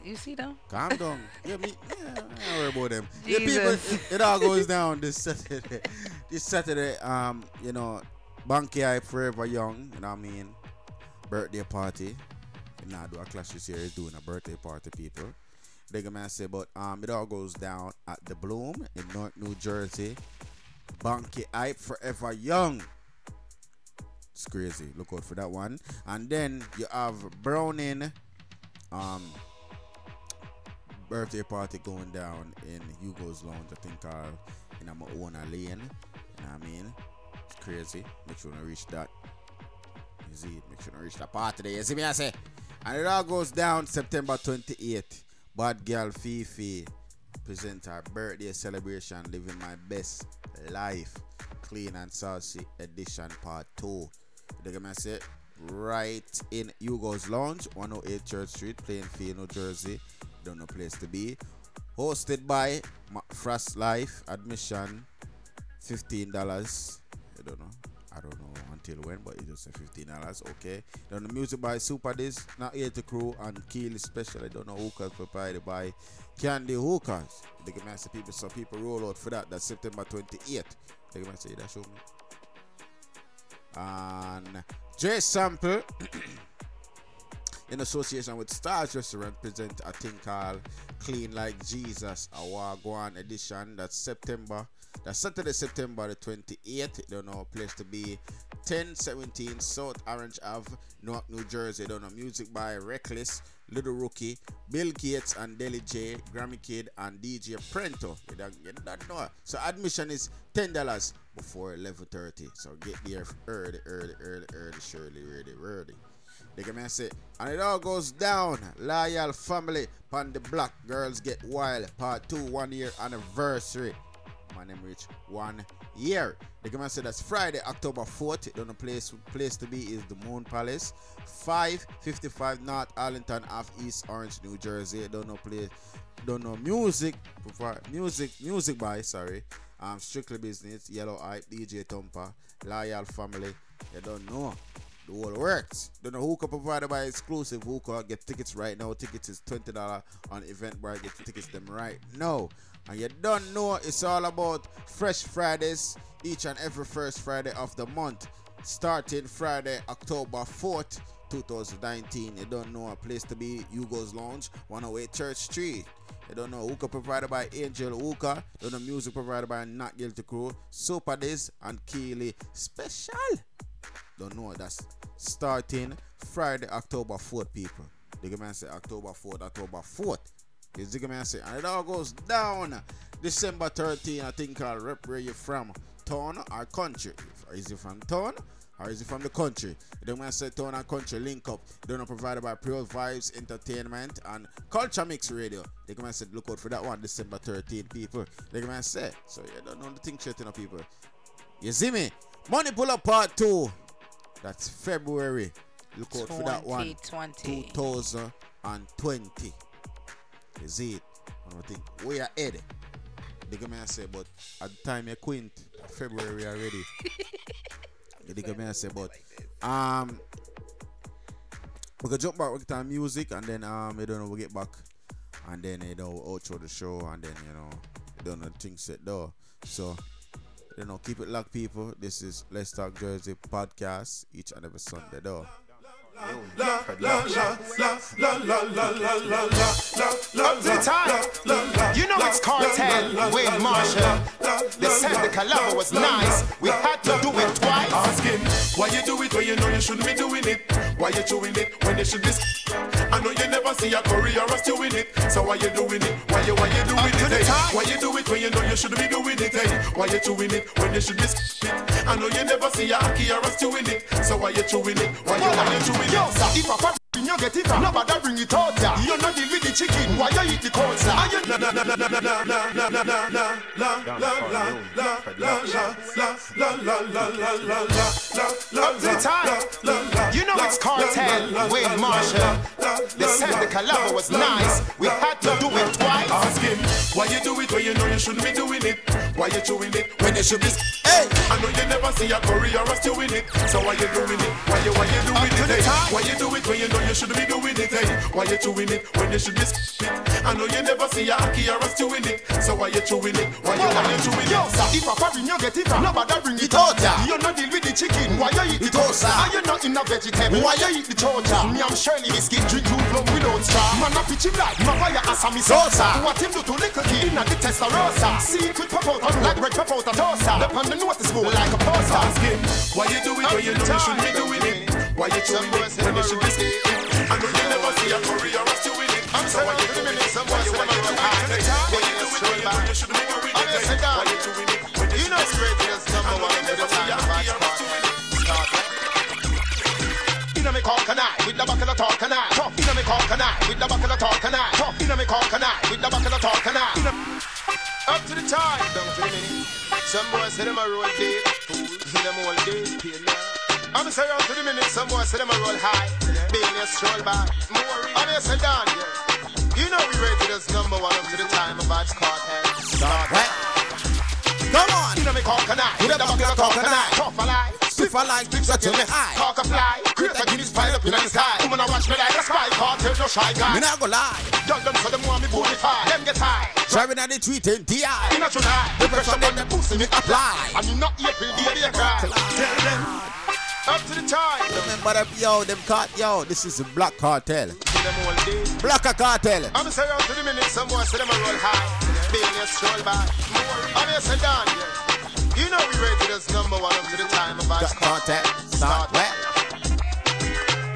You see them? Calm down. Yeah, me. Yeah, I worry about them. Yeah, people. It all goes down this Saturday. This Saturday, you know, Banky Hype Forever Young. You know what I mean? Birthday party. Nah, do a clash this year is doing a birthday party, people. Big man say, but it all goes down at the Bloom in North New Jersey. Banky Hype Forever Young. It's crazy. Look out for that one. And then you have Browning birthday party going down in Hugo's Lounge. I think in my own lane. You know what I mean? It's crazy. Make sure you reach that. You see it? Make sure you reach that part today. You see me? I say. And it all goes down September 28th. Bad Girl Fifi presents her birthday celebration, living my best life. Clean and Saucy Edition Part 2. Dig me say, right in Hugo's Lounge, 108 Church Street, Plainfield, New Jersey. Don't know place to be. Hosted by Frost Life. Admission $15. I don't know until when, but it just $15. Okay. Then the music by Super Days, Not Guilty Crew, and Keely Special. I don't know hookahs provided by Candy Hookahs. Dig me say, people. So people roll out for that. That's September 28th. Take my say that show me. And J Sample in association with Stars Restaurant present a thing called Clean Like Jesus, our Guan edition. That's Saturday, September the 28th. Don't know place to be. 1017 South Orange Ave, Newark, New Jersey. Don't know music by Reckless, Little Rookie, Bill Gates and Deli J, Grammy Kid and DJ Prento. You don't know. So admission is $10 before 11:30. So get there early, surely. They can say, and it all goes down. Loyal Family, Pan the Block, Girls Get Wild, Part 2, 1 year anniversary. My name reach 1 year. The man said that's Friday, October 4th. The place to be is the Moon Palace, 555 North Arlington, half East Orange, New Jersey. Don't know music by Strictly Business, Yellow Hype, DJ Thumper, Loyal Family. You don't know. The whole works. Don't know hookah provided by Exclusive Hookah. Get tickets right now. Tickets is $20 on Eventbrite. Get tickets them right now. And you don't know, it's all about Fresh Fridays each and every first Friday of the month. Starting Friday, October 4th, 2019. You don't know, a place to be, Hugo's Lounge, 108 Church Street. You don't know, hookah provided by Angel Hookah. Don't know, music provided by Not Guilty Crew, Super Days, and Keely Special. Don't know, that's starting Friday, October 4th, people. The man say October 4th. And it all goes down December 13th. I think I'll rep where you're from, town or country. Is it from town or is it from the country? Then when I say town and country link up, they're not provided by Pure Vibes Entertainment and Culture Mix Radio. They can say look out for that one December 13th, people. They can say so you don't know the thing shit, you know, people. You see me? Money Pull Up Part 2. That's February. Look out for that one. 2020. You see it? I don't think we are ahead. The guy may say, but at the time you quint, February already. The guy may say, but we can jump back with time music and then you don't know we get back and then you know we'll outro the show and then you know you don't know the things set door. So you know keep it locked, people. This is Let's Talk Jersey podcast each and every Sunday though. Up to time. You know it's Cartel, Wave Marshall. They said the collab was nice. We had to do it twice. Asking why you do it when you know you shouldn't be doing it. Why you doing it when they should be. I know you never see a career as you in it. So why you doing it? Why you doing it? Why you do it when you know you shouldn't be doing it? Why you doing it when they should be. I know you never see a career as you in it. So why you doing it? Why you doing it? Yo, sir, if I fuck you get it, no bother bring it out, sir. You not deal with the chicken, why you eat the cold, sir? Up to time. You know it's Cartel, Wave Marshall. They said the collab was nice. We had to do it twice. Ask him, why you do it when you know you shouldn't be doing it? Why you doing it when you should be? Hey, I know you never see a career as you in it. So why you doing it? Why you doing it? Why you do it when you know you should be doing it, eh? Why you chewing it when you should be it? I know you never see a key or us chewing it. So why you chewing it? Why you chewing it? Yo, sir, if a bring you get it, nobody bring it out, yeah. You not deal with the chicken, why you eat it all, sir? Are you not in a vegetable, why you eat the torta? Me, I'm surely risky, drink you from without star. Man, I pitch him like, my fire as a misosa. What him do to little kid in a testarossa? See, it could pop out on like red pop out a toaster. The panda know what is more like a poster. Why you do it when you know you should be doing it? Why you chewing it when you should be it? I know you never see a career as to win it. I'm so why you doing it? Why you doing it? Why you do it when you know you should be doing it? Why you doing it? You know it's great, it's number one at the time. You know me call can I, with the bucket of talk can I. You know me call can I, with the bucket of talk can I. You know me call can I, with the bucket of talk can I. Up to the time, don't feel me. Some boys say them a roll deep, fools them all deep. I'm say up to the minute, some boys say them a roll high, business roll back. I'm here say down, you know we rated as number one up to the time of Vibes Cartel. Start come on, you know me call can I, with the bucket of talk can I. Tough a lie, stiff a lie, stiff such a me high. Talk a fly, create a Guinness pile up in the sky. Woman a watch me like a spy, cartel no shy guy. Me not go lie, dog them so them want me bonify. Them get high. Driving at the 310 Ti. In a July, the pressure on the pussy me apply. And you not April, the cry. Tell them up to the time. Remember them, yo, them cart, yo. This is a black cartel. Black a cartel. I'm sorry, to the minute, some more say them a roll high. Business roll back. I'm here, say down. You know we rated as number one up to the time of our cartel. Start wet.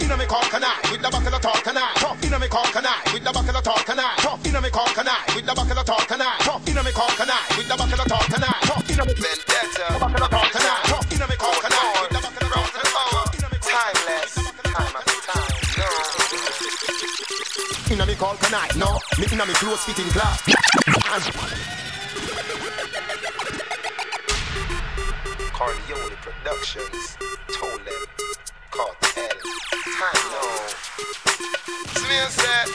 You know me call can I, with the bucket of talk can I. Tough, you know me call can I, with the bucket of talk can I. Tough, you know me call can I, with the bucket of talk can I. Tough, you know me call can I, with the bucket of talk can I. Tough, you know me vendetta, bucket of talk can I. Tough, you know me call can I, with the bucket of round to the power. Timeless, time after time, no. You know me call can I, no. You know me close fitting glass. Carlione Productions, Tolan, Cartel. I know. Smear said,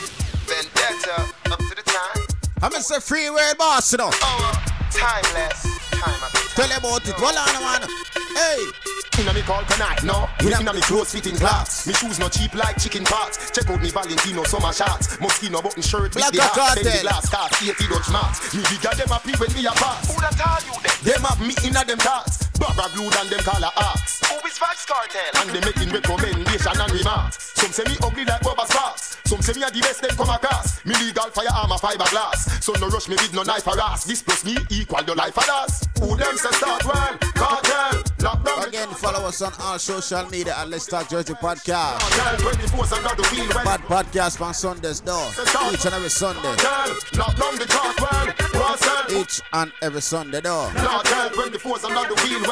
vendetta, up to the time. I'm a free word boss, you know. Timeless, time after time. Tell you about it, well on, man. Hey. You know me call tonight, no. You know me clothes fitting glass. Me shoes no cheap like chicken parts. Check out me Valentino summer shots. Moschino button shirt with the heart. Then the glass card, 80 Dutch marks. Me bigger them up when me a pass. Who that tell you then? Them up me inna them tarts. Barbara blue than them color arts. Who is Vibes Cartel? And they making recommendation and remarks. Some say me ugly like rubber sparks. Some say me a the best them come across. Me legal firearm a fiberglass. So no rush me with no knife or ass. This plus me equal the life alas. Who them say start well? Cartel. Lock down again. Follow us on all social media and let's start Jersey Podcast. Bad podcast on Sundays, though. Each and every Sunday. Each and every Sunday, though.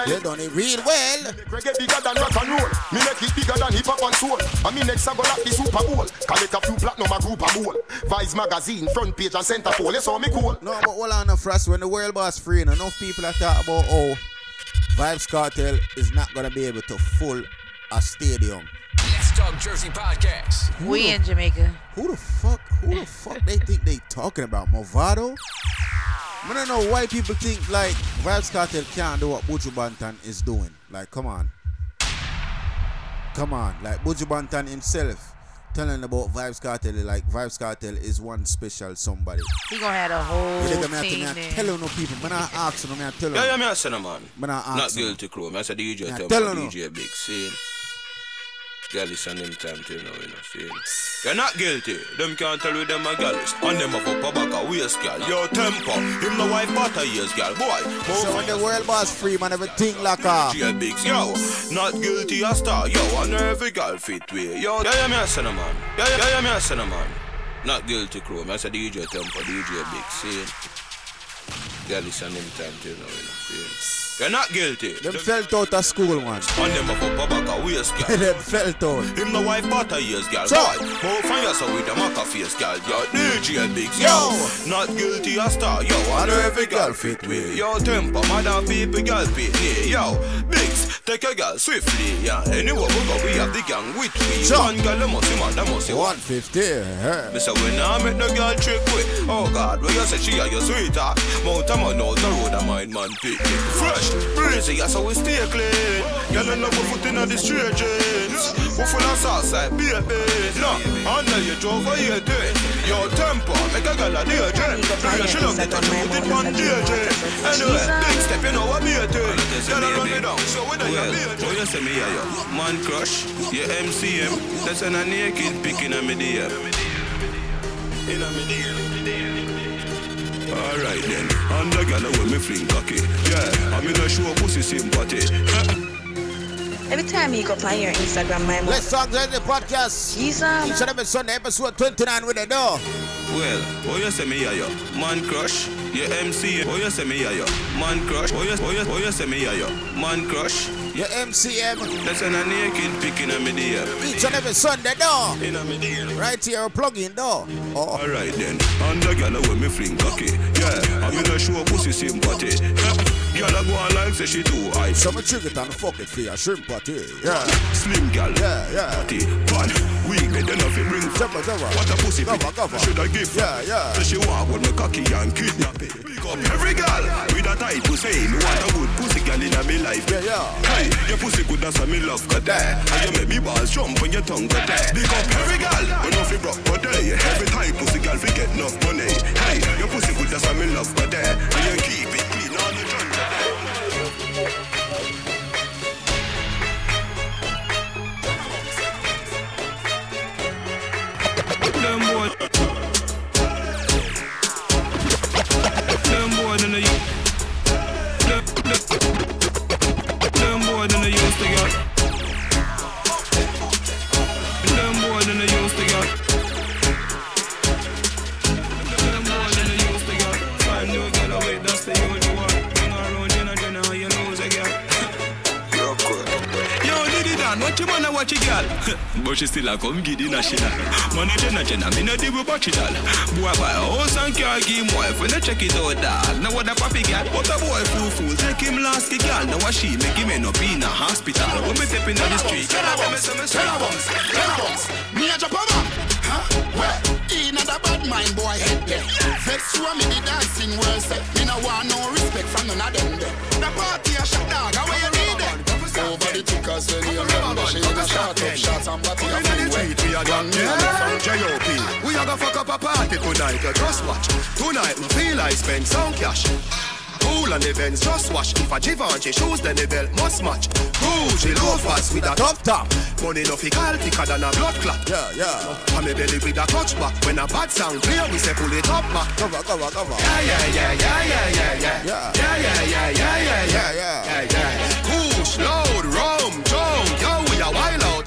They done it real well. Me make it bigger than hip hop and soul. I mean, next I go like the Super Bowl. Collect a few platinum and group a bowl. Vice magazine, front page and center pole. It's all me cool. No, but hold on, Frost. When the world was free, enough people are talking about oh. Vibes Cartel is not going to be able to full a stadium. Let's talk Jersey Podcast. We in Jamaica. Who the fuck they think they talking about? Movado? I don't know why people think like Vibes Cartel can't do what Buju Banton is doing. Like, come on. Like Buju Banton himself telling about Vibes Cartel. Like Vibes Cartel is one special somebody. He gonna have a whole team there. I tell no people. Man, I ask them. I tell them. Yeah, I say no man. Man, I ask Not Guilty Crew. I say DJ Thumper, DJ Biggs. See, girl, listen them time till now. You know, see, you're not guilty. Them can't tell with them a girl. On them a fuck back a waist, girl. Your temper, him the wife butter years, girl. Boy, so when the world was free, man, everything like a DJ Biggs. Yo, not guilty a star. Yo, on every girl fit way. Yo, yeah, me a cinnamon. Yeah, me a cinnamon. Not Guilty Crew. I said DJ Tempo, DJ Biggs. See, girl, listen them time till now. You know, see. You're not guilty. Them felt out of school, man. On them up a back a waist, girl. Them felt out. Him the wife butter years, girl. So, more find yourself with a maca face, girl. Yo, DJ Biggs, yo. Not guilty a star, yo. And every girl fit way. Yo, temper, mother people, girl fit. Yo, Biggs, take a girl swiftly, yeah. Anyway, we have the gang with me. John girl, I must see 150. Yeah. Mister, when I make the girl trick with. Oh God, when you say she are your sweetheart, Mount Amon out the road of mine, man, pick it. Fresh, breezy, yes, so we stay clean. Girl, I love a foot in the straight jeans. We full of sauce like baby. No, I know you drove a year day. Your temper, make a girl a DJ. She love it and shoot it on DJ. Anyway, big step, you know what me a thing. Girl, I run me down, so whether you're DJ. When you say me, yeah, man crush, you MCM. That's an a naked picking a me DM. In a me DM. Alright then, and the girl with me fling cocky. Yeah, I'm in a show pussy sympathy. Every time you go on your Instagram, my mother. Let's talk to the podcast. He's each and every Sunday, episode 29 with the door. Well, oh yes, me yeah, man crush, your MCM. Oh yes, me yeah, man crush. Oh yes, me yeah, man crush, your MCM. That's an a naked picking a me DM. Each and every Sunday, door. In a me DM. Right here, plug-in door. Oh. Alright then, and the girl with me fling cocky. Yeah, I'm gonna show pussy sympathy. Girl I go on like say she too high. So I trick it and fuck it for your shrimp party. Yeah. Slim girl. Yeah. Party. Fun. Weak better than nothing bring. What a pussy cover. Should I give? Yeah. So she walk with my cocky and kidnap it. Pick up every girl with a tight pussy. Me want a good pussy girl in my life. Yeah. Hey, your pussy good as me love got there. And you make me balls jump when your tongue got there. Pick up every girl when nothing broke but day. Every time pussy girl forget enough money. Hey, your pussy good as me love got there. And you keep it clean on the tongue. But she still a come giddy national. Money Jenna, me no deal with watch it all. Boy buy a house and car, give him wife when I check it out, dog. Now what a papi girl, what a boy fool, take him last girl. Now what she make him end up in a hospital. When me step in the street, tell her bombs. Me a drop over. Huh? Where? In a bad mind boy head there. Vex you me the dancing world set. Me no want no respect from none of them there. The party a shot dog, how you read it? Over the tickers when you remember she in a shot-up shots and batty a freeway. We are gang from J.O.P. We are gonna fuck up a party tonight, just watch. Tonight we feel I spend some cash. Cool and events, just watch. If a Givenchy shoes, then the belt must match. Bougie loafers with a top. Money no fickle, thicker than a blood clot. Yeah. And me belly with a touch back. When a bad sound clear, we say pull it up back. Cover. Yeah. Push, load, rum, jump, yo, we a wild out.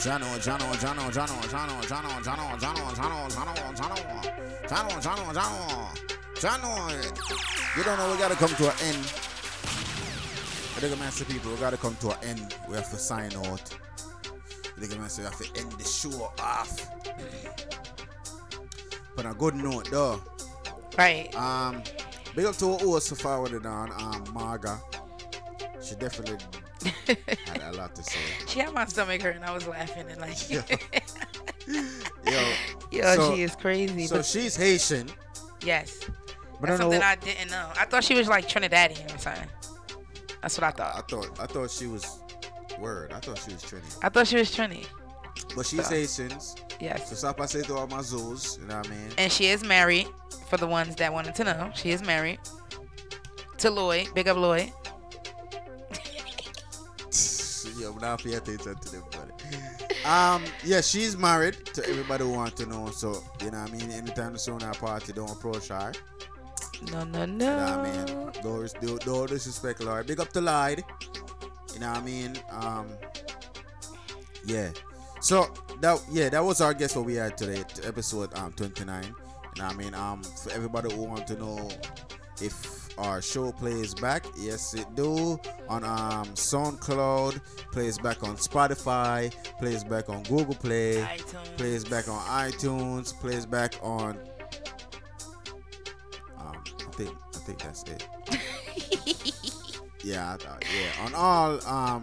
Jano. You don't know, we gotta come to an end. I think, master people, we gotta come to an end. We have to sign out. I think, master, we have to end the show off. But a good note, though. Right. Big up to our host so far with it on, Mawga. She definitely. Had a lot to say. She had my stomach hurt and I was laughing and like Yo, so, she is crazy. So she's Haitian. Yes. But that's something I didn't know. I thought she was like Trinidadian or something. That's what I thought. I thought she was word. I thought she was Trini. But she's so. Haitians. Yes. So stop I say to all my zoos, you know what I mean? And she is married, for the ones that wanted to know. She is married to Lloyd. Big up Lloyd. Yeah, she's married to everybody who wants to know. So, you know what I mean? Anytime soon at a party, don't approach her. No. You know what I mean? Don't disrespect Lloyd. Big up to Lloyd. You know what I mean? Yeah. So that was our guest what we had today, episode 29. And I mean, for everybody who want to know if our show plays back, yes it do, on SoundCloud, plays back on Spotify, plays back on Google Play, iTunes. Plays back on iTunes, plays back on I think that's it. Yeah, on all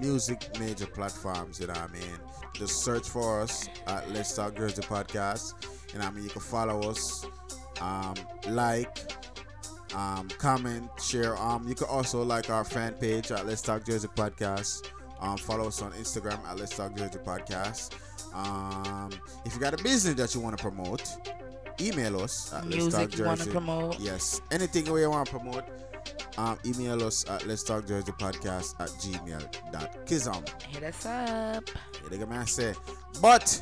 music major platforms, you know what I mean. Just search for us at Let's Talk Girls the Podcast, and I mean you can follow us, comment, share. You can also like our fan page at Let's Talk Jersey Podcast. Follow us on Instagram at Let's Talk Jersey Podcast. If you got a business that you want to promote, email us at Music Let's Talk Jersey. You want to promote? Yes, anything you want to promote, email us at Let's Talk Jersey Podcast at gmail.com. Hit us up. But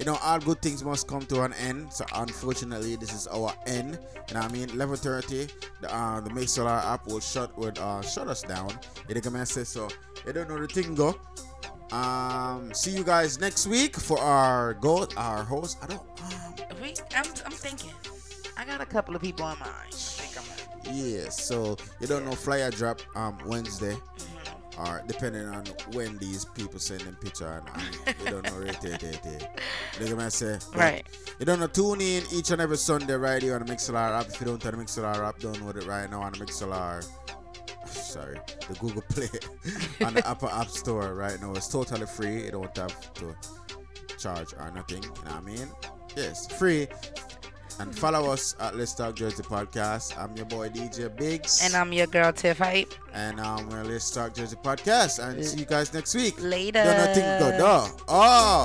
you know, all good things must come to an end. So unfortunately, this is our end. You know what I mean? 11:30, the Mixlr app will shut us down. You know what I say? So you don't know the thing go. See you guys next week for our host. I'm thinking. I got a couple of people in mind. Yeah. So you don't know, flyer drop Wednesday. Or depending on when these people send them picture and you don't know right. You don't know, tune in each and every Sunday right here on the Mixlr app. If you don't have the Mixlr app, download it right now on the Mixlr. Sorry, the Google Play on the Apple App Store right now. It's totally free. You don't have to charge or nothing. You know what I mean? Yes, free. And follow us at Let's Talk Jersey Podcast. I'm your boy DJ Biggs. And I'm your girl Tiff Hype. And we're Let's Talk Jersey Podcast. And see you guys next week. Later. Don't nothing go down. Oh.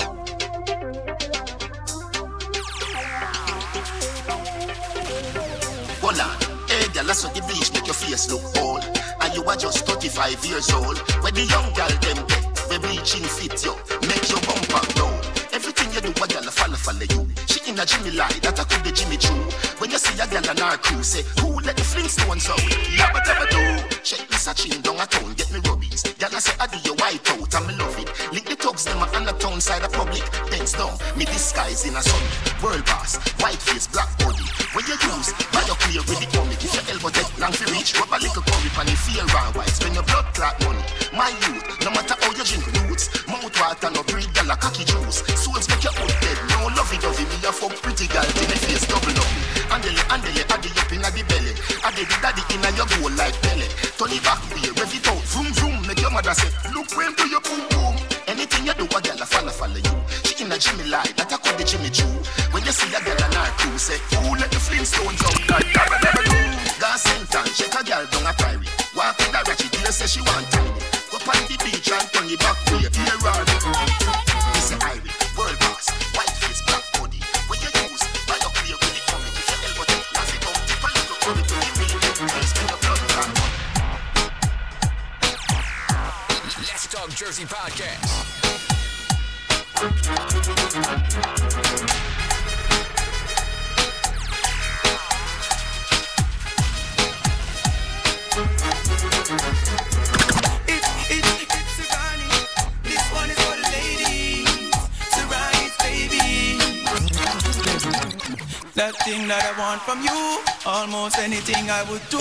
Hold on. Hey, girl, that's what the bleach make your face look old. And you are just 35 years old. When the young girl them get, the bleaching fit you. Make your bumper down. Everything you do, a girl follow you. She in a Jimmy lie, that I could be Jimmy Choo. When you see a girl and her crew, say, who let the Flintstones out? Yabba-dabba-doo. Check this a chin down a town, get me rubies. Girl I say, I do your white out, and me love it. Link the thugs, them on the town side of public. Bends down, me disguise in a sun. World pass, white face, black body. When you use, buy your clear with the comic. If your elbow dead, long for reach, rub a little curry pan, you feel round white. Spend your blood clot money. My youth, no matter how you drink roots. Mouth water, no breed, girl a cocky juice. Souls make your own dead, no lovey-dovey. Me a fuck pretty girl, till me face double up. Andele, andele, adi up inna the belly. Adi the daddy inna your goal like belly. Turn it back way, rev it out, vroom vroom. Make your mother say, look when do your boom boom. Anything you do, a girl a follow you. She inna Jimmy lie, that I call the Jimmy Choo. When you see a girl and her crew, say, who let the Flintstones out? Gas and tan, check a girl down a prairie. Walk in the ratchet, you say she want tiny. Go on the beach and turn it back way, here on the this is Irish, world boss, white face, black body. When you use, buy your clear with the comic. If your elbow take, laugh it out, tip a little curry to the real. Let's put your blood back on. Let's Talk Jersey Podcast. It's Savani. This one is for the ladies. To rise, baby. That thing that I want from you, almost anything I would do.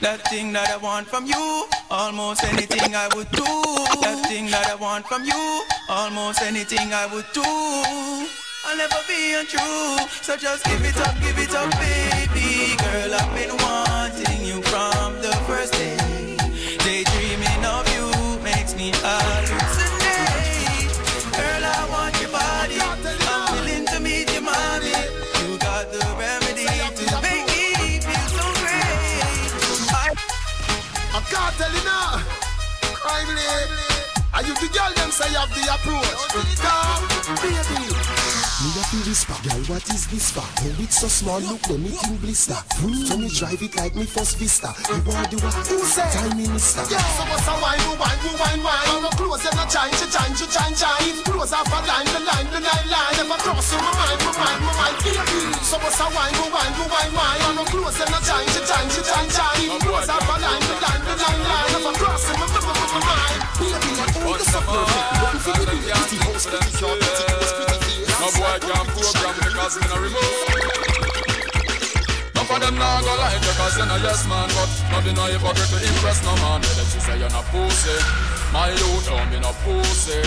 That thing that I want from you, almost anything I would do. That thing that I want from you, almost anything I would do. I'll never be untrue, so just give it up, baby. Girl, I've been wanting you from the first day. Daydreaming of you makes me hallucinate. Girl, I want your body. I'm willing to meet your mommy. You got the remedy to make me feel so great. I can't tell you now. Crime late. Are you the girl them say you have the approach? Come, baby. Me a feel this far, girl, what is this far? Oh, it's so small, look, no me in blister. So me drive it like me first vista. You want do what? Who said? Time minister. Yeah, so what's a wine, you wine, you wine, wine. No close, you no change, you change, you change, change. Close off a line, the line, the line, line. Never cross you, my mind, my mind, my mind, baby. So what's a wine, you wine, you wine, wine. No close, you no change, you change, you change, change. Close off a line, the line, the line, line. Never cross you, my mind, baby. What's a wine? pretty short, no boy can program me cause me no remove. None of them nah go like you cause you no yes man, but no be no hypocrite to impress no man. Then she say you no pussy, my youth oh me no pussy.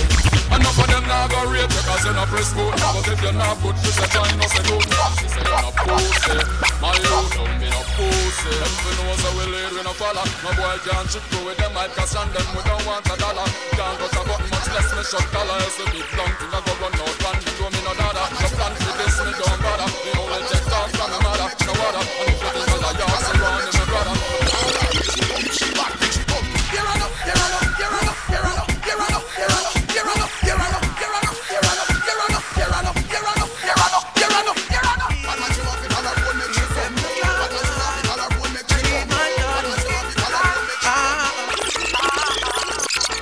And none of them nah go rape you cause you no press good, but if you no good, she say join us a good. She say you no pussy, my youth oh me no pussy. Them fi know so we lead we no follow, no boy can chip go with them hype cause and them we don't want a dollar. Can't touch a button much less me shot collar, it's a big long thing I go run out and me do me. No dada, no plan for this, me don't bother. Me only check down from my mother, no water. And if it is all I got, surrounding my brother. Here I go, here I go, here I go, here I go, here I go, here I go, here I go, here I go, here I go, here I go, here I go, here I go, here I go, here I go, here I go, here I go. What does you want in all our road make you come? What does you want in all our road make you come? What does you want in all our road make you come?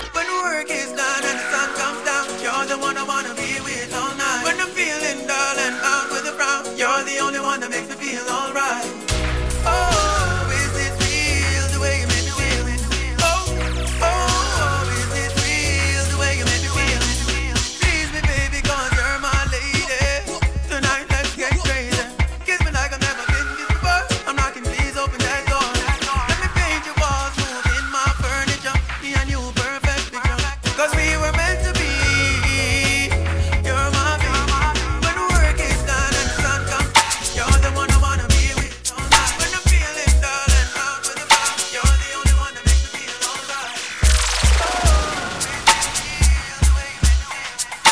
When work is done and the sun comes down, you're the one I wanna be with all night. When I'm feeling dull and out with a frown, you're the only one that makes me feel alright. Oh, is it real the way you make me feel? Oh, oh, is it real the way you make me feel? Please me baby cause you're my lady. Tonight let's get crazy. Kiss me like I've never been kissed before. I'm knocking, please open that door. Let me paint your walls, move in my furniture. Me and you perfect picture. Cause we were meant to be. You're my baby. When work is done and the sun comes, you're the one I wanna be with all night. When I'm feeling dull and out with a frown, you're the only one that makes me feel alright. Oh, is it real the way you make me feel? Oh, oh, is it real the way you make me feel?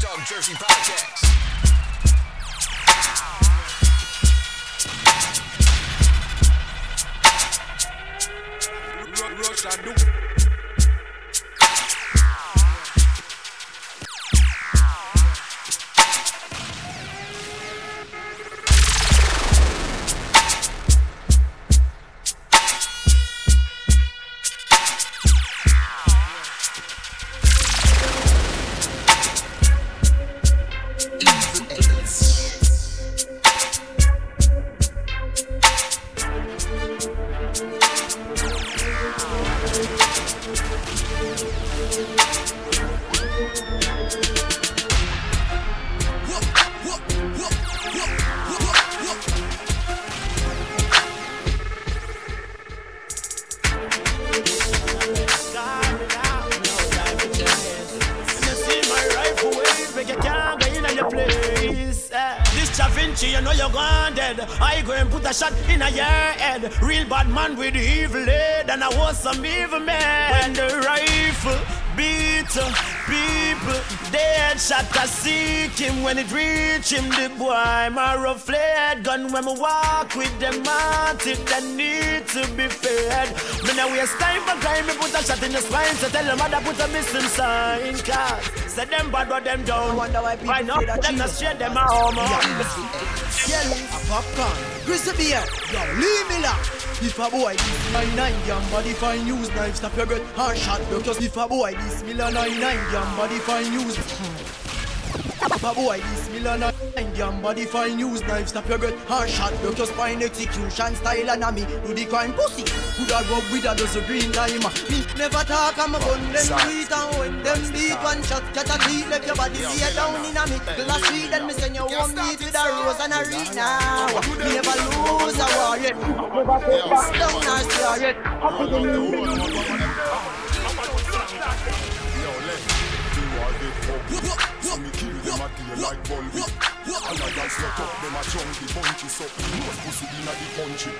Let's talk Jersey podcast. Rush I do. When it reach him, the boy marrow fled. Gun when me walk with them motive that need to be fed. When I waste time for crime, me put a shot in the spine. So tell them how to put a missing sign. Cause said them bad, but them down. I wonder why people know them not straight, them are homo. Yellow, a popcorn, grizzly beer, yo, leave me la. If a boy this my 9 gram body fine use knife, stop your gut and shot. Because if a boy this me la 9 gram body fine use. My boy, this Milana and your body fine use knife, snap your gut and shot block your spine, execution style and me do the crime pussy. Could I rub with a dozen green lime? Me never talk, I'm a gun, them sweet and when them deep and shot, get a beat, left your body here down in a middle of street and me send you one meet with a rose and a ring now. Me never lose a war yet, never take back down a star yet. Happy to me. Me kill them at the like bully. And I dance let up them a junkie bunches so you must pussy in the country.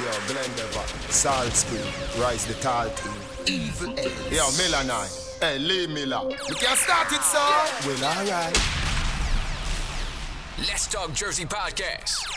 Yo, Glendever, Salt Spring, Rise the Tall Team, Evil Ellis. Yo, Melanine, hey, Lee Miller. We can start it, sir. Well, alright. Let's Talk Jersey Podcast.